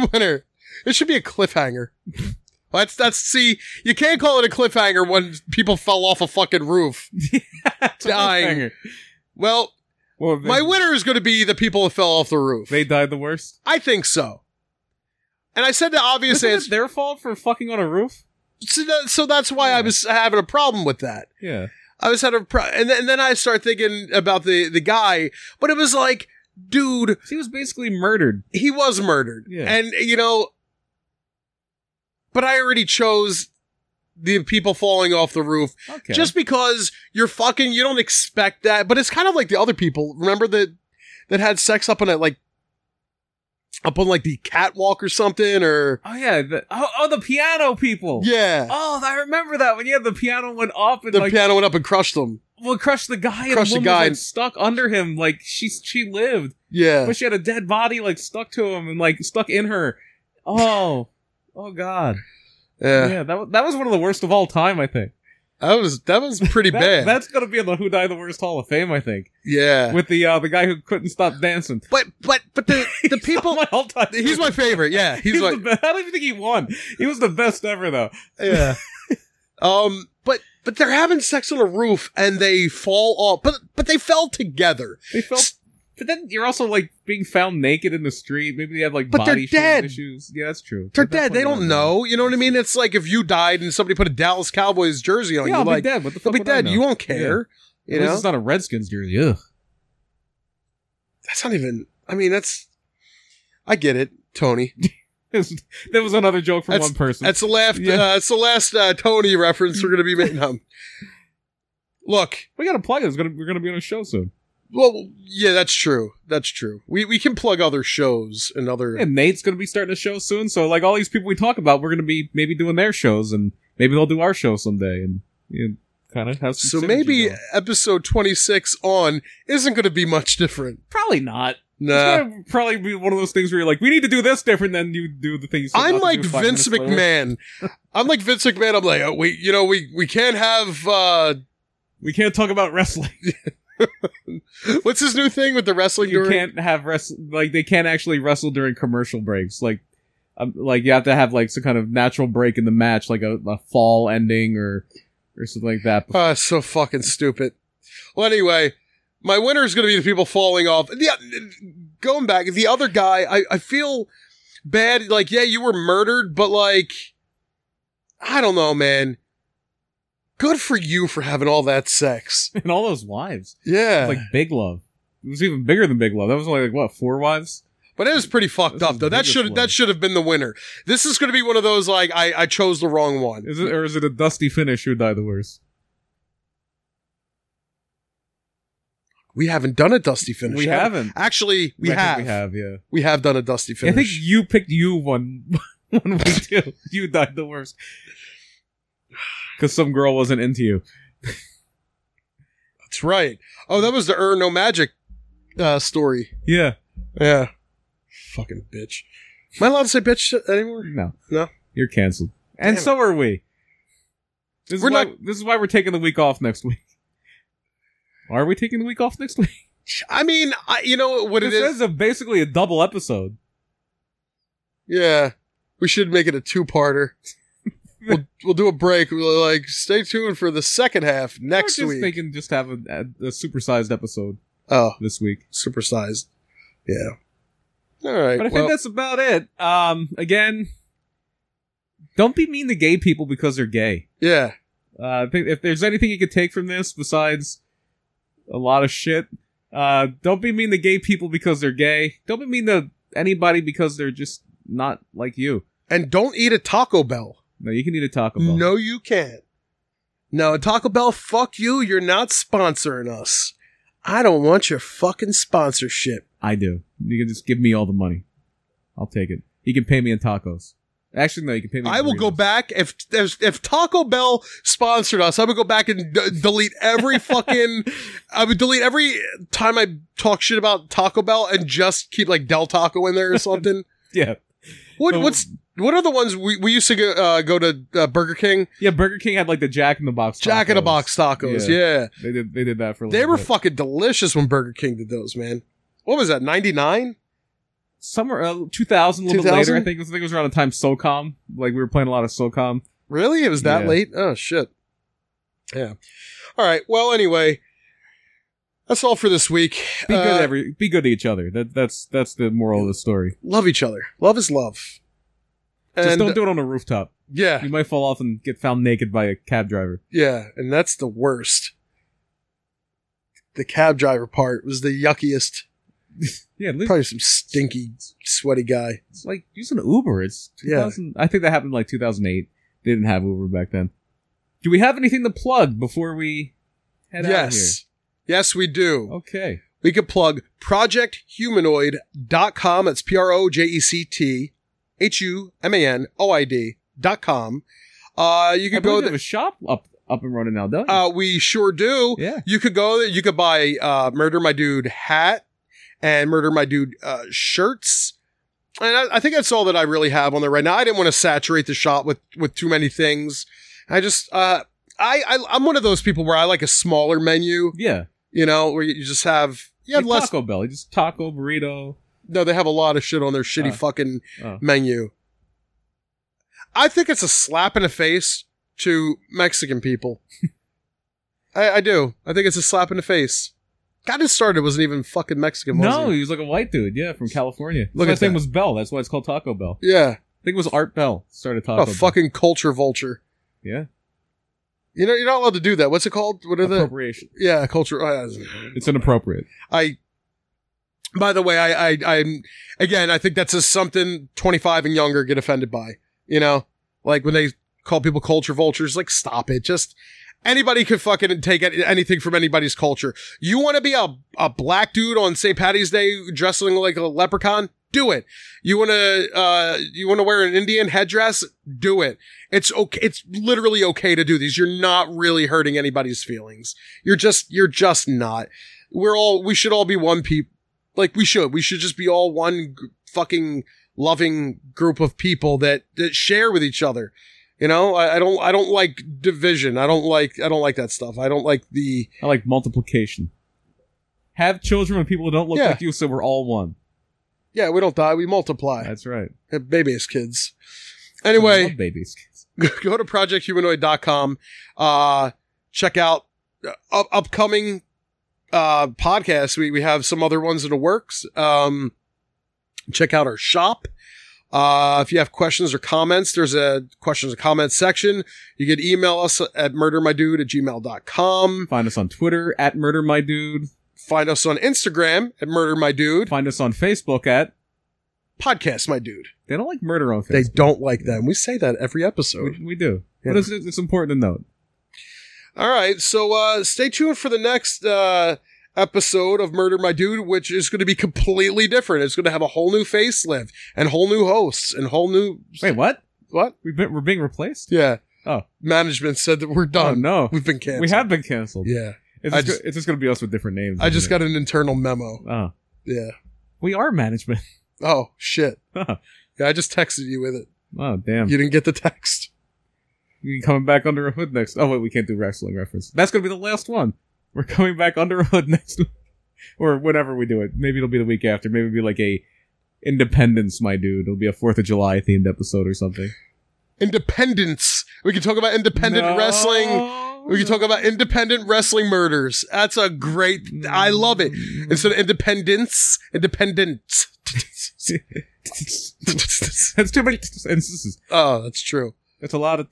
winner. It should be a cliffhanger. That's see, you can't call it a cliffhanger when people fell off a fucking roof. Dying. Well, my winner is going to be the people who fell off the roof. They died the worst? I think so. And I said the obvious answer. Isn't it their fault for fucking on a roof? So that's why I was having a problem with that. Yeah. I was and then I start thinking about the guy, but it was like, dude, he was basically murdered. He was murdered, yeah. And you know, but I already chose the people falling off the roof, okay. Just because you're fucking, you don't expect that. But it's kind of like the other people. Remember that had sex up on it, like up on like the catwalk or something, or oh yeah, the piano people. Yeah. Oh, I remember that when the piano went up and the piano went up and crushed them. Well, crushed the guy. Crushed and the guy was, like, stuck under him. Like she lived. Yeah. But she had a dead body like stuck to him and like stuck in her. Oh, oh god. Yeah. Yeah. That was one of the worst of all time. I think. That was pretty bad. That's gonna be in the Who Died the Worst Hall of Fame, I think. Yeah, with the guy who couldn't stop dancing. But the people. He's my favorite. Yeah, he's like. I don't even think he won. He was the best ever, though. Yeah. But they're having sex on a roof and they fall off. But they fell together. They fell. But then you're also like being found naked in the street. Maybe they have like body issues. Yeah, that's true. They're dead. They don't know. You know what I mean? It's like if you died and somebody put a Dallas Cowboys jersey on you, like dead. What the fuck? They'll be dead. You won't care. Yeah. You know? At least it's not a Redskins jersey. Ugh. That's not even. I mean, that's. I get it, Tony. That was another joke from one person. That's the last. Yeah. That's the last Tony reference we're gonna be making. Look, we gotta plug it. We're gonna be on a show soon. Well, yeah, that's true. That's true. We can plug other shows and other... And Nate's going to be starting a show soon, so like all these people we talk about, we're going to be maybe doing their shows, and maybe they'll do our show someday, and kind of have some... So maybe episode 26 on isn't going to be much different. Probably not. Nah. It's going to probably be one of those things where you're like, we need to do this different than you do the things... I'm like Vince McMahon. I'm like, oh, we can't have... We can't talk about wrestling. What's his new thing with the wrestling? You can't have like they can't actually wrestle during commercial breaks. Like you have to have like some kind of natural break in the match, like a fall ending or or something like that. So fucking stupid. Well, anyway, my winner is going to be the people falling off. Yeah, going back, the other guy, I feel bad. Like, yeah, you were murdered, but like, I don't know, man. Good for you for having all that sex. And all those wives. Yeah. It was like Big Love. It was even bigger than Big Love. That was only like, what, 4 wives? But it was pretty fucked up, though. That should have been the winner. This is going to be one of those, like, I chose the wrong one. Is it, or is it a dusty finish who died the worst? We haven't done a dusty finish. We haven't. Actually, we have. We have, yeah. We have done a dusty finish. I think you picked you one week, too. You died the worst. Because some girl wasn't into you. That's right. Oh, that was the No Magic story. Yeah. Yeah. Fucking bitch. Am I allowed to say bitch anymore? No. No? You're canceled. And so are we. This is why we're taking the week off next week. Are we taking the week off next week? I mean, you know what it is? This is basically a double episode. Yeah. We should make it a two-parter. We'll do a break. We'll, like, stay tuned for the second half next week. They can just have a supersized episode. Oh, this week, supersized. Yeah. All right. But I think that's about it. Again, don't be mean to gay people because they're gay. Yeah. I think if there's anything you could take from this besides a lot of shit, don't be mean to gay people because they're gay. Don't be mean to anybody because they're just not like you. And don't eat a Taco Bell. No, you can eat a Taco Bell. No, you can't. No, Taco Bell, fuck you. You're not sponsoring us. I don't want your fucking sponsorship. I do. You can just give me all the money. I'll take it. You can pay me in tacos. Actually, no, you can pay me in burritos. I will go back. If Taco Bell sponsored us, I would go back and delete every fucking... I would delete every time I talk shit about Taco Bell and just keep, like, Del Taco in there or something. Yeah. What are the ones we used to go to Burger King? Yeah, Burger King had like the Jack in the Box tacos. Jack in the Box tacos, yeah. They did that for a little bit. They were fucking delicious when Burger King did those, man. What was that, 99? Somewhere 2000, a little bit later, I think. I think it was around the time SOCOM. Like, we were playing a lot of SOCOM. Really? It was that late? Oh, shit. Yeah. All right. Well, anyway, that's all for this week. Be good to each other. That's the moral of the story. Love each other. Love is love. Just don't do it on a rooftop. Yeah. You might fall off and get found naked by a cab driver. Yeah, and that's the worst. The cab driver part was the yuckiest. Yeah, probably some stinky, sweaty guy. It's like, use an Uber. It's 2000. Yeah. I think that happened like 2008. They didn't have Uber back then. Do we have anything to plug before we head out of here? Yes, we do. Okay. We could plug projecthumanoid.com. That's Project HUMANOID.com. You can go there. Have a shop up and running now, don't you? We sure do. Yeah. You could go there. You could buy Murder My Dude hat and Murder My Dude shirts. And I think that's all that I really have on there right now. I didn't want to saturate the shop with too many things. I just I'm one of those people where I like a smaller menu. Yeah. You know, where you just have like less Taco Bell, just taco, burrito. No, they have a lot of shit on their shitty fucking menu. I think it's a slap in the face to Mexican people. I do. I think it's a slap in the face. Got it started wasn't even fucking Mexican, was he? No, he was like a white dude, from California. Look, his name was Bell. That's why it's called Taco Bell. Yeah. I think it was Art Bell started Taco Bell. A fucking culture vulture. Yeah. You know, you're not allowed to do that. What's it called? What are the... Appropriation. Yeah, culture... it's inappropriate. By the way, I'm again, I think that's just something 25 and younger get offended by, you know, like when they call people culture vultures, like, stop it. Just anybody could fucking take anything from anybody's culture. You want to be a black dude on St. Patty's Day dressing like a leprechaun? Do it. You want to wear an Indian headdress? Do it. It's okay. It's literally okay to do these. You're not really hurting anybody's feelings. You're just not. We should all be one people. Like, we should just be all one fucking loving group of people that share with each other. You know, I don't like division. I don't like that stuff. I like multiplication. Have children with people who don't look like you, so we're all one. Yeah, we don't die, we multiply. That's right. Baby is kids. Anyway, I love babies. Go to projecthumanoid.com. Check out upcoming podcasts. We have some other ones in the works. Check out our shop. If you have questions or comments, there's a questions and comments section. You can email us at murdermydude@gmail.com. Find us on Twitter at murdermydude. Find us on Instagram at murdermydude. Find us on Facebook at Podcast My Dude. They don't like murder on Facebook. They don't like that. And we say that every episode. We do. Yeah. But it's important to note. All right. So stay tuned for the next episode of Murder My Dude, which is going to be completely different. It's going to have a whole new facelift and whole new hosts and whole new... Wait, what? What? We're being replaced? Yeah. Oh. Management said that we're done. Oh, no. We've been canceled. We have been canceled. Yeah. It's just going to be us with different names. I just got an internal memo. Oh. Yeah. We are management. Oh, shit. Oh. Yeah, I just texted you with it. Oh, damn. You didn't get the text. You're coming back under a hood next... Oh, wait, we can't do wrestling reference. That's going to be the last one. We're coming back under a hood next week. Or whenever we do it. Maybe it'll be the week after. Maybe it'll be like a Independence, My Dude. It'll be a 4th of July themed episode or something. Independence. We can talk about independent wrestling. We can talk about independent wrestling murders. That's a great... I love it. Instead of independence, independence. That's too many... Oh, that's true. That's a lot of...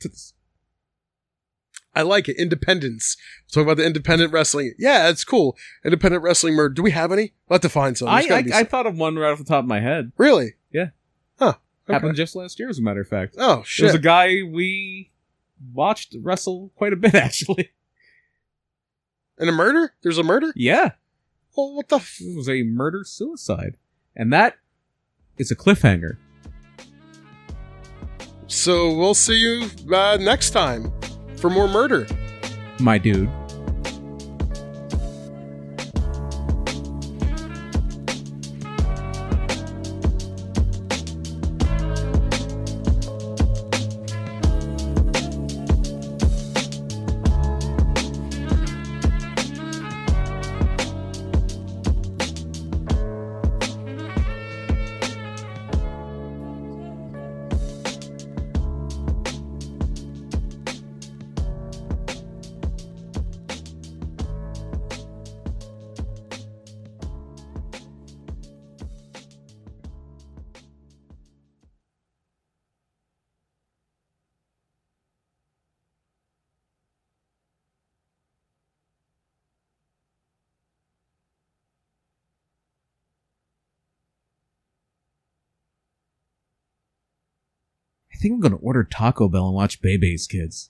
I like it. Independence. Let's talk about the independent wrestling. Yeah, it's cool. Independent wrestling murder. Do we have any? We'll have to find some. I thought of one right off the top of my head. Really? Yeah. Huh. Okay. Happened just last year, as a matter of fact. Oh, shit. There's a guy we watched wrestle quite a bit, actually. And a murder? There's a murder? Yeah. Well, what the... It was a murder-suicide. And that is a cliffhanger. So we'll see you next time. For more murder, my dude. I think I'm going to order Taco Bell and watch Bebe's Kids.